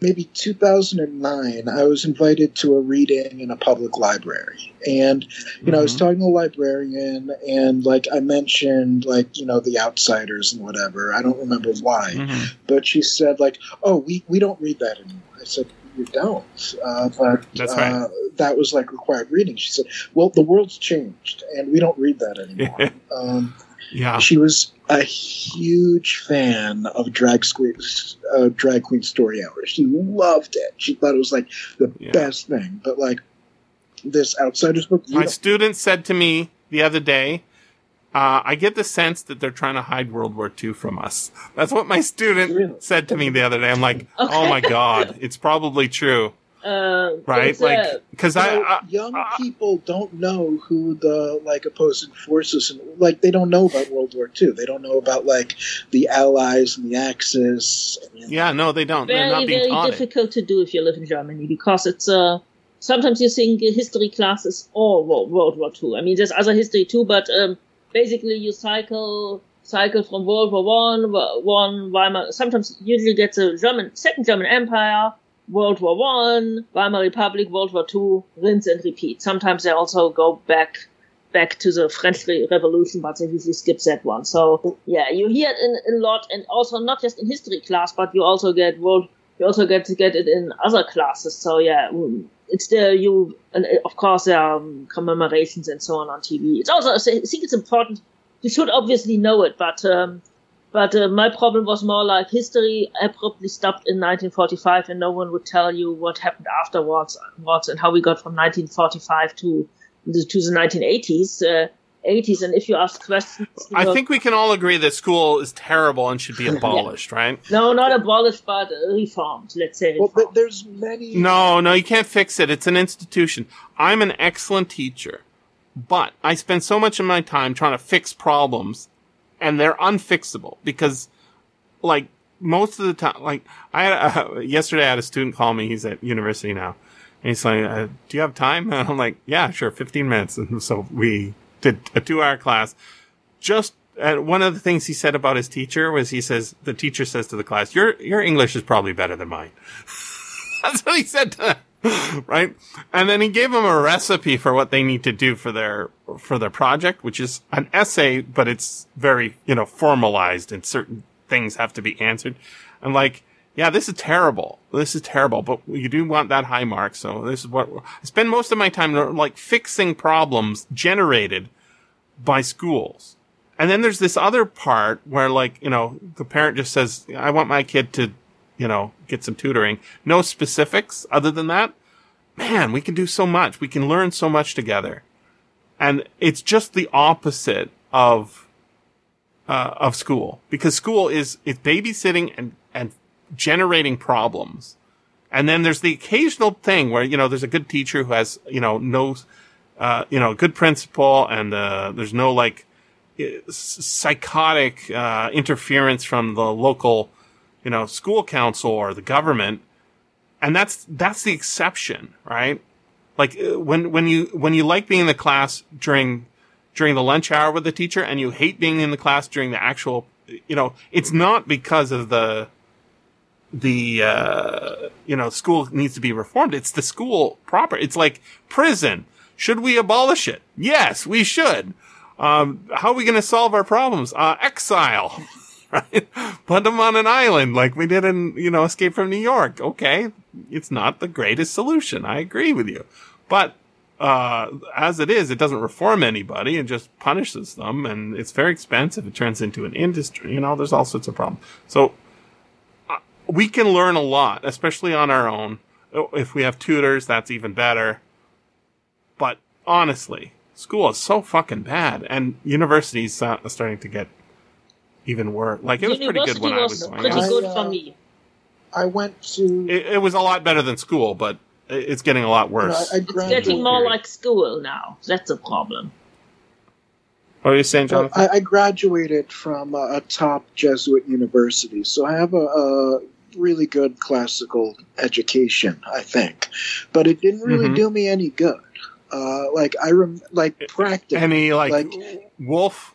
maybe 2009, I was invited to a reading in a public library. And, I was talking to a librarian and, I mentioned, The Outsiders and whatever. I don't remember why. Mm-hmm. But she said, we don't read that anymore. I said, you don't. But that was, required reading. She said, well, the world's changed and we don't read that anymore. Yeah. She was a huge fan of Drag Queen Story Hour. She loved it. She thought it was the best thing. But this Outsiders book, my student said to me the other day, I get the sense that they're trying to hide World War II from us. That's what my student said to me the other day. I'm like, oh my God, it's probably true. Right? Like, because young people don't know who the opposing forces and they don't know about World War II. They don't know about the Allies and the Axis. Yeah, no, they don't. They're not being taught. Very difficult to do if you live in Germany, because it's sometimes you think history class is all World War II. I mean, there's other history too, but basically you cycle from World War One, Weimar. Sometimes usually gets a Second German Empire. World War One, Weimar Republic, World War Two, rinse and repeat. Sometimes they also go back to the French Revolution, but they usually skip that one. So yeah, you hear it in a lot, and also not just in history class, but you also get get it in other classes. So yeah, it's there. And of course there are commemorations and so on TV. It's also, I think it's important. You should obviously know it, But my problem was more like history abruptly stopped in 1945, and no one would tell you what happened afterwards and how we got from 1945 to the 1980s. And if you ask questions... I think we can all agree that school is terrible and should be abolished, right? No, not abolished, but reformed, let's say. Reformed. Well, there's many... No, you can't fix it. It's an institution. I'm an excellent teacher, but I spend so much of my time trying to fix problems. And they're unfixable because, most of the time, I had yesterday I had a student call me. He's at university now, and he's like, "Do you have time?" And I'm like, "Yeah, sure, 15 minutes." And so we did a 2-hour class. Just one of the things he said about his teacher was the teacher says to the class, "Your English is probably better than mine." That's what he said to them, right? And then he gave them a recipe for what they need to do for their project, which is an essay, but it's very, formalized and certain things have to be answered. And yeah, this is terrible. This is terrible, but you do want that high mark. So this is what I spend most of my time, fixing problems generated by schools. And then there's this other part where, the parent just says, I want my kid to, get some tutoring. No specifics other than that. Man, we can do so much. We can learn so much together. And it's just the opposite of school, because school is babysitting and generating problems. And then there's the occasional thing where, there's a good teacher who has, good principal, and there's no psychotic interference from the local school council or the government. And that's the exception, right? When you like being in the class during the lunch hour with the teacher, and you hate being in the class during the actual, it's not because of the school needs to be reformed. It's the school proper. It's like prison. Should we abolish it? Yes, we should. How are we going to solve our problems? Exile. Right? Put them on an island like we did in, Escape from New York. Okay. It's not the greatest solution. I agree with you. But, as it is, it doesn't reform anybody. It just punishes them, and it's very expensive. It turns into an industry. There's all sorts of problems. So we can learn a lot, especially on our own. If we have tutors, that's even better. But honestly, school is so fucking bad, and universities are starting to get even worse. It was pretty good when I was going. Pretty good for me. I went to. It was a lot better than school, but it's getting a lot worse. It's getting more like school now. That's a problem. What are you saying, Jonathan? I graduated from a top Jesuit university, so I have a really good classical education, I think, but it didn't really do me any good. Practically any life.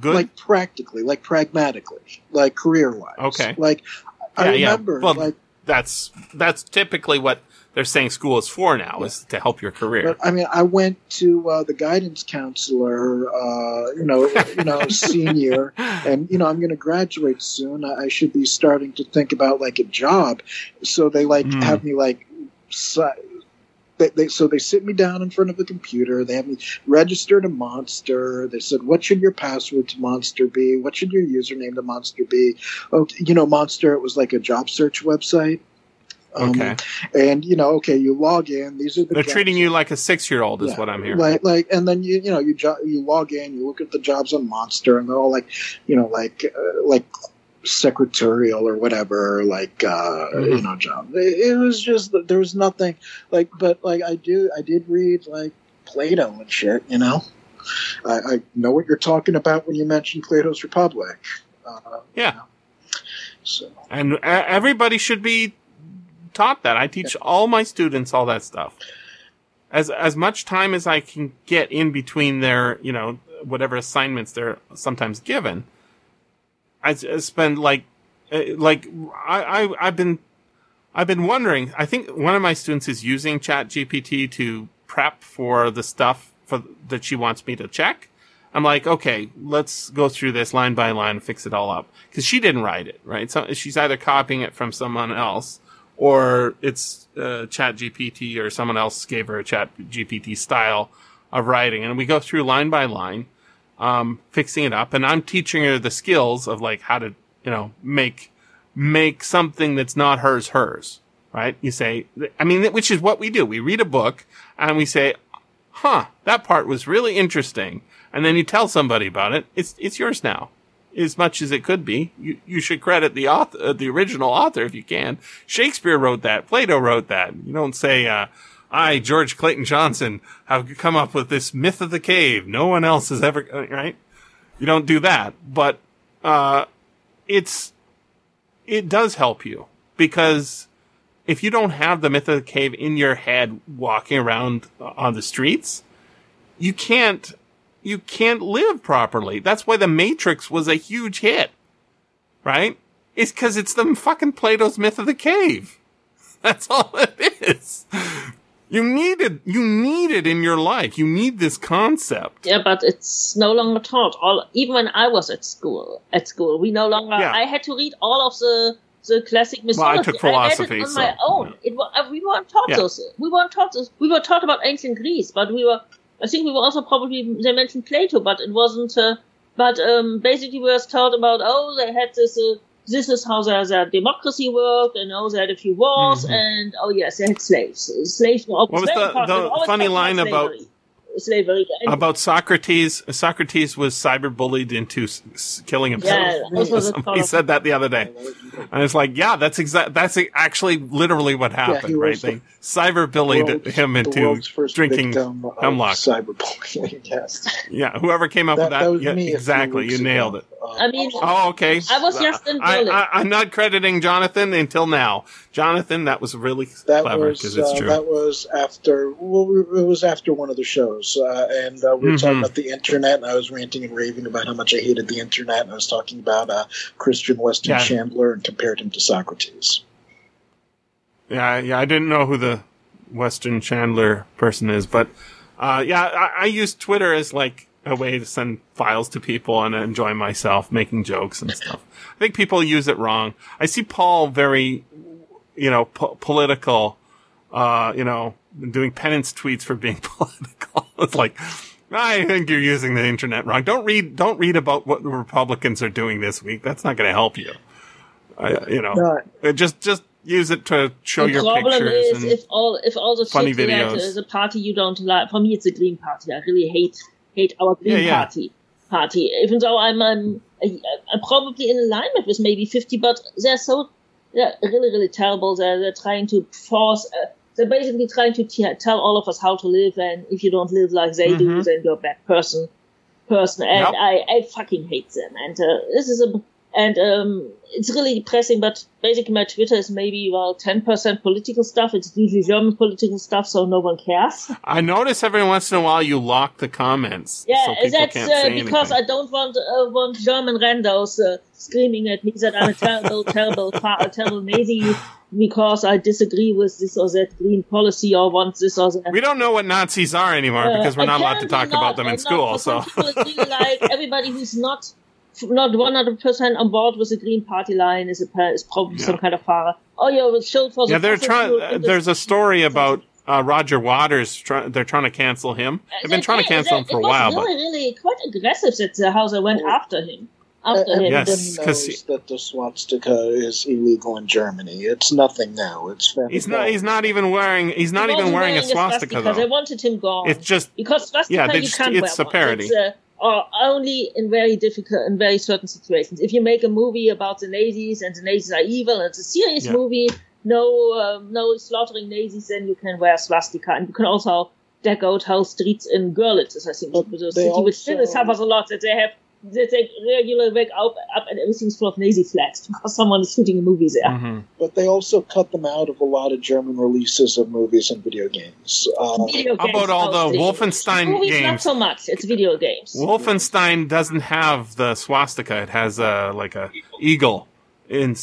Good? Practically, pragmatically, career-wise. Okay. I remember... Well, that's typically what they're saying school is for now, is to help your career. But, I went to the guidance counselor, senior, and, I'm going to graduate soon. I should be starting to think about, a job. So they, have me, They sit me down in front of the computer. They have me registered a monster. They said, what should your password to monster be? What should your username to monster be? Oh, monster, it was a job search website. Okay. And, you know, okay, you log in. These are the They're jobs. Treating you like a 6-year-old is what I'm hearing. Like, and then, you log in, you look at the jobs on Monster, and they're all like, you know, like secretarial or whatever, like, you know, job. It was just, there was nothing, like, but, like, I did read, like, Plato and shit, you know? I know what you're talking about when you mention Plato's Republic. Yeah. You know? So. And everybody should be taught that. I teach all my students all that stuff. As much time as I can get in between their, you know, whatever assignments they're sometimes given, I spend I've been wondering. I think one of my students is using ChatGPT to prep for the stuff that she wants me to check. I'm like, okay, let's go through this line by line and fix it all up. Because she didn't write it, right? So she's either copying it from someone else, or it's ChatGPT, or someone else gave her a ChatGPT style of writing. And we go through line by line, fixing it up. And I'm teaching her the skills of, like, how to, you know, make something that's not hers, right? You say, I mean, which is what we do. We read a book and we say, huh, that part was really interesting. And then you tell somebody about it. It's yours now, as much as it could be. You should credit the author, the original author, if you can. Shakespeare wrote that. Plato wrote that. You don't say, "I, George Clayton Johnson, have come up with this myth of the cave. No one else has ever." Right? You don't do that. But it does help you, because if you don't have the myth of the cave in your head, walking around on the streets, you can't live properly. That's why The Matrix was a huge hit, right? It's because it's the fucking Plato's myth of the cave. That's all it is. You need it in your life. You need this concept. Yeah, but it's no longer taught. Even when I was at school, we no longer. Yeah. I had to read all of the classic mythology. Well, I took philosophy on my own. Yeah. We weren't taught those. We weren't taught this. We were taught about ancient Greece, but I think we were also probably, they mentioned Plato, but it wasn't, basically we were taught about, they had this, this is how their democracy worked, and they had a few wars, and they had slaves. Slaves were always very important. What was the funny line about slavery? About Socrates? Socrates was cyberbullied into killing himself. Yeah, somebody said that the other day. And it's like, that's that's actually literally what happened, right? They cyberbullied him into drinking hemlock. Cyberbullying, yes. Yeah, whoever came up with that exactly. You nailed it. I mean, okay. I was just in bullying. I'm not crediting Jonathan until now. Jonathan, that was really clever, because it's true. That was after. Well, it was after one of the shows, and we were talking about the internet. And I was ranting and raving about how much I hated the internet, and I was talking about Christian Weston Chandler and compared him to Socrates. Yeah. I didn't know who the Weston Chandler person is, but I use Twitter as like a way to send files to people and enjoy myself making jokes and stuff. I think people use it wrong. I see Paul very, you know, political, you know, doing penance tweets for being political. It's like, I think you're using the internet wrong. Don't read about what Republicans are doing this week. That's not going to help you. You know, just use it to show your pictures. The problem is if all the funny videos is a party you don't like. For me, it's the Green Party. I really hate our Green Party. Even though I'm probably in alignment with maybe 50, but they're really, really terrible. They're trying to force. They're basically trying to tell all of us how to live, and if you don't live like they do, then you're a bad person. And I fucking hate them. And it's really depressing. But basically, my Twitter is maybe 10% political stuff. It's usually German political stuff, so no one cares. I notice every once in a while you lock the comments. Yeah, so that's because anything. I don't want German randos screaming at me that I'm a terrible, terrible, terrible Nazi because I disagree with this or that green policy or want this or that. We don't know what Nazis are anymore because we're not allowed to talk about them in school. So people like everybody who's not 100% on board with the Green Party line is probably some kind of far. They're trying. There's a story about Roger Waters. They're trying to cancel him. They've been trying to cancel him for a while. It was really quite aggressive. That's how they went after him. Yes, knows that the swastika is illegal in Germany. It's nothing now. It's he's not even wearing a swastika though. They wanted him gone. It's just because swastika it's a parody. It's, or only in very difficult and very certain situations. If you make a movie about the Nazis and the Nazis are evil, it's a serious movie. No slaughtering Nazis. Then you can wear swastika, and you can also deck out whole streets in Görlitz, as I think the city which still suffers a lot that they have. They take regular wake up and everything's full of Nazi flags because someone is shooting a movie there. Mm-hmm. But they also cut them out of a lot of German releases of movies and video games. How about all the Wolfenstein games? Not so much. It's video games. Wolfenstein doesn't have the swastika. It has a eagle in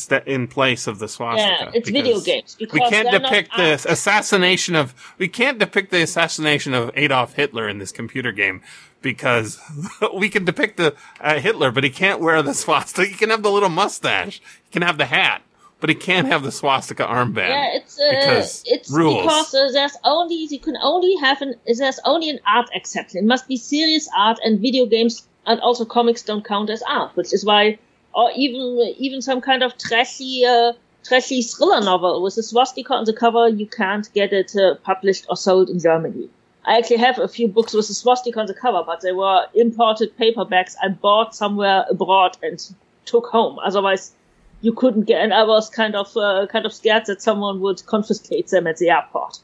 place of the swastika. Yeah, it's video games. We can't depict the assassination of Adolf Hitler in this computer game. Because we can depict the Hitler, but he can't wear the swastika. He can have the little mustache. He can have the hat, but he can't have the swastika armband. Yeah, because there's only an art exception. It must be serious art, and video games and also comics don't count as art, which is why, or even some kind of trashy thriller novel with a swastika on the cover, you can't get it published or sold in Germany. I actually have a few books with a swastika on the cover, but they were imported paperbacks I bought somewhere abroad and took home. Otherwise, you couldn't get. And I was kind of scared that someone would confiscate them at the airport.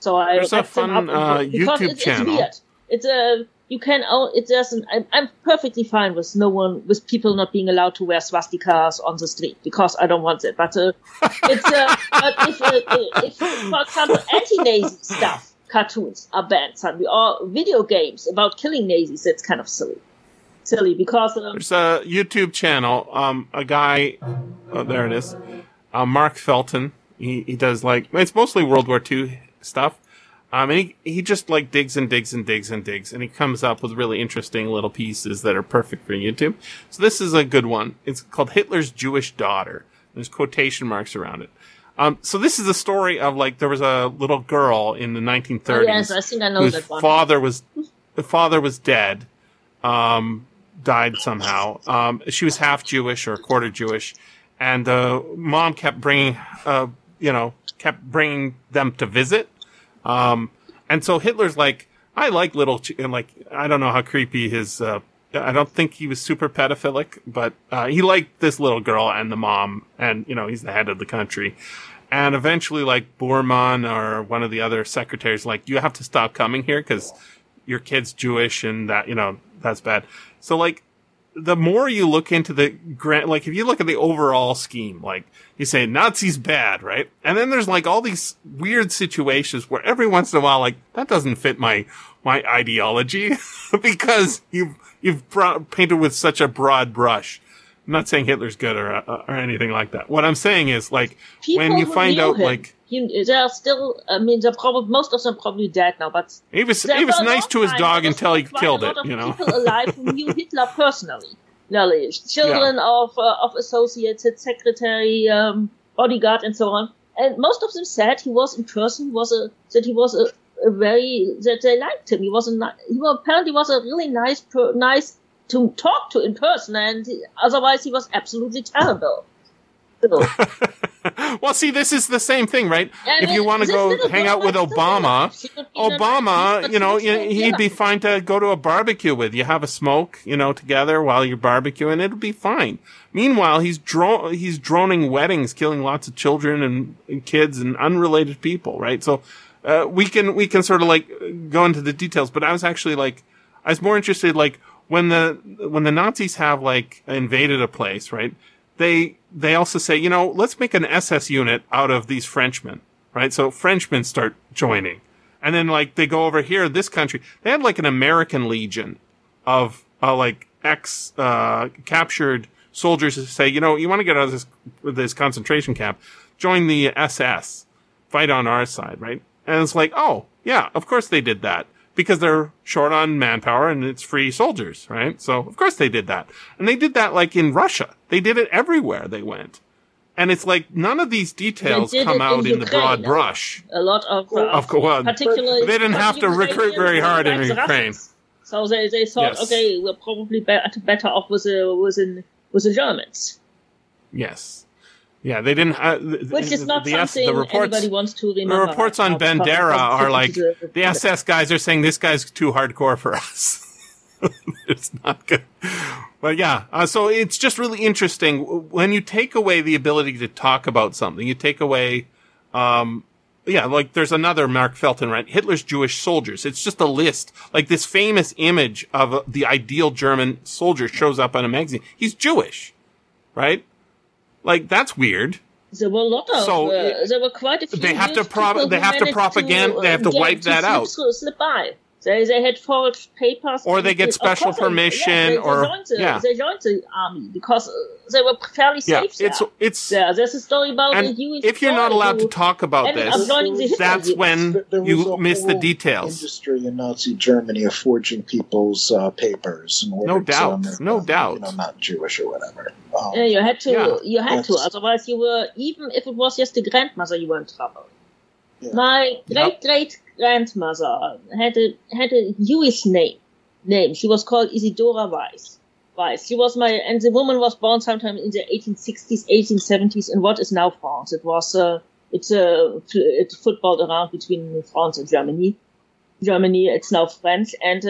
So I there's a fun YouTube channel. It's weird. It's you can. It doesn't. I'm perfectly fine with people not being allowed to wear swastikas on the street because I don't want it. But it's if for example anti-Nazi stuff. Cartoons are banned suddenly, or video games about killing Nazis. It's kind of silly because there's a YouTube channel. A guy, there it is, Mark Felton. He does it's mostly World War II stuff. And he just digs and digs and digs and digs, and he comes up with really interesting little pieces that are perfect for YouTube. So this is a good one. It's called Hitler's Jewish Daughter. There's quotation marks around it. So this is the story of there was a little girl in the 1930s. Oh, yes, I think I know that one. The father was dead, died somehow. She was half Jewish or quarter Jewish, and mom kept bringing them to visit. And so Hitler's I like little, I don't know how creepy his. I don't think he was super pedophilic, but he liked this little girl and the mom, and he's the head of the country. And eventually, Bormann or one of the other secretaries, you have to stop coming here because your kid's Jewish, and that that's bad. So the more you look into the if you look at the overall scheme, you say Nazis bad, right? And then there's all these weird situations where every once in a while, that doesn't fit my ideology because you've painted with such a broad brush. I'm not saying Hitler's good or anything like that. What I'm saying is, people when you find out, they are still. I mean, most of them probably dead now. But he was nice to his dog until he killed it. People alive who knew Hitler personally. Children of associates, his secretary, bodyguard, and so on. And most of them said he was in person that they liked him. He apparently was a really nice to talk to in person, and otherwise he was absolutely terrible. Well, see, this is the same thing, right? If you want to go hang out with Obama, he'd be fine to go to a barbecue with. You have a smoke, together while you're barbecuing, it'll be fine. Meanwhile, he's droning weddings, killing lots of children and kids and unrelated people, right? So. We can sort of go into the details, but I was actually I was more interested when the Nazis have invaded a place, right? They also say, let's make an SS unit out of these Frenchmen, right? So Frenchmen start joining, and then they go over here, this country. They had an American legion of ex captured soldiers who say, you want to get out of this concentration camp, join the SS, fight on our side, right? And it's oh, yeah, of course they did that. Because they're short on manpower and it's free soldiers, right? So, of course they did that. And they did that, in Russia. They did it everywhere they went. And it's none of these details come out in the broad brush. A lot of particularly. They didn't have to recruit very hard in Ukraine. So they thought, yes, okay, we're probably better off with the Germans. Yes. Yeah, they didn't. Which is not something anybody wants to remember. The reports on Bandera are like, the SS guys are saying this guy's too hardcore for us. It's not good. But yeah, so it's just really interesting. When you take away the ability to talk about something, you take away, like there's another Mark Felton, right? Hitler's Jewish soldiers. It's just a list. Like this famous image of the ideal German soldier shows up on a magazine. He's Jewish, right? Like that's weird. There were a lot of. So there were quite a few. They have to propaganda. They have to wipe that out. Slip by. They had forged papers. Or they get special permission. Yeah, they joined the army because they were fairly safe there. There's a story about the Jewish. If you're not allowed to talk about this, that's when you miss the details. Industry in Nazi Germany of forging people's papers. No doubt. Not Jewish or whatever. You had to. Otherwise, you were, even if it was just the grandmother, you were in trouble. Yeah. My great-great-grandmother had a Jewish name. She was called Isidora Weiss. She was and the woman was born sometime in the 1860s, 1870s in what is now France. It was it footballed around between France and Germany. Germany, it's now French. And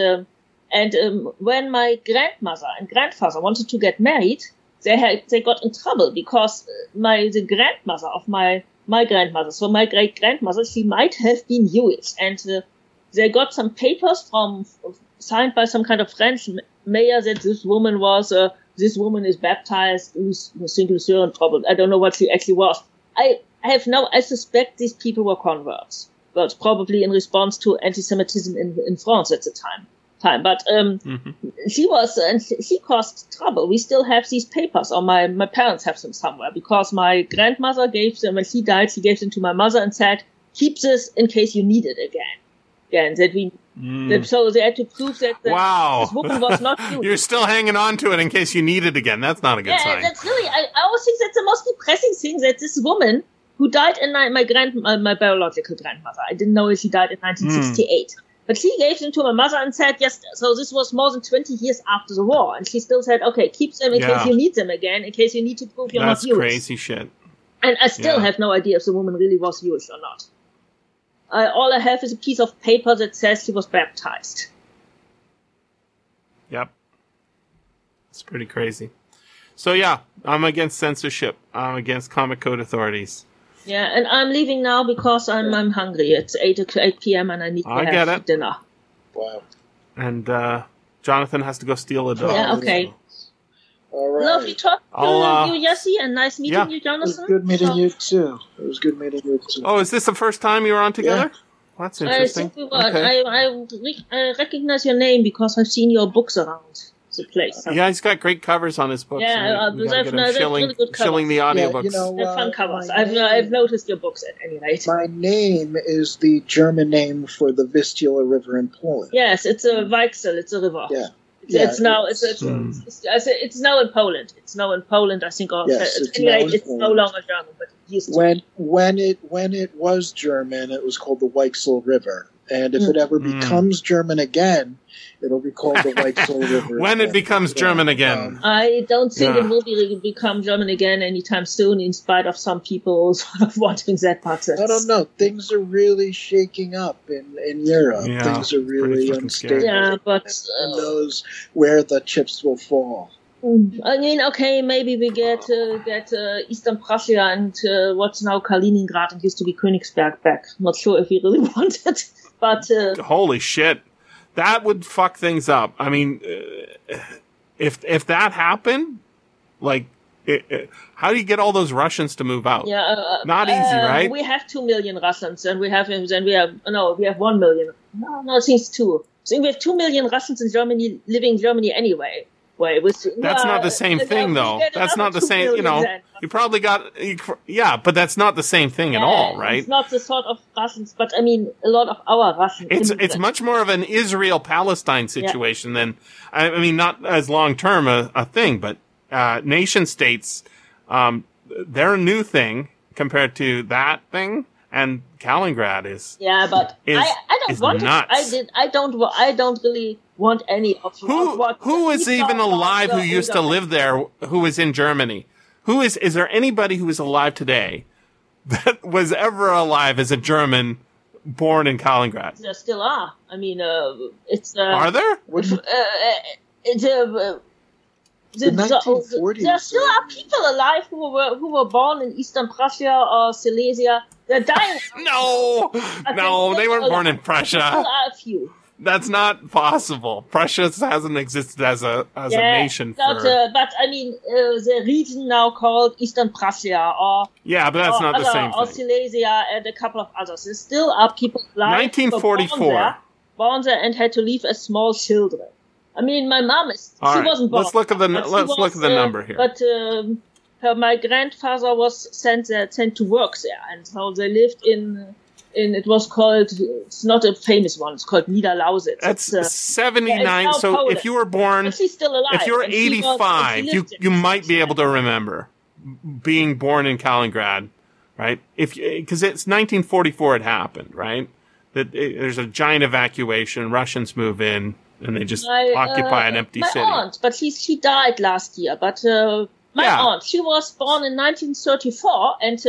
when my grandmother and grandfather wanted to get married, they got in trouble because the grandmother of my grandmother, so my great-grandmother, she might have been Jewish. And they got some papers signed by some kind of French mayor that this woman is baptized, single trouble. I don't know what she actually was. I suspect these people were converts, but probably in response to anti-Semitism in France at the time. But she was, and she caused trouble. We still have these papers, or my parents have them somewhere, because my grandmother gave them, when she died, she gave them to my mother and said, keep this in case you need it again. So they had to prove that this woman was not Jewish. You're still hanging on to it in case you need it again. That's not a good sign. That's really, I always think that's the most depressing thing, that this woman who died in my biological grandmother, I didn't know if she died in 1968. But she gave them to my mother and said, yes, so this was more than 20 years after the war. And she still said, okay, keep them in case you need them again, in case you need to prove you're not Jewish. That's crazy shit. And I still have no idea if the woman really was Jewish or not. All I have is a piece of paper that says she was baptized. Yep. It's pretty crazy. So yeah, I'm against censorship. I'm against Comic Code authorities. Yeah, and I'm leaving now because I'm hungry. It's 8 p.m. and I need to have dinner. Wow. And Jonathan has to go steal a dog. Yeah, okay. All right. Lovely talking to you, Jesse, and nice meeting you, Jonathan. It was good meeting you, too. Oh, is this the first time you were on together? Yeah. Well, that's interesting. I think we were. Okay. I recognize your name because I've seen your books around the place. Yeah, he's got great covers on his books. Yeah, they're really good covers. The audiobooks. Yeah, they're fun covers. I've noticed your books at any rate. My name is the German name for the Vistula River in Poland. Yes, it's a Weichsel. It's a river. Yeah. It's now in Poland. It's now in Poland, I think. Yes, it's no longer German, but it used to be. When it was German, it was called the Weichsel River. And if it ever becomes German again, it'll be called the Weichsel River. When it becomes German again. I don't think it will become German again anytime soon, in spite of some people sort of wanting that part. I don't know. Things are really shaking up in Europe. Yeah, things are really unstable. Yeah, but who knows where the chips will fall. I mean, okay, maybe we get Eastern Prussia and what's now Kaliningrad and used to be Königsberg back. Not sure if we really want it, but... Holy shit. That would fuck things up. I mean, if that happened, like, how do you get all those Russians to move out? Yeah, not easy, right? We have 2 million Russians, and we have 1 million. No, I think it's two. I think we have 2 million Russians in Germany, living in Germany anyway. That's not the same thing, though. That's not the same, then. You probably got... but that's not the same thing at all, right? It's not the sort of Russians, but, I mean, a lot of our Russians... It's much more of an Israel-Palestine situation than... I mean, not as long-term a thing, but nation-states, they're a new thing compared to that thing. and Kaliningrad is I don't really want any of who is even alive who used to live there, who is in Germany. Is there anybody who is alive today that was ever alive as a German born in Kaliningrad? There still are. I mean, it's are there? The 1940s. There still are people alive who were born in Eastern Prussia or Silesia. They're dying. No, they weren't born in Prussia. There still are a few. That's not possible. Prussia hasn't existed as a nation for... but I mean, the region now called Eastern Prussia or... Yeah, but that's not the same thing. Or Silesia and a couple of others. There still are people alive 1944. Born there and had to leave as small children. I mean, my mom is... All she right. wasn't born. Let's look at the number here. But my grandfather was sent to work there. And so they lived in... And it was called, it's not a famous one, it's called Niederlausitz. That's 79, so if you were born, she's still alive, if you're 85, you might be able to remember being born in Kaliningrad, right? Because it's 1944 it happened, right? There's a giant evacuation, Russians move in, and they just occupy an empty city. My aunt, but she died last year, but aunt, she was born in 1934, and...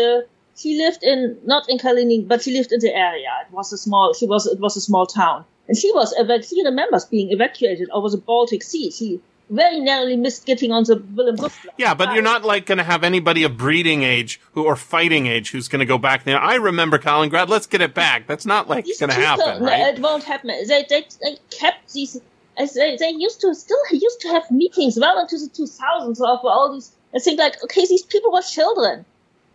she lived not in Kaliningrad, but she lived in the area. It was a small town. And she remembers being evacuated over the Baltic Sea. She very narrowly missed getting on the Wilhelm Gustloff. Yeah, but you're not going to have anybody of breeding age or fighting age who's going to go back there. I remember Kaliningrad. Let's get it back. That's not going to happen, right? It won't happen. They kept these. They used to have meetings well into the 2000s of all these. I think these people were children.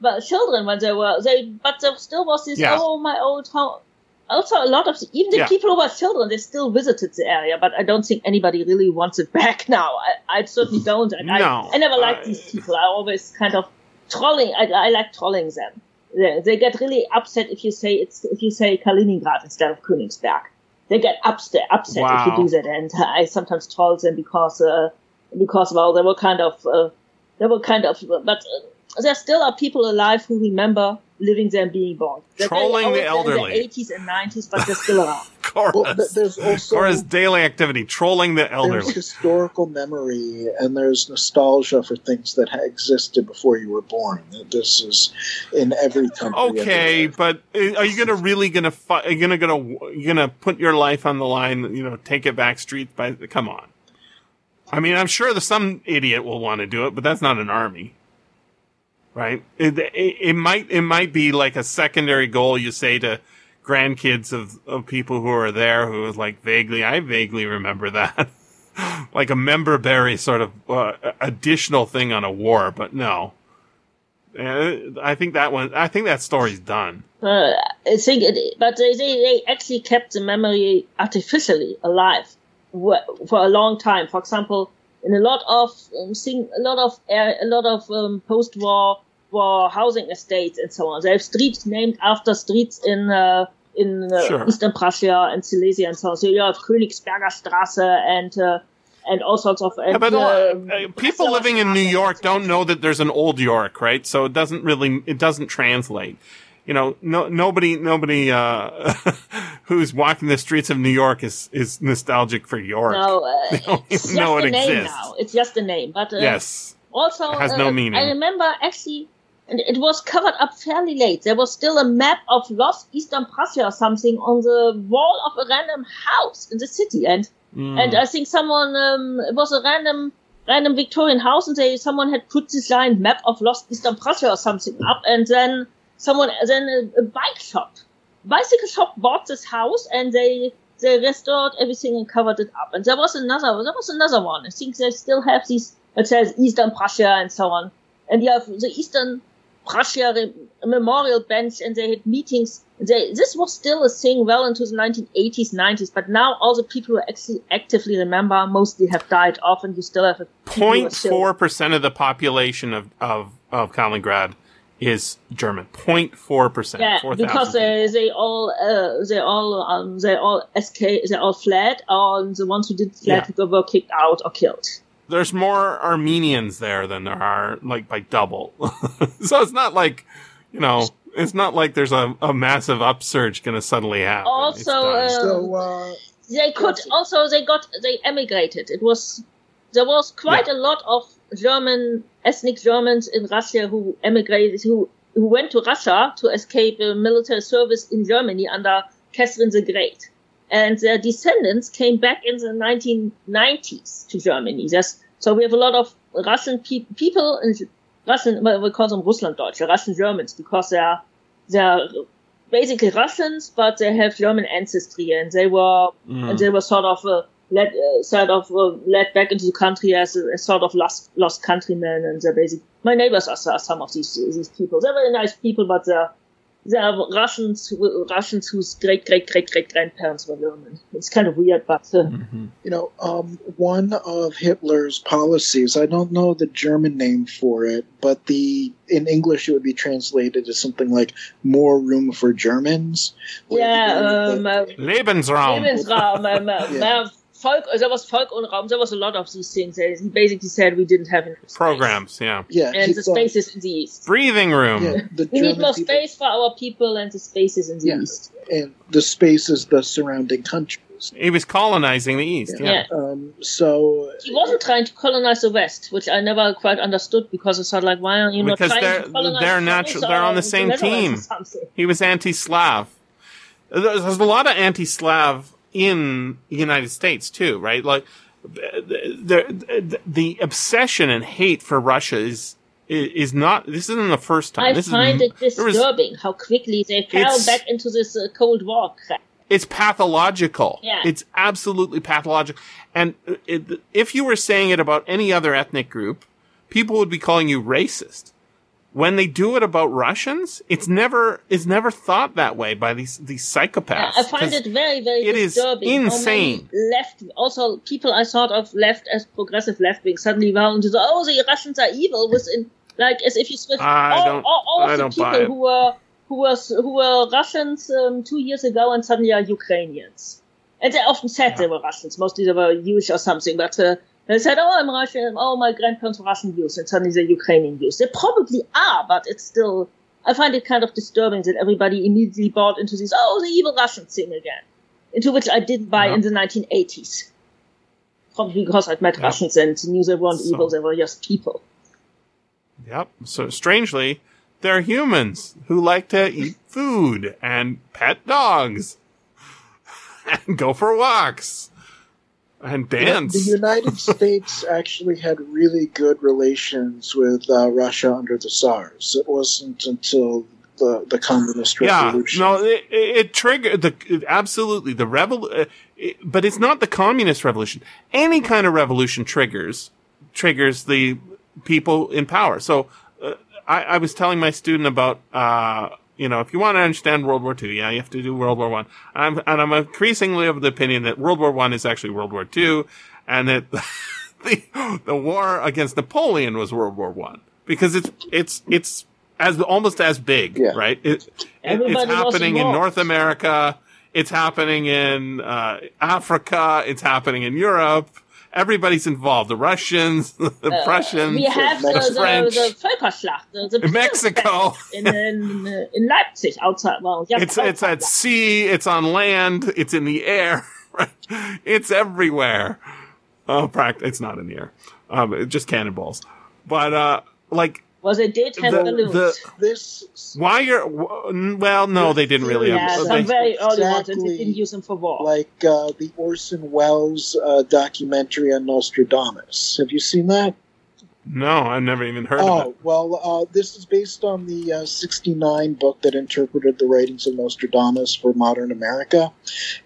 But children when they were but there still was this my old home. Also a lot of the people who were children, they still visited the area, but I don't think anybody really wants it back now. I certainly don't. And I never liked these people. I always kind of trolling. I like trolling them. They get really upset if you say Kaliningrad instead of Königsberg. They get upset if you do that, and I sometimes troll them because they were kind of. There still are people alive who remember living there and being born. They're trolling the elderly. In the 80s and 90s, but they're still around. Cora's daily activity, trolling the elderly. There's historical memory, and there's nostalgia for things that existed before you were born. This is in every country. Okay, but are you gonna put your life on the line? Take it back street by. Come on. I mean, I'm sure some idiot will want to do it, but that's not an army. Right, it might be like a secondary goal you say to grandkids of people who are there who is I vaguely remember that, like a memberberry sort of additional thing on a war, but no, I think that story's done. They actually kept the memory artificially alive for a long time. For example. In a lot of post-war housing estates and so on, they have streets named after streets in Eastern Prussia and Silesia and so on. So you have Königsberger Strasse and all sorts of. People living in New York don't know that there's an old York, right? So it doesn't really translate. Nobody who's walking the streets of New York is nostalgic for York. No, it's just a name now. It's just a name, but yes, also it has no meaning. I remember actually, and it was covered up fairly late. There was still a map of lost Eastern Prussia or something on the wall of a random house in the city, and I think someone it was a random Victorian house, and someone had put this giant map of lost Eastern Prussia or something up, and then. A bicycle shop bought this house, and they restored everything and covered it up. And there was another one. I think they still have these. It says Eastern Prussia and so on. And you have the Eastern Prussia Memorial Bench, and they had meetings. This was still a thing well into the 1980s, 90s. But now all the people who actually actively remember mostly have died off, and you still have 0.4% of the population of Kaliningrad. Is German 0.4%? Yeah, because they all fled, or the ones who did fled were kicked out or killed. There's more Armenians there than there are, by double. So it's not It's not like there's a massive upsurge going to suddenly happen. They emigrated. There was quite a lot of ethnic Germans in Russia who emigrated, who went to Russia to escape military service in Germany under Catherine the Great. And their descendants came back in the 1990s to Germany. So we have a lot of Russian people and Russian, we call them Russlanddeutsche, Russian Germans, because they are basically Russians, but they have German ancestry, and they were led back into the country as a sort of lost countrymen, and they're basically my neighbors are some of these people. They're very nice people, but they're Russians whose great grandparents were German. It's kind of weird, but one of Hitler's policies, I don't know the German name for it, but in English it would be translated as something like "more room for Germans." Lebensraum. Volk, there was Volk und Raum. There was a lot of these things. He basically said we didn't have enough space. Programs, yeah. And the spaces in the East. Breathing room. Yeah, we need more space for our people and the spaces in the East. And the spaces, the surrounding countries. He was colonizing the East, yeah. So he wasn't trying to colonize the West, which I never quite understood, because it's not like, why are you not trying to colonize the West? They're on the same team. He was anti-Slav. There's a lot of anti-Slav in the United States too, right? Like the obsession and hate for Russia is not. This isn't the first time. I find it disturbing how quickly they fell back into this Cold War crap. It's pathological. Yeah. It's absolutely pathological. And if you were saying it about any other ethnic group, people would be calling you racist. When they do it about Russians, it's never thought that way by these psychopaths. Yeah, I find it very, very disturbing. It is insane. Also, people I thought of left as progressive left wing suddenly wound into the Russians are evil, as if you switch all the people who were Russians 2 years ago and suddenly are Ukrainians. And they often said they were Russians. Mostly they were Jewish or something, but. They said, I'm Russian, my grandparents were Russian Jews, and suddenly they're Ukrainian Jews. They probably are, but it's still, I find it kind of disturbing that everybody immediately bought into this, the evil Russian thing again, into which I didn't buy in the 1980s. Probably because I'd met Russians and knew they weren't evil, they were just people. Yep, so strangely, they're humans who like to eat food and pet dogs and go for walks. And dance. The United States actually had really good relations with Russia under the Tsars. It wasn't until the communist revolution. Yeah, no, it triggered absolutely the revolution. But it's not the communist revolution. Any kind of revolution triggers the people in power. So I was telling my student about. If you want to understand World War II, you have to do World War One. I'm increasingly of the opinion that World War One is actually World War II, and that the war against Napoleon was World War One, because it's almost as big, right? It's happening in North America, it's happening in Africa, it's happening in Europe. Everybody's involved. The Russians, the Prussians, we have the French, the Völkerschlacht, the Mexico, in Leipzig, outside. Well, it's at sea, it's on land, it's in the air, right? It's everywhere. It's not in the air. Just cannonballs. But they did have balloons. They didn't really. Yeah, some very early ones, and they didn't use them for war. Like the Orson Welles documentary on Nostradamus. Have you seen that? No, I've never even heard of it. Oh, well, this is based on the 1969 book that interpreted the writings of Nostradamus for modern America.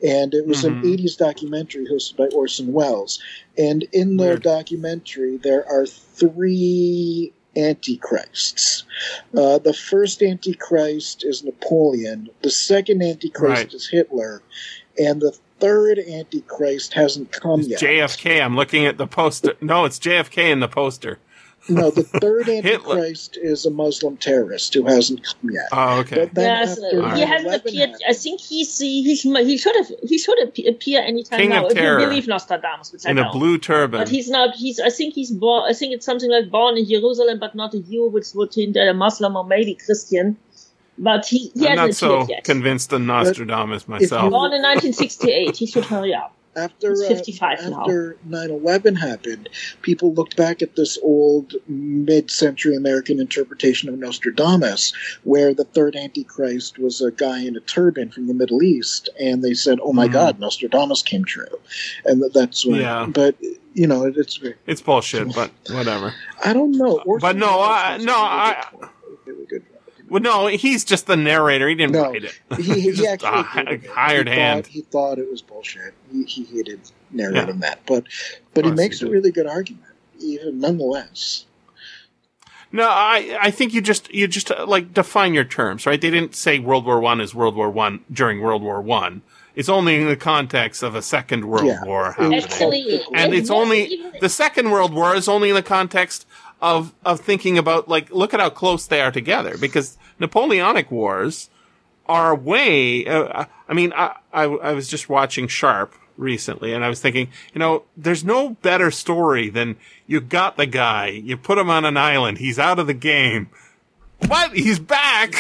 And it was an 1980s documentary hosted by Orson Welles. And in their documentary, there are three antichrists. The first antichrist is Napoleon. The second antichrist is Hitler, and the third antichrist hasn't come yet. JFK. I'm looking at the poster. No, it's JFK in the poster. No, the third antichrist is a Muslim terrorist who hasn't come yet. Oh, okay. He hasn't appeared. I think he should appear anytime King now. If you believe Nostradamus, which in a blue turban. But he's not. I think he's born. I think it's something like born in Jerusalem, but not a Jew, which would hint at a Muslim or maybe Christian. But he I'm not so convinced on Nostradamus myself. Born in 1968, he should hurry up. He's 55 after 9/11 happened, people looked back at this old mid-century American interpretation of Nostradamus, where the third Antichrist was a guy in a turban from the Middle East, and they said, "Oh my God, Nostradamus came true," and that's when. Yeah. But you know, it's bullshit. But whatever. I don't know. Well, no, he's just the narrator. He didn't write it. He actually hated it. He thought it was bullshit. He hated narrating that. But he makes a really good argument, even nonetheless. No, I think you just like define your terms, right? They didn't say World War I is World War I during World War I. It's only in the context of a Second World War happening. Actually, and it's only the Second World War is only in the context of thinking about, like, look at how close they are together, because Napoleonic Wars are way, I was just watching Sharp recently, and I was thinking, you know, there's no better story than you got the guy, you put him on an island, he's out of the game. What? He's back!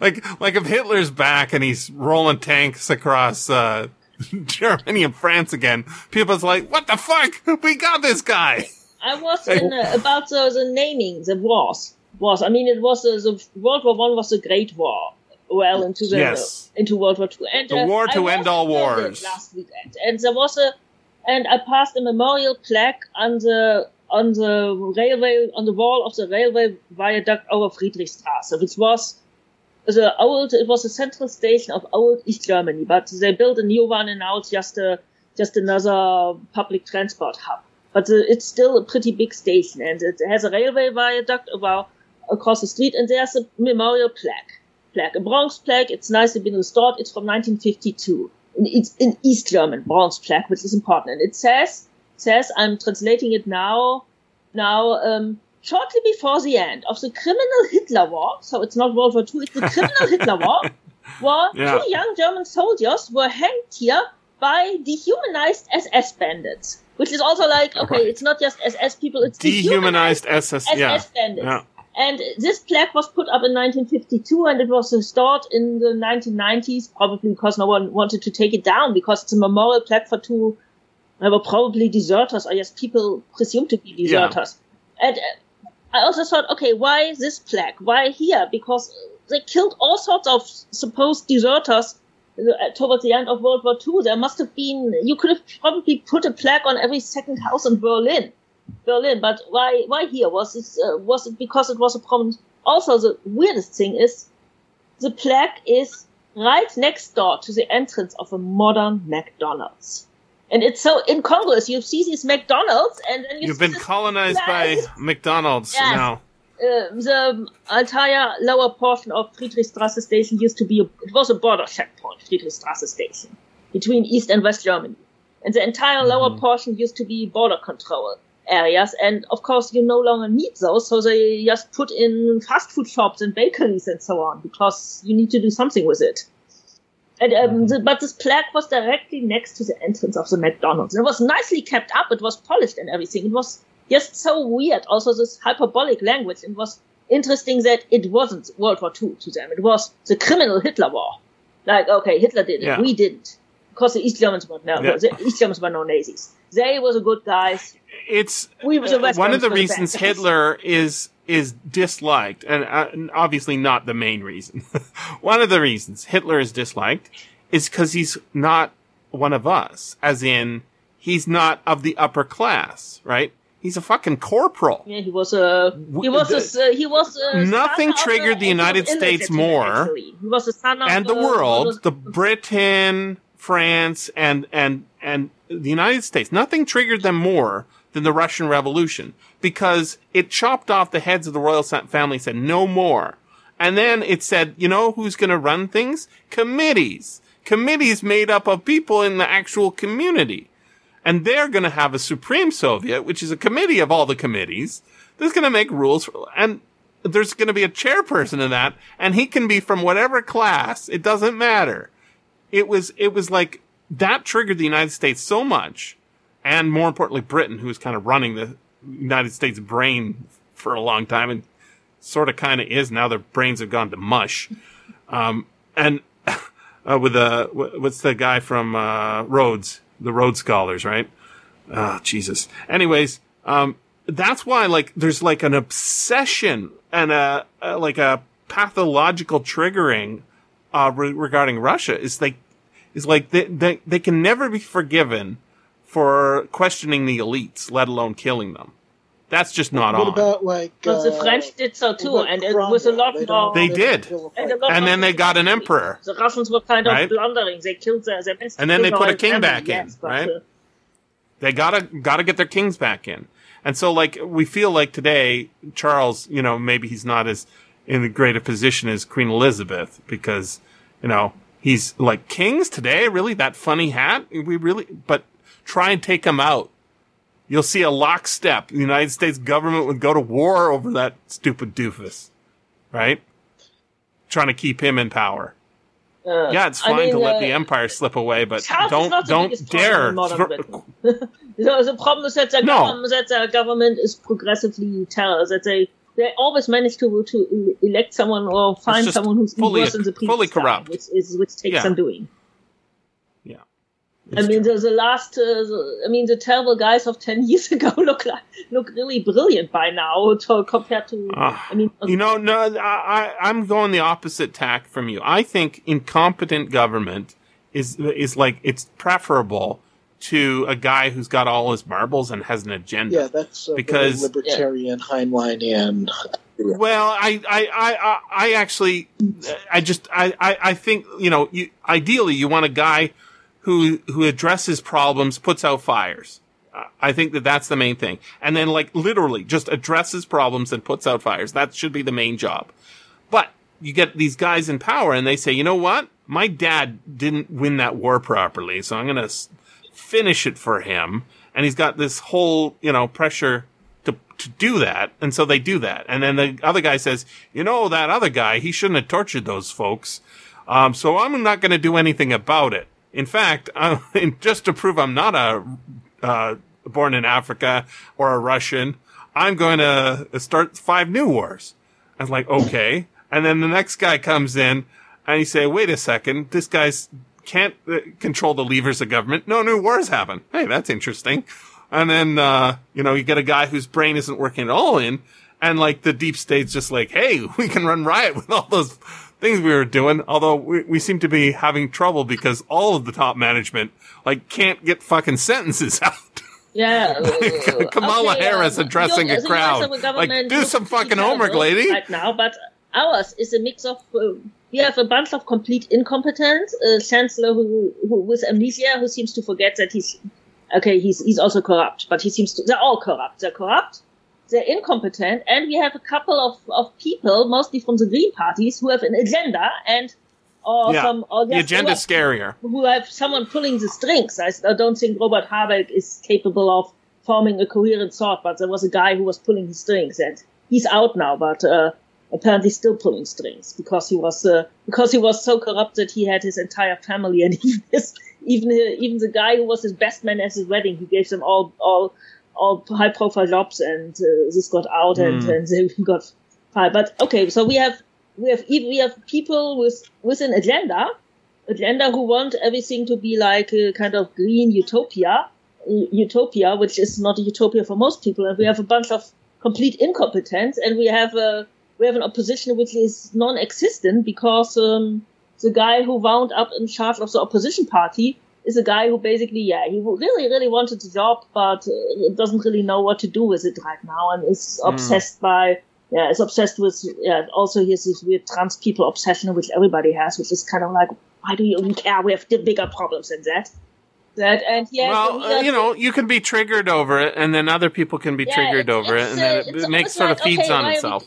like if Hitler's back and he's rolling tanks across, Germany and France again, people's like, what the fuck? We got this guy! I was in about the namings of wars. I mean, it was the World War One was a great war, well into the into World War Two, and the war to end all wars. Last weekend, and there was and I passed a memorial plaque on the railway, on the wall of the railway viaduct over Friedrichstraße, which was the central station of old East Germany, but they built a new one, and now it's just another public transport hub. But it's still a pretty big station, and it has a railway viaduct across the street, and there's a memorial plaque, a bronze plaque. It's nicely been restored. It's from 1952. And it's in East German, bronze plaque, which is important. And it says, I'm translating it now, shortly before the end of the criminal Hitler War, so it's not World War II, it's the criminal Hitler War, two young German soldiers were hanged here by dehumanized SS bandits. Which is also like, okay, it's not just SS people, it's dehumanized SS bandits. Yeah. And this plaque was put up in 1952, and it was restored in the 1990s, probably because no one wanted to take it down, because it's a memorial plaque for two, they were probably deserters, or just people presumed to be deserters. Yeah. And I also thought, okay, why this plaque? Why here? Because they killed all sorts of supposed deserters towards the end of World War II. There must have been, you could have probably put a plaque on every second house in Berlin, but why here? Was it because it was a problem? Also, the weirdest thing is the plaque is right next door to the entrance of a modern McDonald's. And it's so incongruous. You see these McDonald's, and then you've been colonized by McDonald's now. The entire lower portion of Friedrichstraße station used to be it was a border checkpoint, Friedrichstraße station, between East and West Germany. And the entire lower portion used to be border control areas. And of course, you no longer need those. So they just put in fast food shops and bakeries and so on, because you need to do something with it. And, but this plaque was directly next to the entrance of the McDonald's. It was nicely kept up. It was polished and everything. It was just so weird. Also, this hyperbolic language. It was interesting that it wasn't World War II to them. It was the criminal Hitler war. Like, okay, Hitler did it. Yeah. We didn't. Because the East Germans were the East Germans were no Nazis. They were the good guys. It's one of the reasons Hitler is disliked, and obviously not the main reason. One of the reasons Hitler is disliked is because he's not one of us. As in, he's not of the upper class, right? He's a fucking corporal. Yeah, he was nothing triggered the United States more. Actually. He was the son of the world, the Britain, France, and the United States. Nothing triggered them more than the Russian Revolution, because it chopped off the heads of the royal family, said no more. And then it said, you know who's going to run things? Committees. Committees made up of people in the actual community. And they're going to have a Supreme Soviet, which is a committee of all the committees, that's going to make rules. And there's going to be a chairperson in that, and he can be from whatever class. It doesn't matter. It was like that triggered the United States so much, and more importantly, Britain, who was kind of running the United States brain for a long time and sort of kind of is now. Their brains have gone to mush. What's the guy from Rhodes, the Rhodes Scholars, right? Oh, Jesus. Anyways, that's why like there's like an obsession and a pathological triggering regarding Russia. It's like they can never be forgiven for questioning the elites, let alone killing them. That's just not on. What about like? Because the French did so too, and it was a lot more. They did, and then they got an emperor. The Russians were kind of blundering. They killed their best. And then they put a king back in, right? They gotta get their kings back in, and so like we feel like today, Charles, you know, maybe he's not as in a great a position as Queen Elizabeth because, you know, he's like kings today. Really, that funny hat. But try and take him out. You'll see a lockstep. The United States government would go to war over that stupid doofus, right? Trying to keep him in power. Yeah, it's fine to let the empire slip away, but don't dare. The problem is that their government is progressively terror. That they always manage to elect someone or find someone who's worse than the previous fully corrupt, which takes some doing. It's the terrible guys of 10 years ago look really brilliant by now compared to. I'm going the opposite tack from you. I think incompetent government is like it's preferable to a guy who's got all his marbles and has an agenda. Yeah, that's because very libertarian Heinleinian. Yeah. Well, I think ideally you want a guy who addresses problems, puts out fires. I think that's the main thing. And then, like, literally just addresses problems and puts out fires. That should be the main job. But you get these guys in power and they say, you know what? My dad didn't win that war properly, so I'm going to finish it for him. And he's got this whole, pressure to do that. And so they do that. And then the other guy says, that other guy, he shouldn't have tortured those folks. So I'm not going to do anything about it. In fact, just to prove I'm not born in Africa or a Russian, I'm going to start 5 new wars. I was like, okay. And then the next guy comes in and you say, wait a second, this guy can't control the levers of government. No new wars happen. Hey, that's interesting. And then, you get a guy whose brain isn't working at all in and like the deep state's just like, hey, we can run riot with all those things we were doing, although we seem to be having trouble because all of the top management can't get fucking sentences out. Yeah, Kamala Harris addressing a crowd, do some fucking homework, lady. Right now, but ours is a mix of we have a bunch of complete incompetence, a chancellor who with amnesia who seems to forget that he's also corrupt, but they're all corrupt. They're corrupt. They're incompetent, and we have a couple of people, mostly from the Green parties, who have an agenda, the agenda's scarier. Who have someone pulling the strings. I don't think Robert Habeck is capable of forming a coherent thought, but there was a guy who was pulling his strings, and he's out now, but apparently still pulling strings because he was so corrupt that he had his entire family, and even the guy who was his best man at his wedding, he gave them all high-profile jobs, and this got out, and they got fired. But okay, so we have people with an agenda who want everything to be like a kind of green utopia, which is not a utopia for most people. And we have a bunch of complete incompetence, and we have an opposition which is non-existent because the guy who wound up in charge of the opposition party is a guy who basically, he really, really wanted the job, but doesn't really know what to do with it right now, and is obsessed with also he has this weird trans people obsession, which everybody has, which is kind of like, why do you even care? We have bigger problems than that. You can be triggered over it, and then other people can be triggered over it, and then it makes sort of feeds on itself.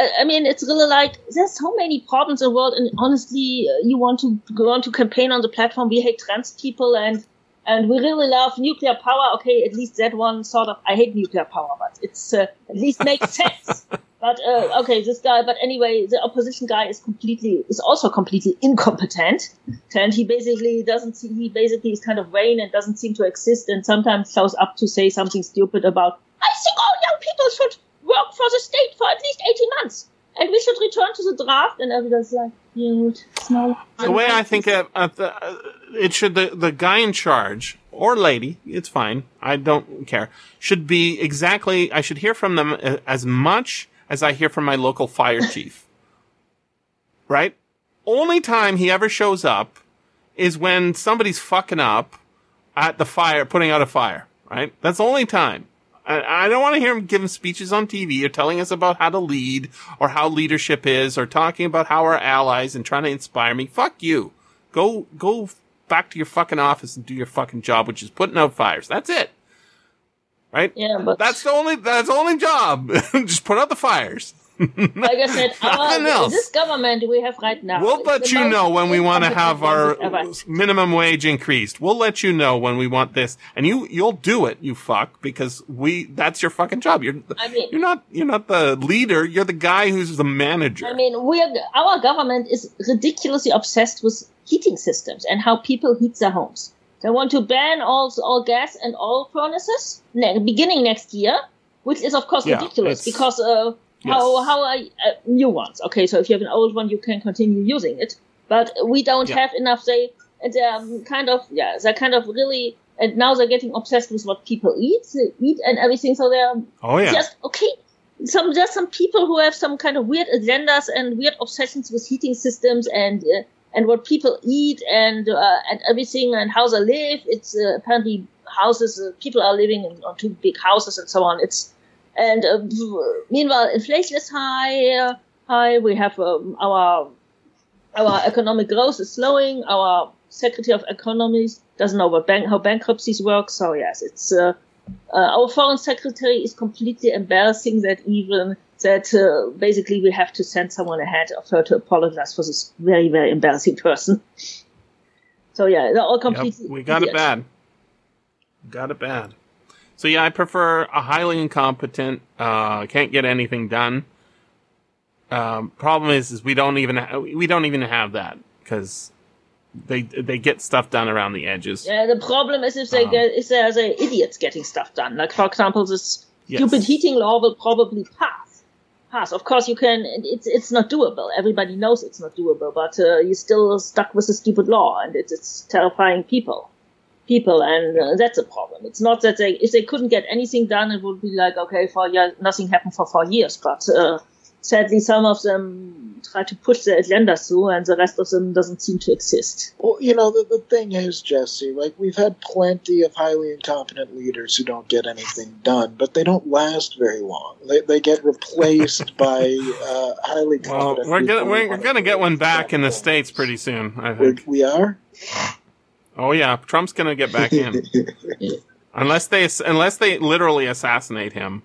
It's really like there's so many problems in the world, and honestly, you want to go on to campaign on the platform. We hate trans people, and we really love nuclear power. Okay, at least that one sort of. I hate nuclear power, but it's at least makes sense. But the opposition guy is also completely incompetent, and he basically is kind of vain and doesn't seem to exist, and sometimes shows up to say something stupid about. I think all young people should. work for the state for at least 18 months. And we should return to the draft. And everyone's like, yeah, good. The way I think it should, the guy in charge, or lady, it's fine, I don't care, should be exactly, I should hear from them as much as I hear from my local fire chief. Right? Only time he ever shows up is when somebody's fucking up at the fire, putting out a fire, right? That's the only time. I don't want to hear him giving speeches on TV or telling us about how to lead or how leadership is or talking about how we're allies and trying to inspire me. Fuck you. Go back to your fucking office and do your fucking job, which is putting out fires. That's it. Right? Yeah, but that's the only job. Just put out the fires. Like I said, this government we have right now. We'll let you know when we want to have our minimum wage increased. We'll let you know when we want this, and you'll do it, you fuck, because that's your fucking job. You're not the leader. You're the guy who's the manager. I mean, our government is ridiculously obsessed with heating systems and how people heat their homes. They want to ban all gas and oil furnaces beginning next year, which is of course ridiculous because. Yes. How new ones. Okay, so if you have an old one, you can continue using it. But we don't have enough. They're kind of really, and now they're getting obsessed with what people eat and everything. So they're just, okay, there's some people who have some kind of weird agendas and weird obsessions with heating systems and what people eat and everything and how they live. It's apparently houses, people are living on two big houses and so on. And meanwhile, inflation is high. We have our economic growth is slowing. Our Secretary of Economies doesn't know how bankruptcies work. So yes, it's our Foreign Secretary is completely embarrassing that basically we have to send someone ahead of her to apologize for this very, very embarrassing person. So yeah, they're all completely. Yep, we got it bad. Got it bad. So yeah, I prefer a highly incompetent, can't get anything done. Problem is we don't even have that because they get stuff done around the edges. Yeah, the problem is if there's idiots getting stuff done. Like for example, this stupid heating law will probably pass. Of course, you can. It's not doable. Everybody knows it's not doable, but you're still stuck with the stupid law, and it's terrifying people. And that's a problem. It's not that if they couldn't get anything done, it would be like, okay, nothing happened for 4 years. But sadly, some of them try to push their agenda through, and the rest of them doesn't seem to exist. Well, you know, the thing is, Jesse, like we've had plenty of highly incompetent leaders who don't get anything done, but they don't last very long. They get replaced by highly competent people. We're gonna get one back in the States pretty soon, I think. We are? Oh yeah, Trump's gonna get back in, unless they literally assassinate him.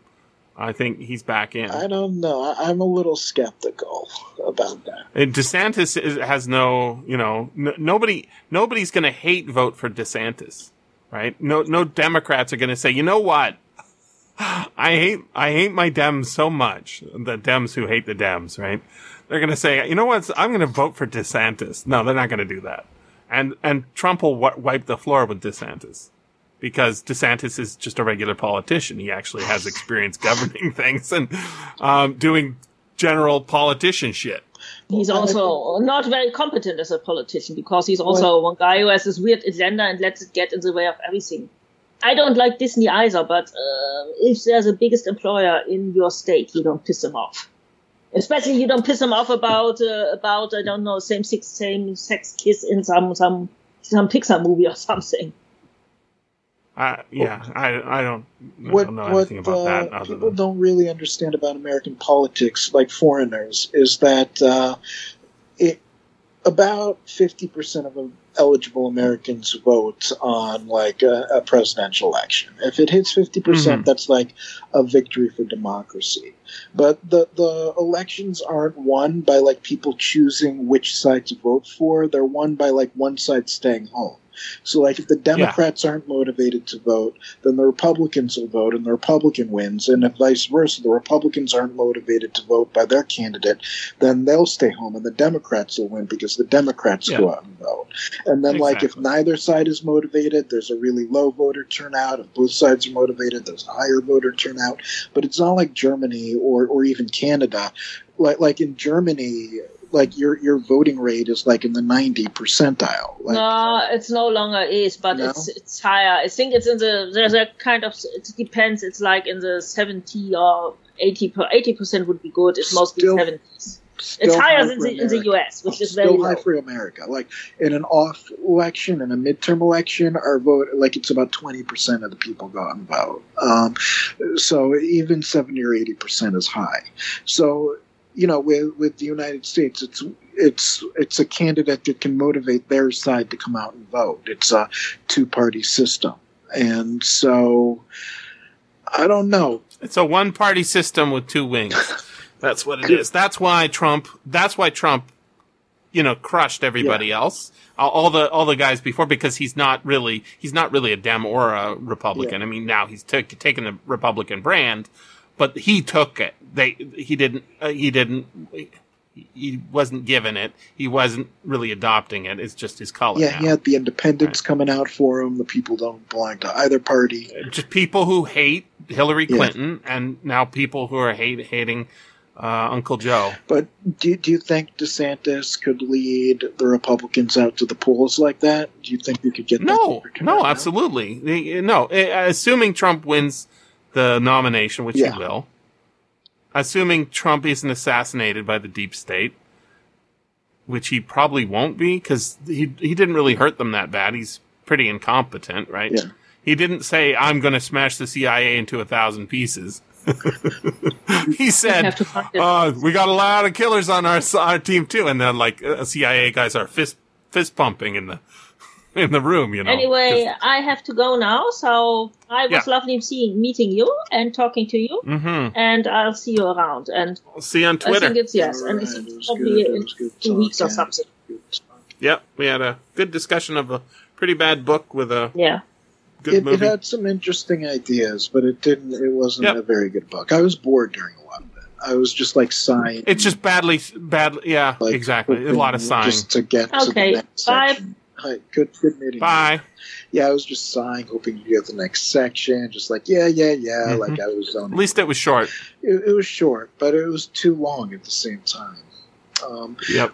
I think he's back in. I don't know. I'm a little skeptical about that. And DeSantis has no, you know, nobody's gonna hate vote for DeSantis, right? No Democrats are gonna say, you know what? I hate my Dems so much. The Dems who hate the Dems, right? They're gonna say, you know what? I'm gonna vote for DeSantis. No, they're not gonna do that. And Trump will wipe the floor with DeSantis because DeSantis is just a regular politician. He actually has experience governing things and doing general politician shit. He's also not very competent as a politician because he's also one guy who has this weird agenda and lets it get in the way of everything. I don't like Disney either, but if they're the biggest employer in your state, you don't piss them off. Especially you don't piss them off about I don't know, same sex kiss in some Pixar movie or something. I don't know anything about that. What people don't really understand about American politics, like foreigners, is that about 50% of eligible Americans vote on like a presidential election. If it hits 50%, that's like a victory for democracy. But the elections aren't won by like people choosing which side to vote for. They're won by like one side staying home. So, like, if the Democrats aren't motivated to vote, then the Republicans will vote and the Republican wins. And if vice versa, the Republicans aren't motivated to vote by their candidate, then they'll stay home and the Democrats will win because the Democrats go out and vote. And then, like, if neither side is motivated, there's a really low voter turnout. If both sides are motivated, there's a higher voter turnout. But it's not like Germany or even Canada. Like in Germany, like your voting rate is like in the 90 percentile. Like, no, it's no longer is, but no? it's higher. I think it's in the there's a kind of it depends. It's like in the 70 or 80% would be good. It's mostly 70s. It's higher than in the U.S., which is very low. Still high for America. Like in an off election and a midterm election, our vote, like it's about 20% of the people go out and vote. So even 70 or 80% is high. So. You know, with the United States, it's a candidate that can motivate their side to come out and vote. It's a two-party system, and so I don't know. It's a one-party system with two wings. That's what it is. That's why Trump, you know, crushed everybody else. All the guys before, because he's not really a Dem or a Republican. Yeah. I mean, now he's taken the Republican brand. But he took it. He wasn't given it. He wasn't really adopting it. It's just his color. Yeah, now. He had the independents coming out for him. The people don't belong to either party. Just people who hate Hillary Clinton, and now people who are hating Uncle Joe. But do you think DeSantis could lead the Republicans out to the polls like that? Do you think we could get that? No, absolutely. No, assuming Trump wins the nomination, which he will, assuming Trump isn't assassinated by the deep state, which he probably won't be, because he didn't really hurt them that bad. He's pretty incompetent, right? Yeah. He didn't say, I'm going to smash the CIA into 1,000 pieces. He said, we got a lot of killers on our team, too. And then, like, CIA guys are fist pumping in the room, you know. Anyway, I have to go now, so I was lovely meeting you and talking to you, and I'll see you around. And I'll see you on Twitter. I think it's and I think it's probably in 2 weeks or something. Yep, we had a good discussion of a pretty bad book with a good movie. It had some interesting ideas, but it wasn't a very good book. I was bored during a lot of it. I was just like sighing. It's just badly, yeah, like, exactly. A lot of sighing. Just to get to the next section. Hi, good meeting. Bye. Yeah, I was just sighing, hoping to get the next section. Just like, mm-hmm. Like I was on. At least it was short. It was short, but it was too long at the same time.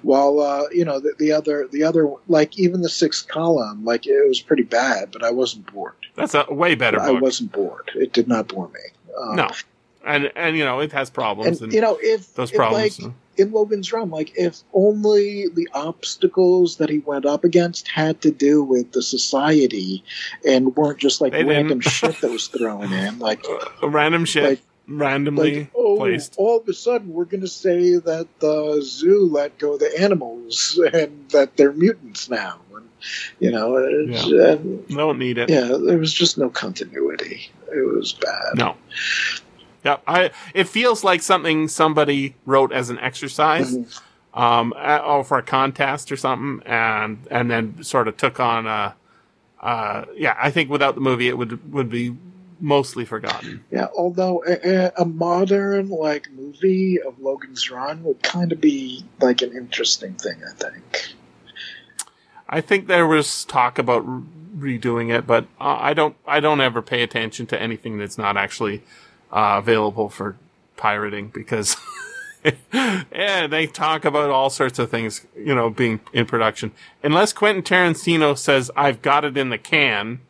While you know, the other, like even the Sixth Column, like it was pretty bad, but I wasn't bored. That's a way better book. I wasn't bored. It did not bore me. No, and you know it has problems. And you know if those problems. Like, in Logan's Run, like if only the obstacles that he went up against had to do with the society and weren't just like random shit that was thrown in, like random shit randomly placed. All of a sudden, we're going to say that the zoo let go the animals and that they're mutants now. And, you know, they don't need it. Yeah, there was just no continuity. It was bad. No. Yeah, it feels like something somebody wrote as an exercise, or for a contest or something, and then sort of took on I think without the movie, it would be mostly forgotten. Yeah, although a modern like movie of Logan's Run would kind of be like an interesting thing, I think. I think there was talk about redoing it, but I don't ever pay attention to anything that's not actually. Available for pirating because they talk about all sorts of things, you know, being in production. Unless Quentin Tarantino says, I've got it in the can,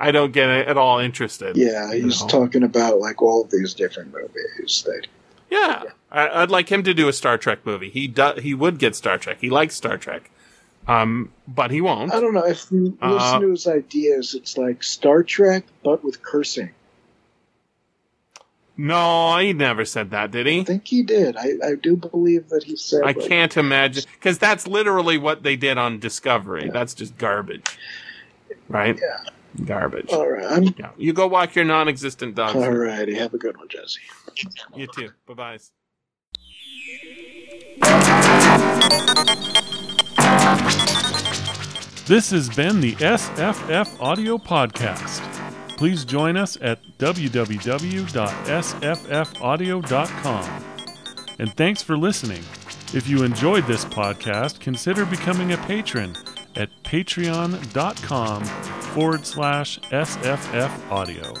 I don't get at all interested. Yeah, he's talking about like all of these different movies. I'd like him to do a Star Trek movie. He would get Star Trek. He likes Star Trek. But he won't. I don't know. If you listen to his ideas, it's like Star Trek, but with cursing. No, he never said that, did he? I think he did. I do believe that he said that. I can't imagine. Because that's literally what they did on Discovery. Yeah. That's just garbage. Right? Yeah. Garbage. All right. You go walk your non-existent dogs. All righty. Have a good one, Jesse. You too. Bye-bye. This has been the SFF Audio Podcast. Please join us at www.sffaudio.com. And thanks for listening. If you enjoyed this podcast, consider becoming a patron at patreon.com/SFF Audio.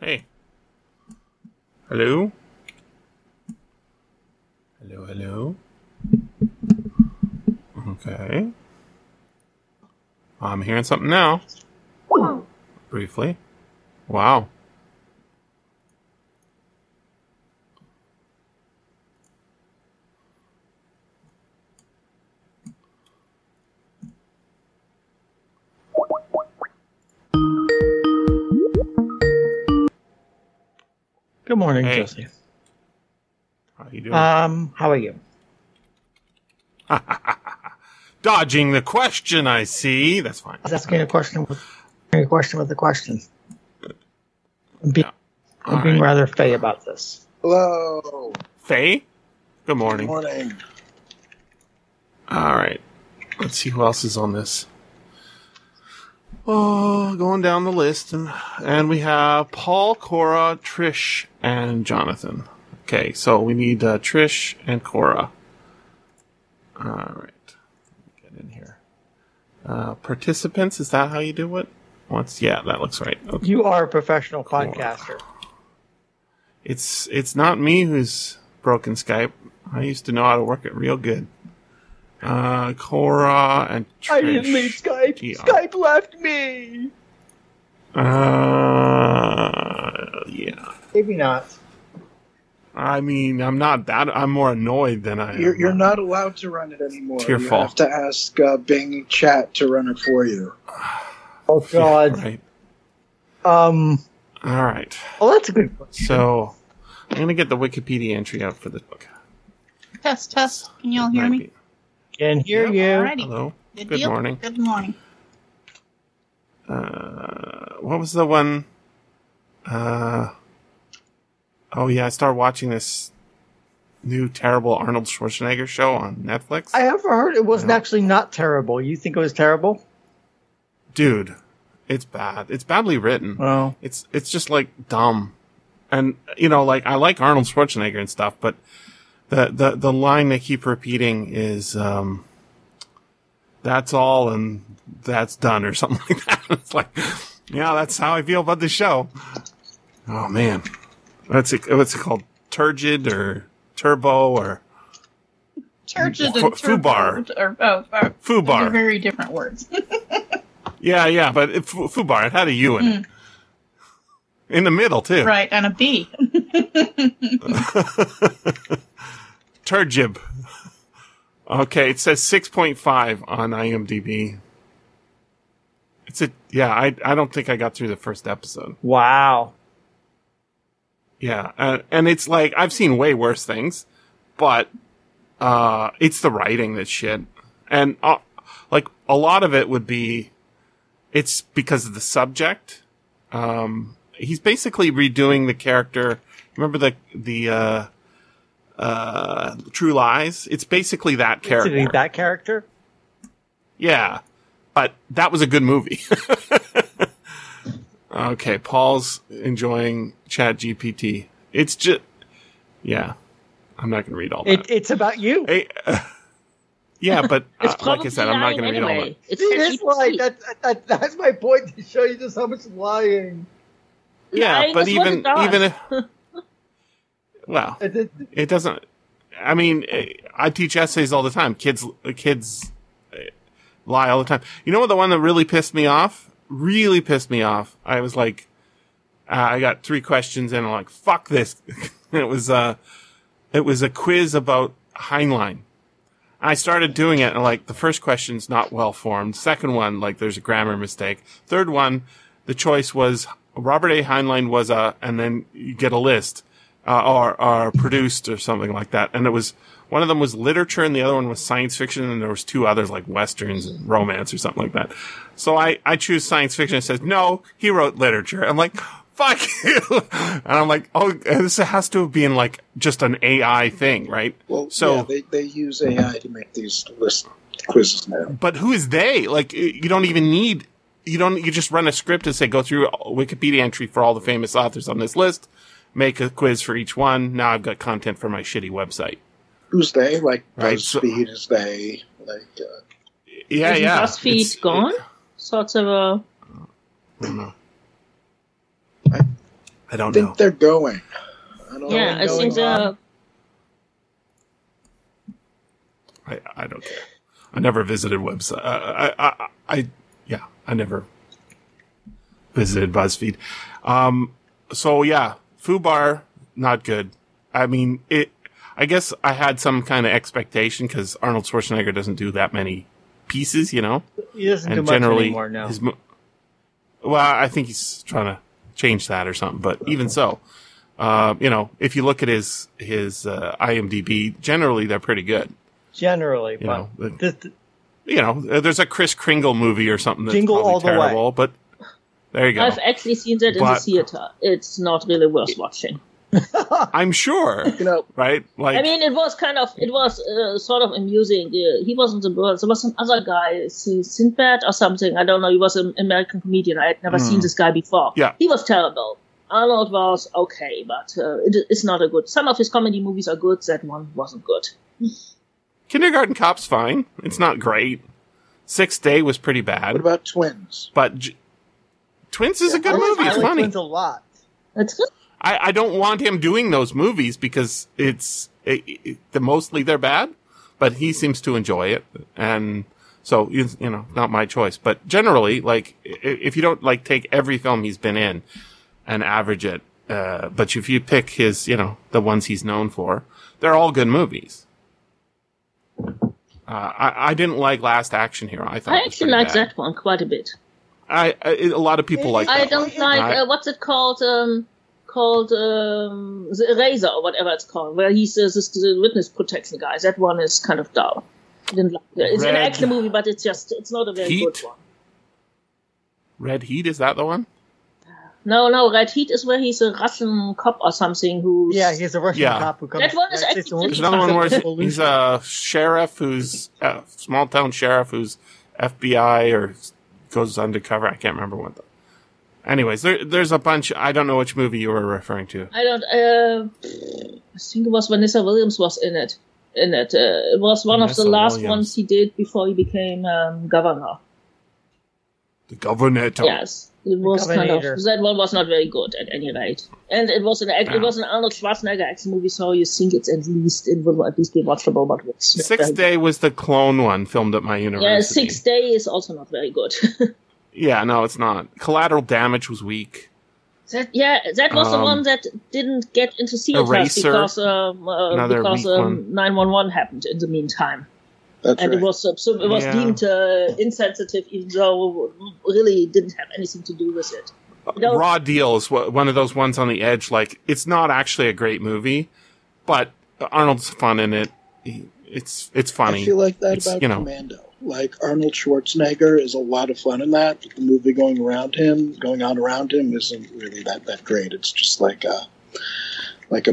Hey. Hello? Hello, hello. Okay. I'm hearing something now. Briefly. Wow. Good morning, hey. Jesse. How you doing? How are you? Dodging the question, I see. That's fine. I was asking a question with a question with a question. I'm being rather fey about this. Hello. Fey? Good morning. Good morning. All right. Let's see who else is on this. Oh, going down the list. And we have Paul, Cora, Trish, and Jonathan. Okay, so we need Trish and Cora. All right. In here. Participants, is that how you do it? Yeah, that looks right. Okay. You are a professional podcaster. It's not me who's broken Skype. I used to know how to work it real good. Cora and Trish. I didn't leave Skype. Yeah. Skype left me. Yeah. Maybe not. I mean, I'm not that. I'm more annoyed than I am. You're not allowed to run it anymore. Tearful. You have to ask Bing Chat to run it for you. Oh, God. Yeah, right. All right. Well, that's a good question. So, I'm going to get the Wikipedia entry up for this book. Test. Can you all hear me? Can hear you. Alrighty. Hello. Good morning. Good morning. What was the one? Oh, yeah, I started watching this new terrible Arnold Schwarzenegger show on Netflix. I have heard it wasn't actually not terrible. You think it was terrible? Dude, it's bad. It's badly written. Oh. It's just, like, dumb. And, you know, like, I like Arnold Schwarzenegger and stuff, but the line they keep repeating is, that's all and that's done or something like that. It's like, yeah, that's how I feel about the show. Oh, man. What's it called? Turgid or Turbo or Turgid and Fubar. Fubar. They're very different words. yeah, but Fubar, it had a U in it. In the middle, too. Right, and a B. Turgib. Okay, it says 6.5 on IMDb. I don't think I got through the first episode. Wow. Yeah, and it's like, I've seen way worse things, but it's the writing that's shit. And, like, a lot of it would be, it's because of the subject. He's basically redoing the character. Remember the True Lies? It's basically that character. It's that character? Yeah, but that was a good movie. Okay, Paul's enjoying ChatGPT. It's just... Yeah. I'm not going to read all that. It's about you. Yeah, but like I said, I'm not going to read all that. It's like, that's my point, to show you just how much lying. Yeah, but even if... Well, it doesn't... I mean, I teach essays all the time. Kids lie all the time. You know what the one that really pissed me off? I was like, I got 3 questions in. I'm like, fuck this. It was a quiz about Heinlein. I started doing it, and like the first question's not well formed. Second one, like there's a grammar mistake. Third one, the choice was Robert A. Heinlein was a, and then you get a list, or produced or something like that. And it was One of them was literature and the other one was science fiction, and there was two others like westerns and romance or something like that. So I choose science fiction. It says, no, he wrote literature. I'm like, fuck you. And I'm like, oh, this has to have been like just an AI thing, right? Well, so yeah, they use AI to make these list quizzes now. But who is they? Like, you don't even need, you just run a script and say, go through Wikipedia entry for all the famous authors on this list, make a quiz for each one. Now I've got content for my shitty website. Who's they? Like, right, BuzzFeed is they. Like, yeah, isn't BuzzFeed gone? Sorts of a... I don't know. I don't think they're going. I don't know what's going on. I don't care. I never visited website. I never visited BuzzFeed. So yeah, FUBAR, not good. I mean, I guess I had some kind of expectation because Arnold Schwarzenegger doesn't do that many pieces, you know? He doesn't do much anymore now. Well, I think he's trying to change that or something. But even so, you know, if you look at his IMDb, generally they're pretty good. Generally, there's a Chris Kringle movie or something that's probably terrible, but there you go. I've actually seen that in the theater. It's not really worth watching. I'm sure, right? Like, I mean, it was sort of amusing. He wasn't the bird. There was some other guy, Sinbad or something. I don't know. He was an American comedian. I had never seen this guy before. Yeah. He was terrible. Arnold was okay, but it's not a good. Some of his comedy movies are good. That one wasn't good. Kindergarten Cop's fine. It's not great. Sixth Day was pretty bad. What about Twins? But Twins is a good movie. It's funny. Twins a lot. That's good. I don't want him doing those movies because mostly they're bad, but he seems to enjoy it. And so, not my choice. But generally, like, if you don't, like, take every film he's been in and average it, but if you pick his, the ones he's known for, they're all good movies. I didn't like Last Action Hero. I actually liked that one quite a bit. A lot of people like that one. I don't like, what's it called? Called The Eraser or whatever it's called, where he's the witness protection guy. That one is kind of dull. I didn't like it. It's an action movie, but it's not a very good one. Red Heat, is that the one? No, Red Heat is where he's a Russian cop or something who's... Yeah, he's a Russian cop who comes... That one is actually... There's another one where he's a sheriff who's... a small-town sheriff who's FBI or goes undercover. I can't remember what... Anyways, there's a bunch. I don't know which movie you were referring to. I don't. I think it was Vanessa Williams was in it. It was one of the last ones he did before he became governor. The Governator. Yes, it was kind of that one was not very good at any rate, and it was an Arnold Schwarzenegger action movie, so you think it's at least be watchable. But Sixth Day was the clone one filmed at my university. Yeah, Sixth Day is also not very good. Yeah, no, it's not. Collateral Damage was weak. That was the one that didn't get into theaters because 9/11 happened in the meantime. That's right. It was deemed insensitive, even though it really didn't have anything to do with it. Raw Deal is one of those ones on the edge. Like, it's not actually a great movie, but Arnold's fun in it. It's funny. I feel like that about Commando. Like, Arnold Schwarzenegger is a lot of fun in that, but the movie going on around him isn't really that great. It's just like a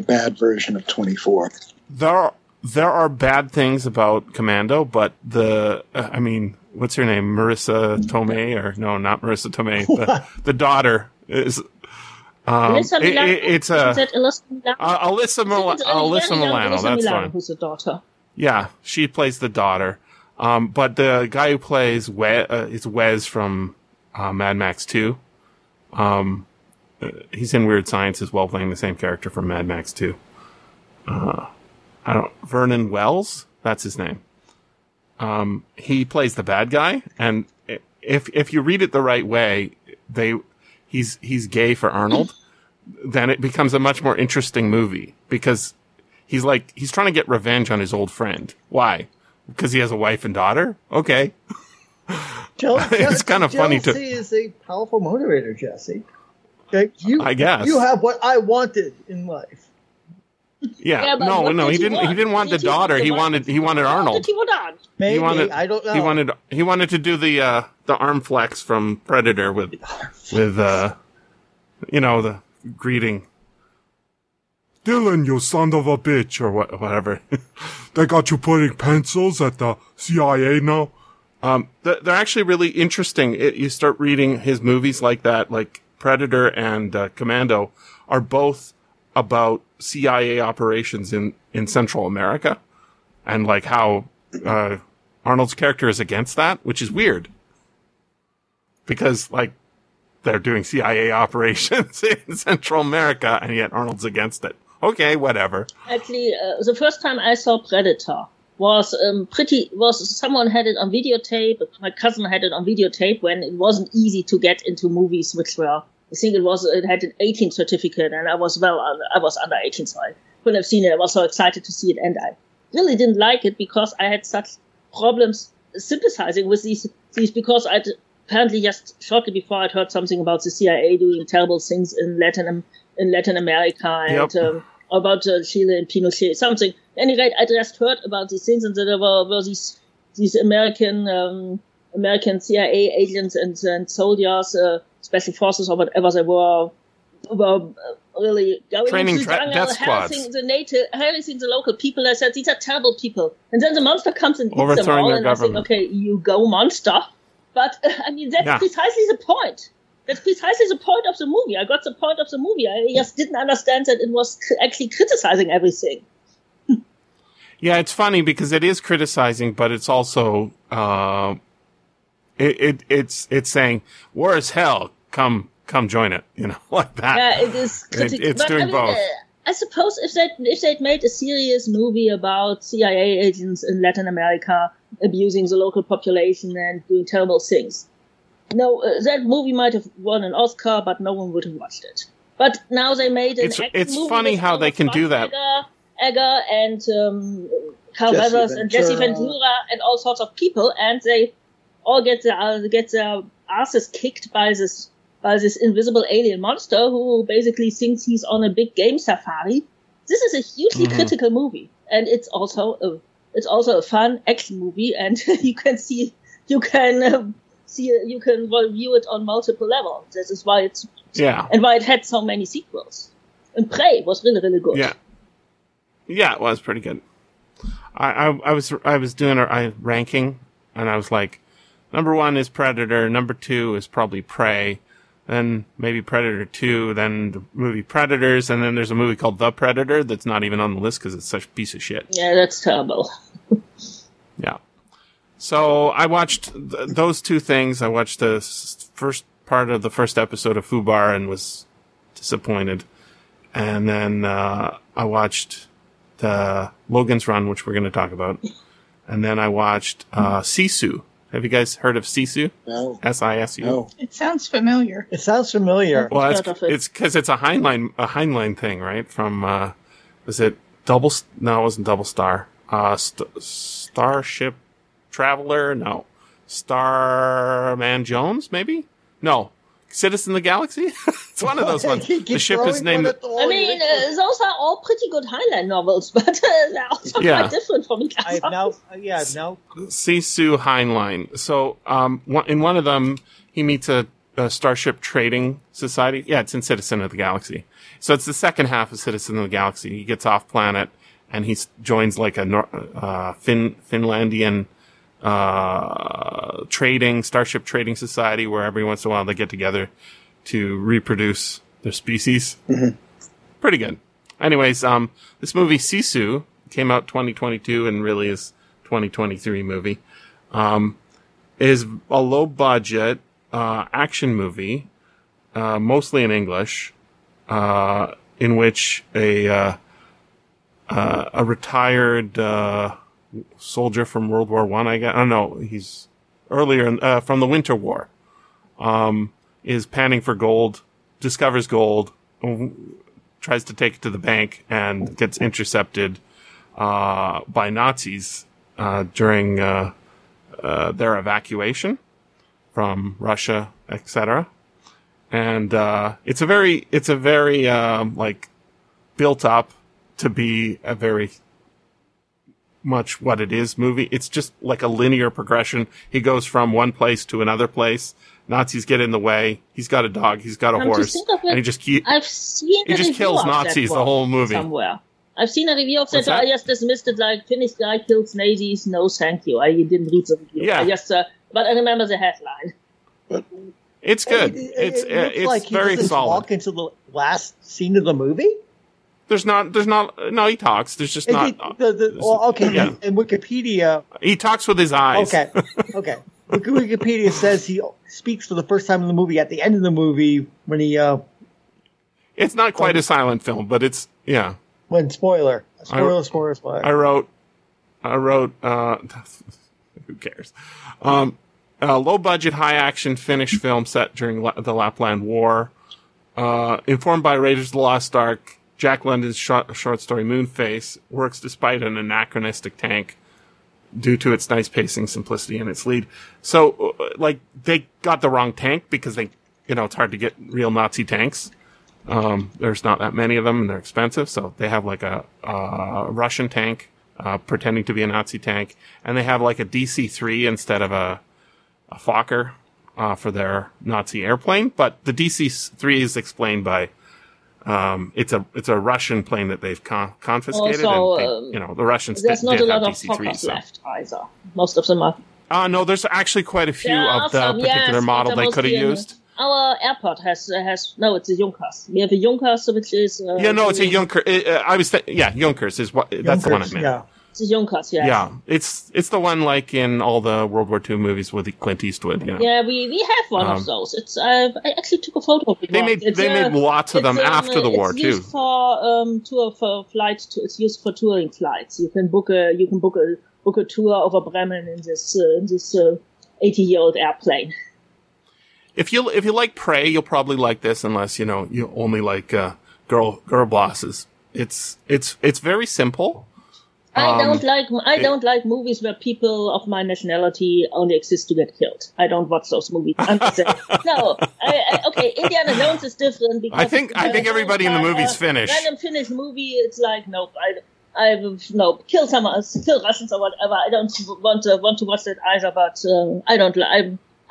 bad version of 24. There are bad things about Commando, but what's her name? Marissa Tomei, or no, not Marissa Tomei. The daughter is... It's Alyssa Milano. Alyssa Milano, that's fine. Who's the daughter. Yeah, she plays the daughter. But the guy who plays Wes from Mad Max 2. He's in Weird Science as well, playing the same character from Mad Max 2. Vernon Wells? That's his name. He plays the bad guy, and if you read it the right way, he's gay for Arnold, then it becomes a much more interesting movie, because he's trying to get revenge on his old friend. Why? Because he has a wife and daughter? Okay. It's kind of funny to... Jealousy is a powerful motivator, Jesse. Okay? You have what I wanted in life. Yeah, no, he didn't want the daughter. He wanted Arnold. Maybe I don't know. He wanted to do the arm flex from Predator with you know, the greeting. Dylan, you son of a bitch, or whatever. They got you putting pencils at the CIA now. They're actually really interesting. You start reading his movies like that, like Predator and Commando, are both about CIA operations in Central America, and like how Arnold's character is against that, which is weird because like they're doing CIA operations in Central America and yet Arnold's against it. Okay, whatever. Actually, the first time I saw Predator was someone had it on videotape. My cousin had it on videotape when it wasn't easy to get into movies, which were, I think it had an 18 certificate, and I was under 18, so I couldn't have seen it. I was so excited to see it, and I really didn't like it because I had such problems sympathizing with these because I'd apparently just shortly before I'd heard something about the CIA doing terrible things in Latin America and about Chile and Pinochet, something. At any rate, I just heard about these things, and there were these American CIA agents and soldiers, special forces or whatever they were really going into death squads, harassing the local people. I said, these are terrible people. And then the monster comes and eats them all, and I think, okay, you go, monster. But, I mean, that's precisely the point. That's precisely the point of the movie. I got the point of the movie. I just didn't understand that it was actually criticizing everything. Yeah, it's funny because it is criticizing, but it's also... It's saying war is hell. Come join it. You know, like that. Yeah, it is. It's doing both. I suppose if they'd made a serious movie about CIA agents in Latin America abusing the local population and doing terrible things, that movie might have won an Oscar, but no one would have watched it. But now they made an action movie. It's funny how they can do that. Egger and Carl Weathers and Jesse Ventura and all sorts of people, and they all get their asses kicked by this invisible alien monster who basically thinks he's on a big game safari. This is a hugely critical movie, and it's also a fun action movie, and you can view it on multiple levels. This is why why it had so many sequels. And Prey was really, really good. Yeah, it was pretty good. I was doing a ranking, and I was like, number one is Predator. Number two is probably Prey. Then maybe Predator 2. Then the movie Predators. And then there's a movie called The Predator that's not even on the list because it's such a piece of shit. Yeah, that's terrible. Yeah. So I watched those two things. I watched the first part of the first episode of FUBAR and was disappointed. And then I watched the Logan's Run, which we're going to talk about. And then I watched Sisu. Have you guys heard of Sisu? No. SISU. No. It sounds familiar. Well, it's because it's a Heinlein thing, right? From was it Double? No, it wasn't Double Star. Starship Traveler? No. Starman Jones? Maybe? No. Citizen of the Galaxy? It's one of those ones. The ship is named. I mean, those are all pretty good Heinlein novels, but they're also quite different from each other. Sisu Heinlein. So, in one of them, he meets a starship trading society. Yeah, it's in Citizen of the Galaxy. So it's the second half of Citizen of the Galaxy. He gets off planet and he joins like a Finlandian. Starship trading society where every once in a while they get together to reproduce their species. Mm-hmm. Pretty good. Anyways, this movie Sisu came out 2022 and really is 2023 movie. Is a low budget, action movie, mostly in English, in which a retired, soldier from World War I, I guess. Oh, no, he's earlier from the Winter War. Is panning for gold, discovers gold, tries to take it to the bank, and gets intercepted by Nazis during their evacuation from Russia, etc. And it's a very like built up to be a very much what it is movie. It's just like a linear progression. He goes from one place to another place. Nazis get in the way. He's got a dog. He's got a horse. And he just kills Nazis the whole movie. Somewhere. I've seen a review of that. I just dismissed it like, Finnish guy kills Nazis. No, thank you. I didn't read the review. Yeah. But I remember the headline. But it's good. It's very solid. Walk into the last scene of the movie? There's not, he talks. There's just not. In Wikipedia. He talks with his eyes. Okay. Wikipedia says he speaks for the first time in the movie at the end of the movie when he. It's not quite a silent film, but it's, yeah. When spoiler. I wrote, who cares? Low budget, high action Finnish film set during the Lapland War. Informed by Raiders of the Lost Ark, Jack London's short story Moonface works despite an anachronistic tank due to its nice pacing, simplicity, and its lead. So, they got the wrong tank because it's hard to get real Nazi tanks. There's not that many of them, and they're expensive. So they have a Russian tank pretending to be a Nazi tank, and they have a DC-3 instead of a Fokker for their Nazi airplane. But the DC-3 is explained by. It's a Russian plane that they've confiscated. Also, and the Russians did have DC-3s. There's not a lot of Fokkers left either. Most of them are. No, there's actually quite a few of the particular model they could have used. Our airport has it's a Junkers. We have a Junkers, which is it's a Junker. Junkers is what. Junkers, that's the one I meant. Yeah, it's a Junkers. Yeah, yeah. It's the one like in all the World War II movies with Clint Eastwood. You know? Yeah, we have one of those. It's I actually took a photo of it. They made lots of them after the war too. It's used for touring flights. You can book a tour over Bremen in this 80-year-old airplane. If you like Prey, you'll probably like this, unless you only like girl bosses. It's very simple. I don't like movies where people of my nationality only exist to get killed. I don't watch those movies. I'm just saying. No. Okay, Indiana Jones is different because I think everybody in the movie's Finnish. Random Finnish movie, it's like nope. Kill someone, kill Russians or whatever. I don't want to watch that either. But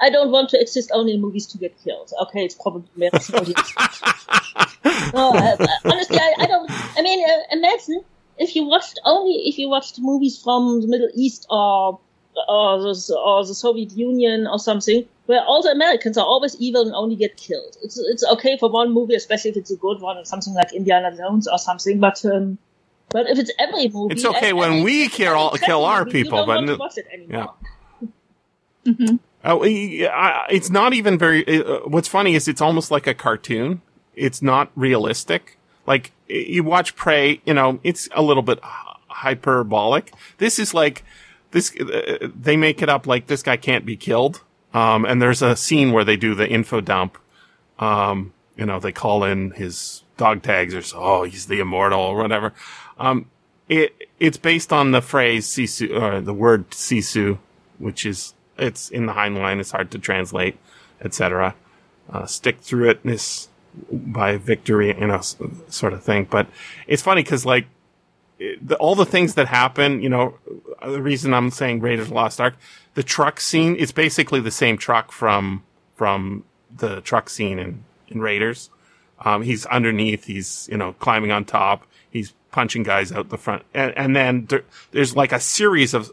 I don't want to exist only in movies to get killed. Okay, it's probably no, honestly, I don't. I mean, imagine if you watched movies from the Middle East or the Soviet Union or something, where all the Americans are always evil and only get killed. It's okay for one movie, especially if it's a good one or something like Indiana Jones or something. But if it's every movie, it's okay when we kill our people. But don't watch it anymore. Yeah. Mm-hmm. It's not even very. What's funny is it's almost like a cartoon. It's not realistic. Like you watch Prey, it's a little bit hyperbolic. This is like this. They make it up like this guy can't be killed. And there's a scene where they do the info dump. They call in his dog tags or so. Oh, he's the immortal or whatever. It's based on the phrase Sisu or the word Sisu, which is. It's in the Heinlein. It's hard to translate, etc. Stick through itness by victory, sort of thing. But it's funny because, all the things that happen, the reason I'm saying Raiders of the Lost Ark, the truck scene, it's basically the same truck from the truck scene in Raiders. He's underneath. He's, climbing on top. He's punching guys out the front. And then there's a series of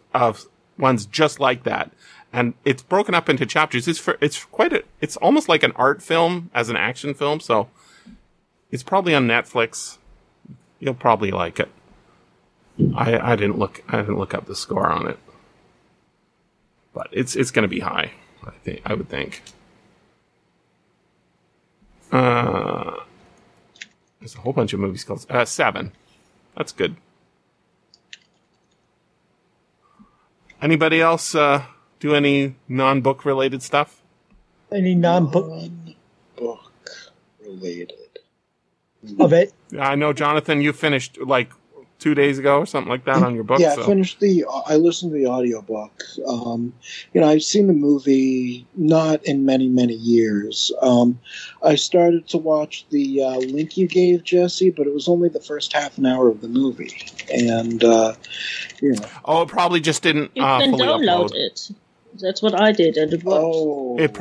ones just like that. And it's broken up into chapters. It's almost like an art film as an action film. So it's probably on Netflix. You'll probably like it. I didn't look up the score on it, but it's going to be high. I would think. There's a whole bunch of movies called Seven. That's good. Anybody else? Do any non-book related stuff? Any non-book related of it? I know, Jonathan. You finished 2 days ago or something like that on your book. Yeah, so. I listened to the audiobook. I've seen the movie not in many, many years. I started to watch the link you gave, Jesse, but it was only the first half an hour of the movie. And, Oh, it probably just didn't You can fully download it. That's what I did, and it worked. Oh. It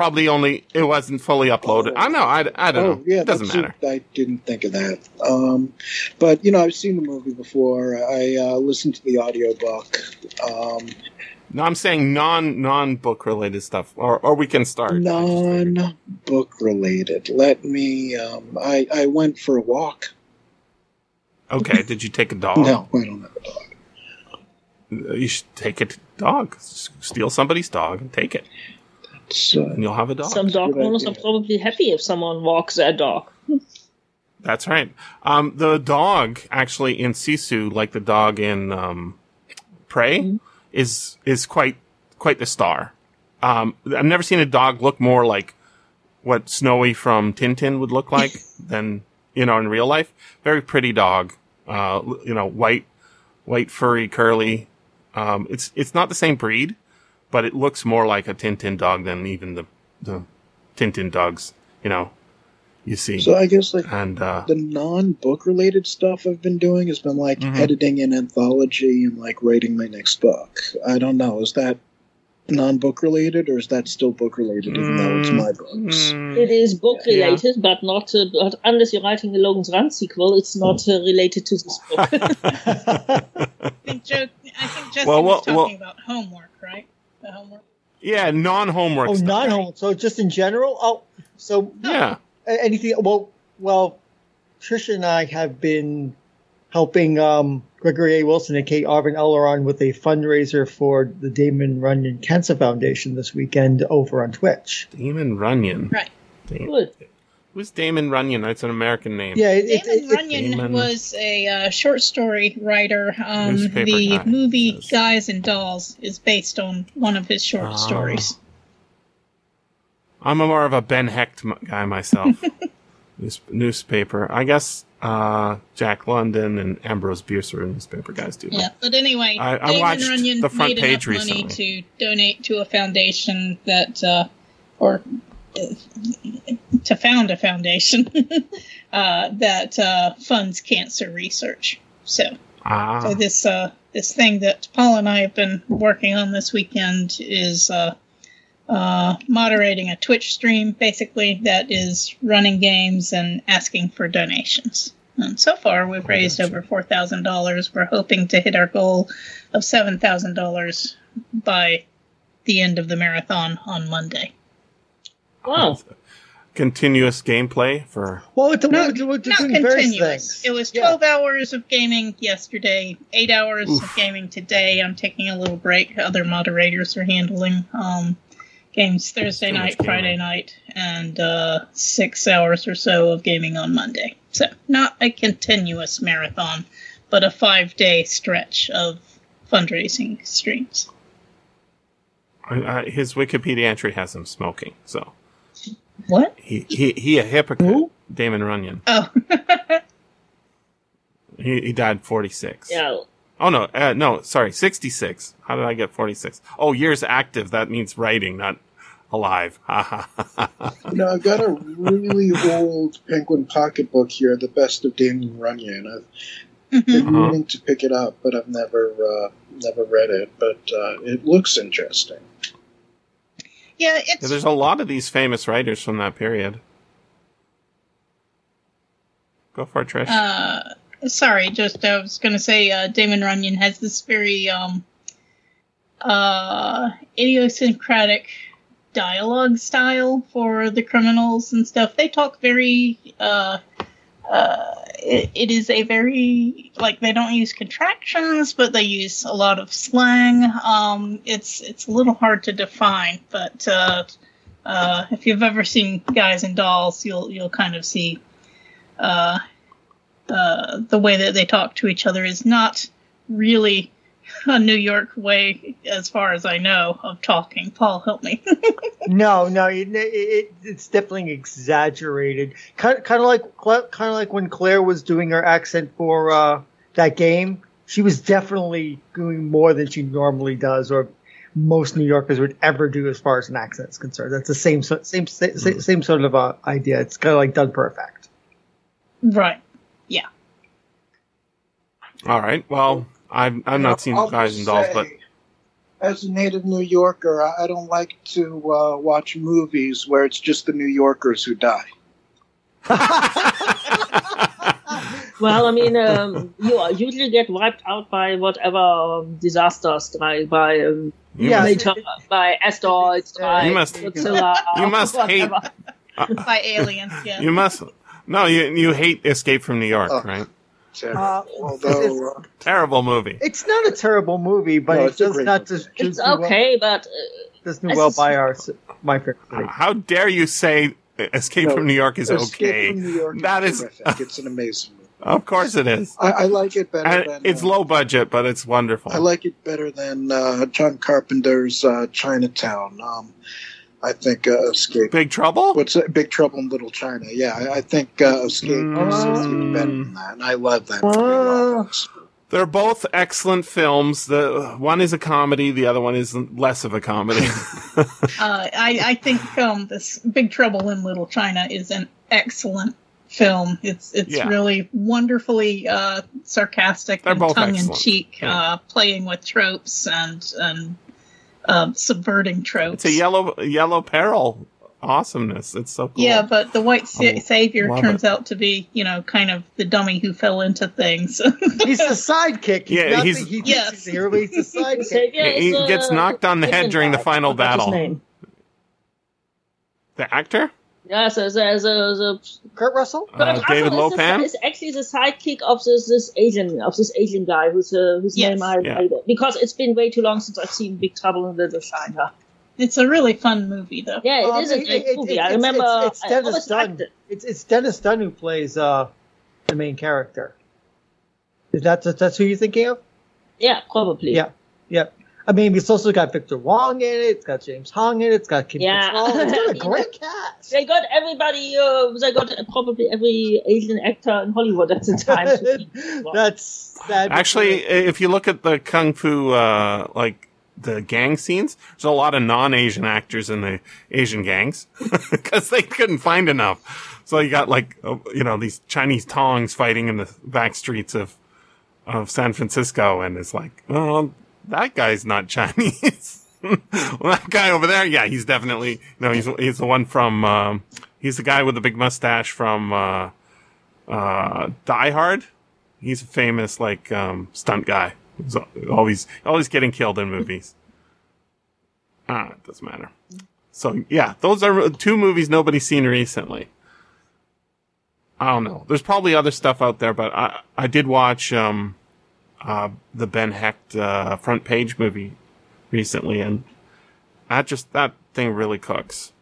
wasn't fully uploaded. Oh. I know, I don't know. Yeah, it doesn't matter. I didn't think of that. But, I've seen the movie before. I listened to the audiobook. No, I'm saying non-book related stuff, or we can start. Non-book related. Let me, I went for a walk. Okay, did you take a dog? No, I don't have a dog. You should take a dog. Steal somebody's dog and take it. And you'll have a dog. Some dog owners are probably happy if someone walks their dog. That's right. The dog, actually, in Sisu, like the dog in Prey, mm-hmm. is quite the star. I've never seen a dog look more like what Snowy from Tintin would look like than, in real life. Very pretty dog. White, furry, curly. It's not the same breed, but it looks more like a Tintin dog than even the Tintin dogs, you see. So I guess the non-book related stuff I've been doing has been editing an anthology and writing my next book. I don't know. Is that non-book related or is that still book related even though it's my books? It is book related, but not but unless you're writing the Logan's Run sequel, it's not related to this book. I think Jessica was talking about homework, right? The homework? Yeah, non-homework stuff. Non-homework. So just in general? Anything? Well, Trisha and I have been helping Gregory A. Wilson and Kate Arvin Elleron with a fundraiser for the Damon Runyon Cancer Foundation this weekend over on Twitch. Damon Runyon. Right. Who's Damon Runyon? That's an American name. Yeah, Damon Runyon was a short story writer. The movie Guys and Dolls is based on one of his short stories. I'm more of a Ben Hecht guy myself. Newspaper. I guess Jack London and Ambrose Bierce are newspaper guys too. Yeah, but anyway, I watched Runyon the front page recently. Made enough money to donate to a foundation that, to found a foundation that funds cancer research. So this thing that Paul and I have been working on this weekend is moderating a Twitch stream, basically, that is running games and asking for donations. And so far, we've raised over $4,000. We're hoping to hit our goal of $7,000 by the end of the marathon on Monday. Wow. Continuous gameplay for... Well, it's not continuous. It was 12 hours of gaming yesterday, 8 hours of gaming today. I'm taking a little break. Other moderators are handling... games Thursday night, Friday night, and 6 hours or so of gaming on Monday. So not a continuous marathon, but a 5-day stretch of fundraising streams. His Wikipedia entry has him smoking, so... What? He a hypocrite. Who? Damon Runyon. Oh. he died 46. Yeah. Oh, no. No, sorry. 66. How did I get 46? Oh, years active. That means writing, not alive. I've got a really old Penguin pocketbook here, The Best of Damon Runyon. I've been meaning to pick it up, but I've never read it. But it looks interesting. Yeah, there's a lot of these famous writers from that period. Go for it, Trish. Sorry, I was going to say Damon Runyon has this very idiosyncratic dialogue style for the criminals and stuff. They talk very... it is a very... they don't use contractions, but they use a lot of slang. It's a little hard to define, but if you've ever seen Guys and Dolls, you'll kind of see... the way that they talk to each other is not really a New York way, as far as I know, of talking. Paul, help me. No, it's definitely exaggerated. Kind of like when Claire was doing her accent for that game, she was definitely doing more than she normally does, or most New Yorkers would ever do as far as an accent is concerned. That's the same sort of idea. It's kind of like done perfect. Right. Yeah. All right. Well, I've not seen Guys and Dolls, but as a native New Yorker, I don't like to watch movies where it's just the New Yorkers who die. Well, I mean, you usually get wiped out by whatever disasters, by asteroids, by Godzilla. You must hate by aliens. Yeah. You must. No, you hate Escape from New York, right? Although terrible movie. It's not a terrible movie, but no, it does not. It's okay, but does do well by my favorite. How dare you say Escape from New York is okay? From New York that is terrific. It's an amazing movie. Of course, it is. I like it better. It's low budget, but it's wonderful. I like it better than John Carpenter's Chinatown. I think Escape. Big Trouble? What's Big Trouble in Little China? Yeah, I think Escape is even better than that, and I love that. They're both excellent films. The one is a comedy, the other one is less of a comedy. I think this Big Trouble in Little China is an excellent film. It's really wonderfully sarcastic and tongue-in-cheek, playing with tropes and subverting tropes. It's a yellow peril awesomeness. It's so cool. Yeah, but the white savior turns out to be, kind of the dummy who fell into things. He's the sidekick. He's the hero, but he's the sidekick. He gets knocked on the head during the final battle. The actor? Yes, Kurt Russell, but David Lopan. Is actually the sidekick of this Asian guy whose name I read it, because it's been way too long since I've seen Big Trouble in Little China. It's a really fun movie, though. Yeah, it is a great movie. I remember. It's Dennis Dunn. It's Dennis Dunn who plays the main character. Is that's who you're thinking of? Yeah, probably. Yeah, yeah. I mean, it's also got Victor Wong in it. It's got James Hong in it. It's got Kim Cattrall. It's got a great cast. They got everybody. They got probably every Asian actor in Hollywood at the time. Actually, if you look at the kung fu, the gang scenes, there's a lot of non-Asian actors in the Asian gangs because they couldn't find enough. So you got these Chinese tongs fighting in the back streets of San Francisco, and it's like, well, that guy's not Chinese. Well, that guy over there, yeah, he's definitely he's the one from he's the guy with the big mustache from Die Hard. He's a famous stunt guy. He's always getting killed in movies. It doesn't matter. So yeah, those are two movies nobody's seen recently. I don't know. There's probably other stuff out there, but I did watch the Ben Hecht Front Page movie recently, and that thing really cooks.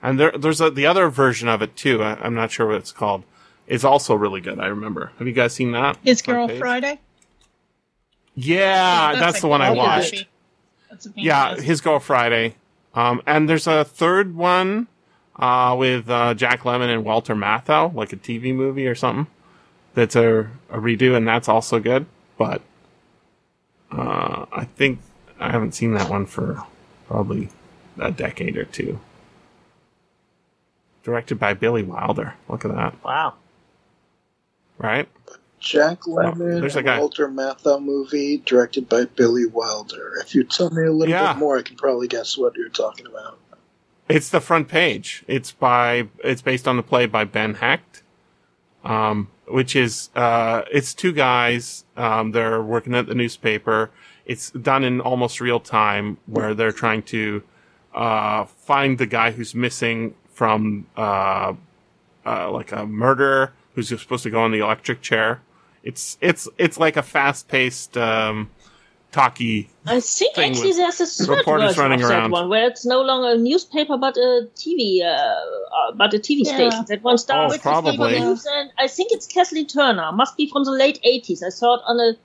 And there's the other version of it too. I'm not sure what it's called. It's also really good. I remember. Have you guys seen that? Is Girl Friday? Yeah, that's the one I watched. Yeah, His Girl Friday. And there's a third one with Jack Lemmon and Walter Matthau, like a TV movie or something. That's a redo, and that's also good. But I think I haven't seen that one for probably a decade or two. Directed by Billy Wilder. Look at that. Wow. Right? Jack Lemmon, Walter Matthau movie directed by Billy Wilder. If you tell me a little bit more, I can probably guess what you're talking about. It's The Front Page. It's based on the play by Ben Hecht. Which is, it's two guys, they're working at the newspaper. It's done in almost real time where they're trying to, find the guy who's missing from, a murderer who's supposed to go on the electric chair. It's like a fast paced, talkie. I think actually there's a third version of that one where it's no longer a newspaper but a TV, station. That one starts with probably. News, and I think it's Kathleen Turner. Must be from the late 80s. I saw it on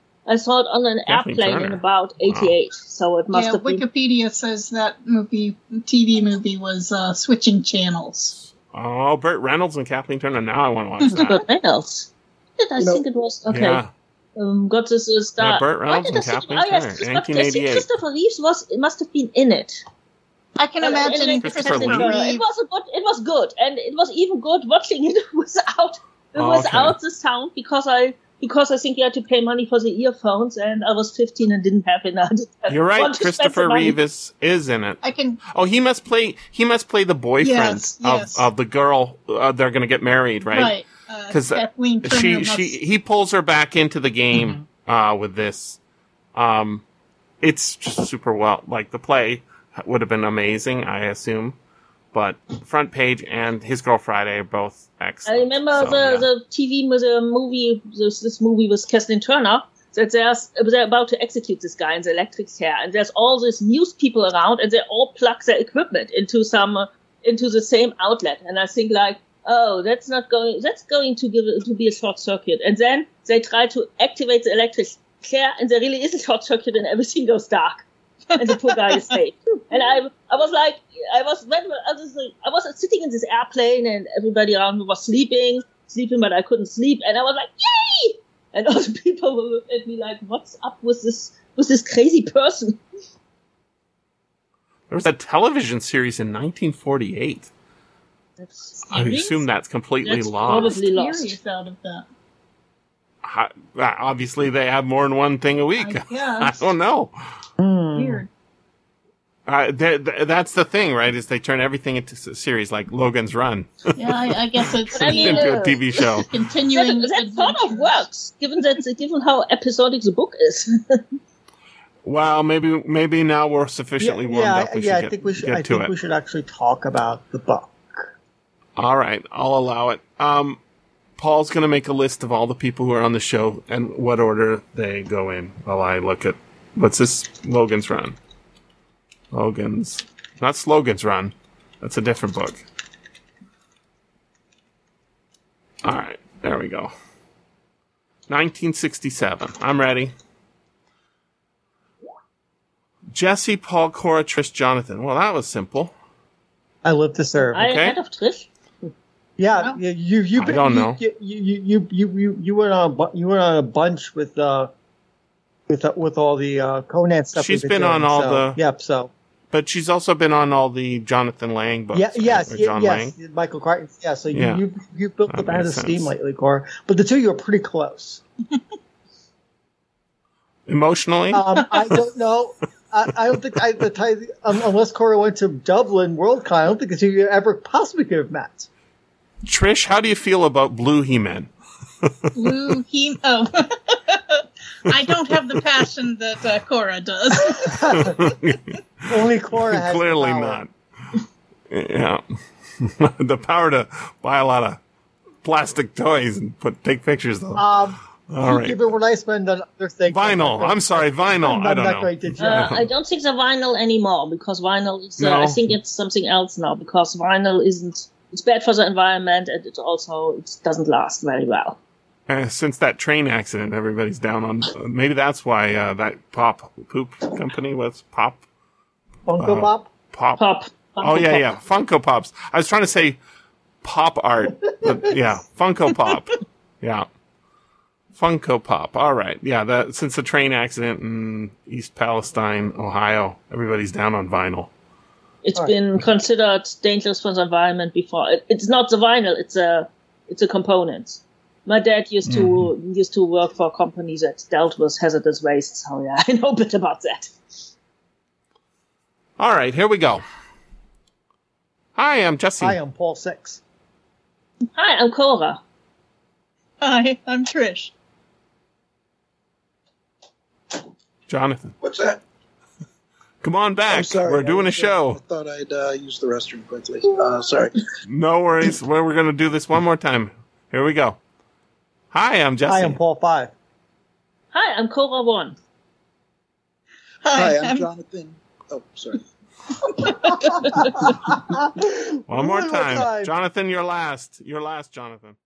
an airplane in about 88. Wow. So it must have been. Wikipedia says that TV movie was Switching Channels. Oh, Burt Reynolds and Kathleen Turner. Now I want to watch that. Burt Reynolds. I think it was okay. Yeah. Gottes Star. Burt Reynolds and Kathleen Turner, 1988. Christopher Reeves must have been in it. I can imagine. It was good. It was good, and it was even good watching it without the sound, because I think you had to pay money for the earphones, and I was 15 and didn't have enough. You're right. Christopher Reeves is in it. Oh, he must play the boyfriend of the girl. They're going to get married, right? Right. Because he pulls her back into the game with this. It's just super well. Like the play would have been amazing, I assume. But Front Page and His Girl Friday are both excellent. I remember the TV with a movie, this movie with Kathleen Turner, that they're about to execute this guy in the electric chair, and there's all these news people around, and they all plug their equipment into the same outlet. And I think that's going to be a short circuit. And then they try to activate the electric chair, and there really is a short circuit, and everything goes dark. And the poor guy is safe. And I was sitting in this airplane, and everybody around me was sleeping, but I couldn't sleep. And I was like, yay! And all the people were looking at me like, what's up with this crazy person? There was a television series in 1948. I assume that's completely lost. Probably lost. Out of that. Obviously, they have more than one thing a week. I don't know. Weird. That's the thing, right? Is they turn everything into a series, like Logan's Run. Yeah, I guess it's into a TV show. Continuing that sort of works, given how episodic the book is. Well, maybe now we're sufficiently warmed up. I think we should actually talk about the book. All right, I'll allow it. Paul's going to make a list of all the people who are on the show and what order they go in while I look at. What's this? Logan's Run. Not Slogan's Run. That's a different book. All right. There we go. 1967. I'm ready. Jesse, Paul, Cora, Trish, Jonathan. Well, that was simple. I live to serve. Okay. I heard of Trish. Yeah. I don't know. You were on a bunch with all the Conan stuff. She's been on all the... Yep, so... But she's also been on all the Jonathan Lang books. Yes, Michael Crichton. Yeah, so you built up out of steam lately, Cora. But the two of you are pretty close. Emotionally? I don't know. I don't think... unless Cora went to Dublin Worldcon, I don't think the two of you ever possibly could have met. Trish, how do you feel about Blue He-Man? Blue He-Man? Oh... I don't have the passion that Cora does. Only Cora has clearly the power. Not. Yeah, the power to buy a lot of plastic toys and take pictures of them. All right. Keep it when I spend on other things. Vinyl. I'm sorry, vinyl. I don't know. I don't think the vinyl anymore because vinyl is. No. I think it's something else now because vinyl isn't. It's bad for the environment and it also doesn't last very well. Since that train accident, everybody's down on... maybe that's why that Poop company was Pop. Funko Pop? Pop. Funko Pop. Funko Pops. I was trying to say pop art. But yeah, Funko Pop. Yeah. Funko Pop. All right. Yeah, since the train accident in East Palestine, Ohio, everybody's down on vinyl. It's been considered dangerous for the environment before. It's not the vinyl. It's a component. My dad used to work for a company that dealt with hazardous waste, so yeah, I know a bit about that. All right, here we go. Hi, I'm Jesse. Hi, I'm Paul Six. Hi, I'm Cora. Hi, I'm Trish. Jonathan. What's that? Come on back. I'm sorry, we're doing a show. I thought I'd use the restroom quickly. Sorry. No worries. We're going to do this one more time. Here we go. Hi, I'm Jesse. Hi, I'm Paul 5. Hi, I'm Cora 1. Hi, I'm Jonathan. Oh, sorry. One more time. Jonathan, you're last. You're last, Jonathan.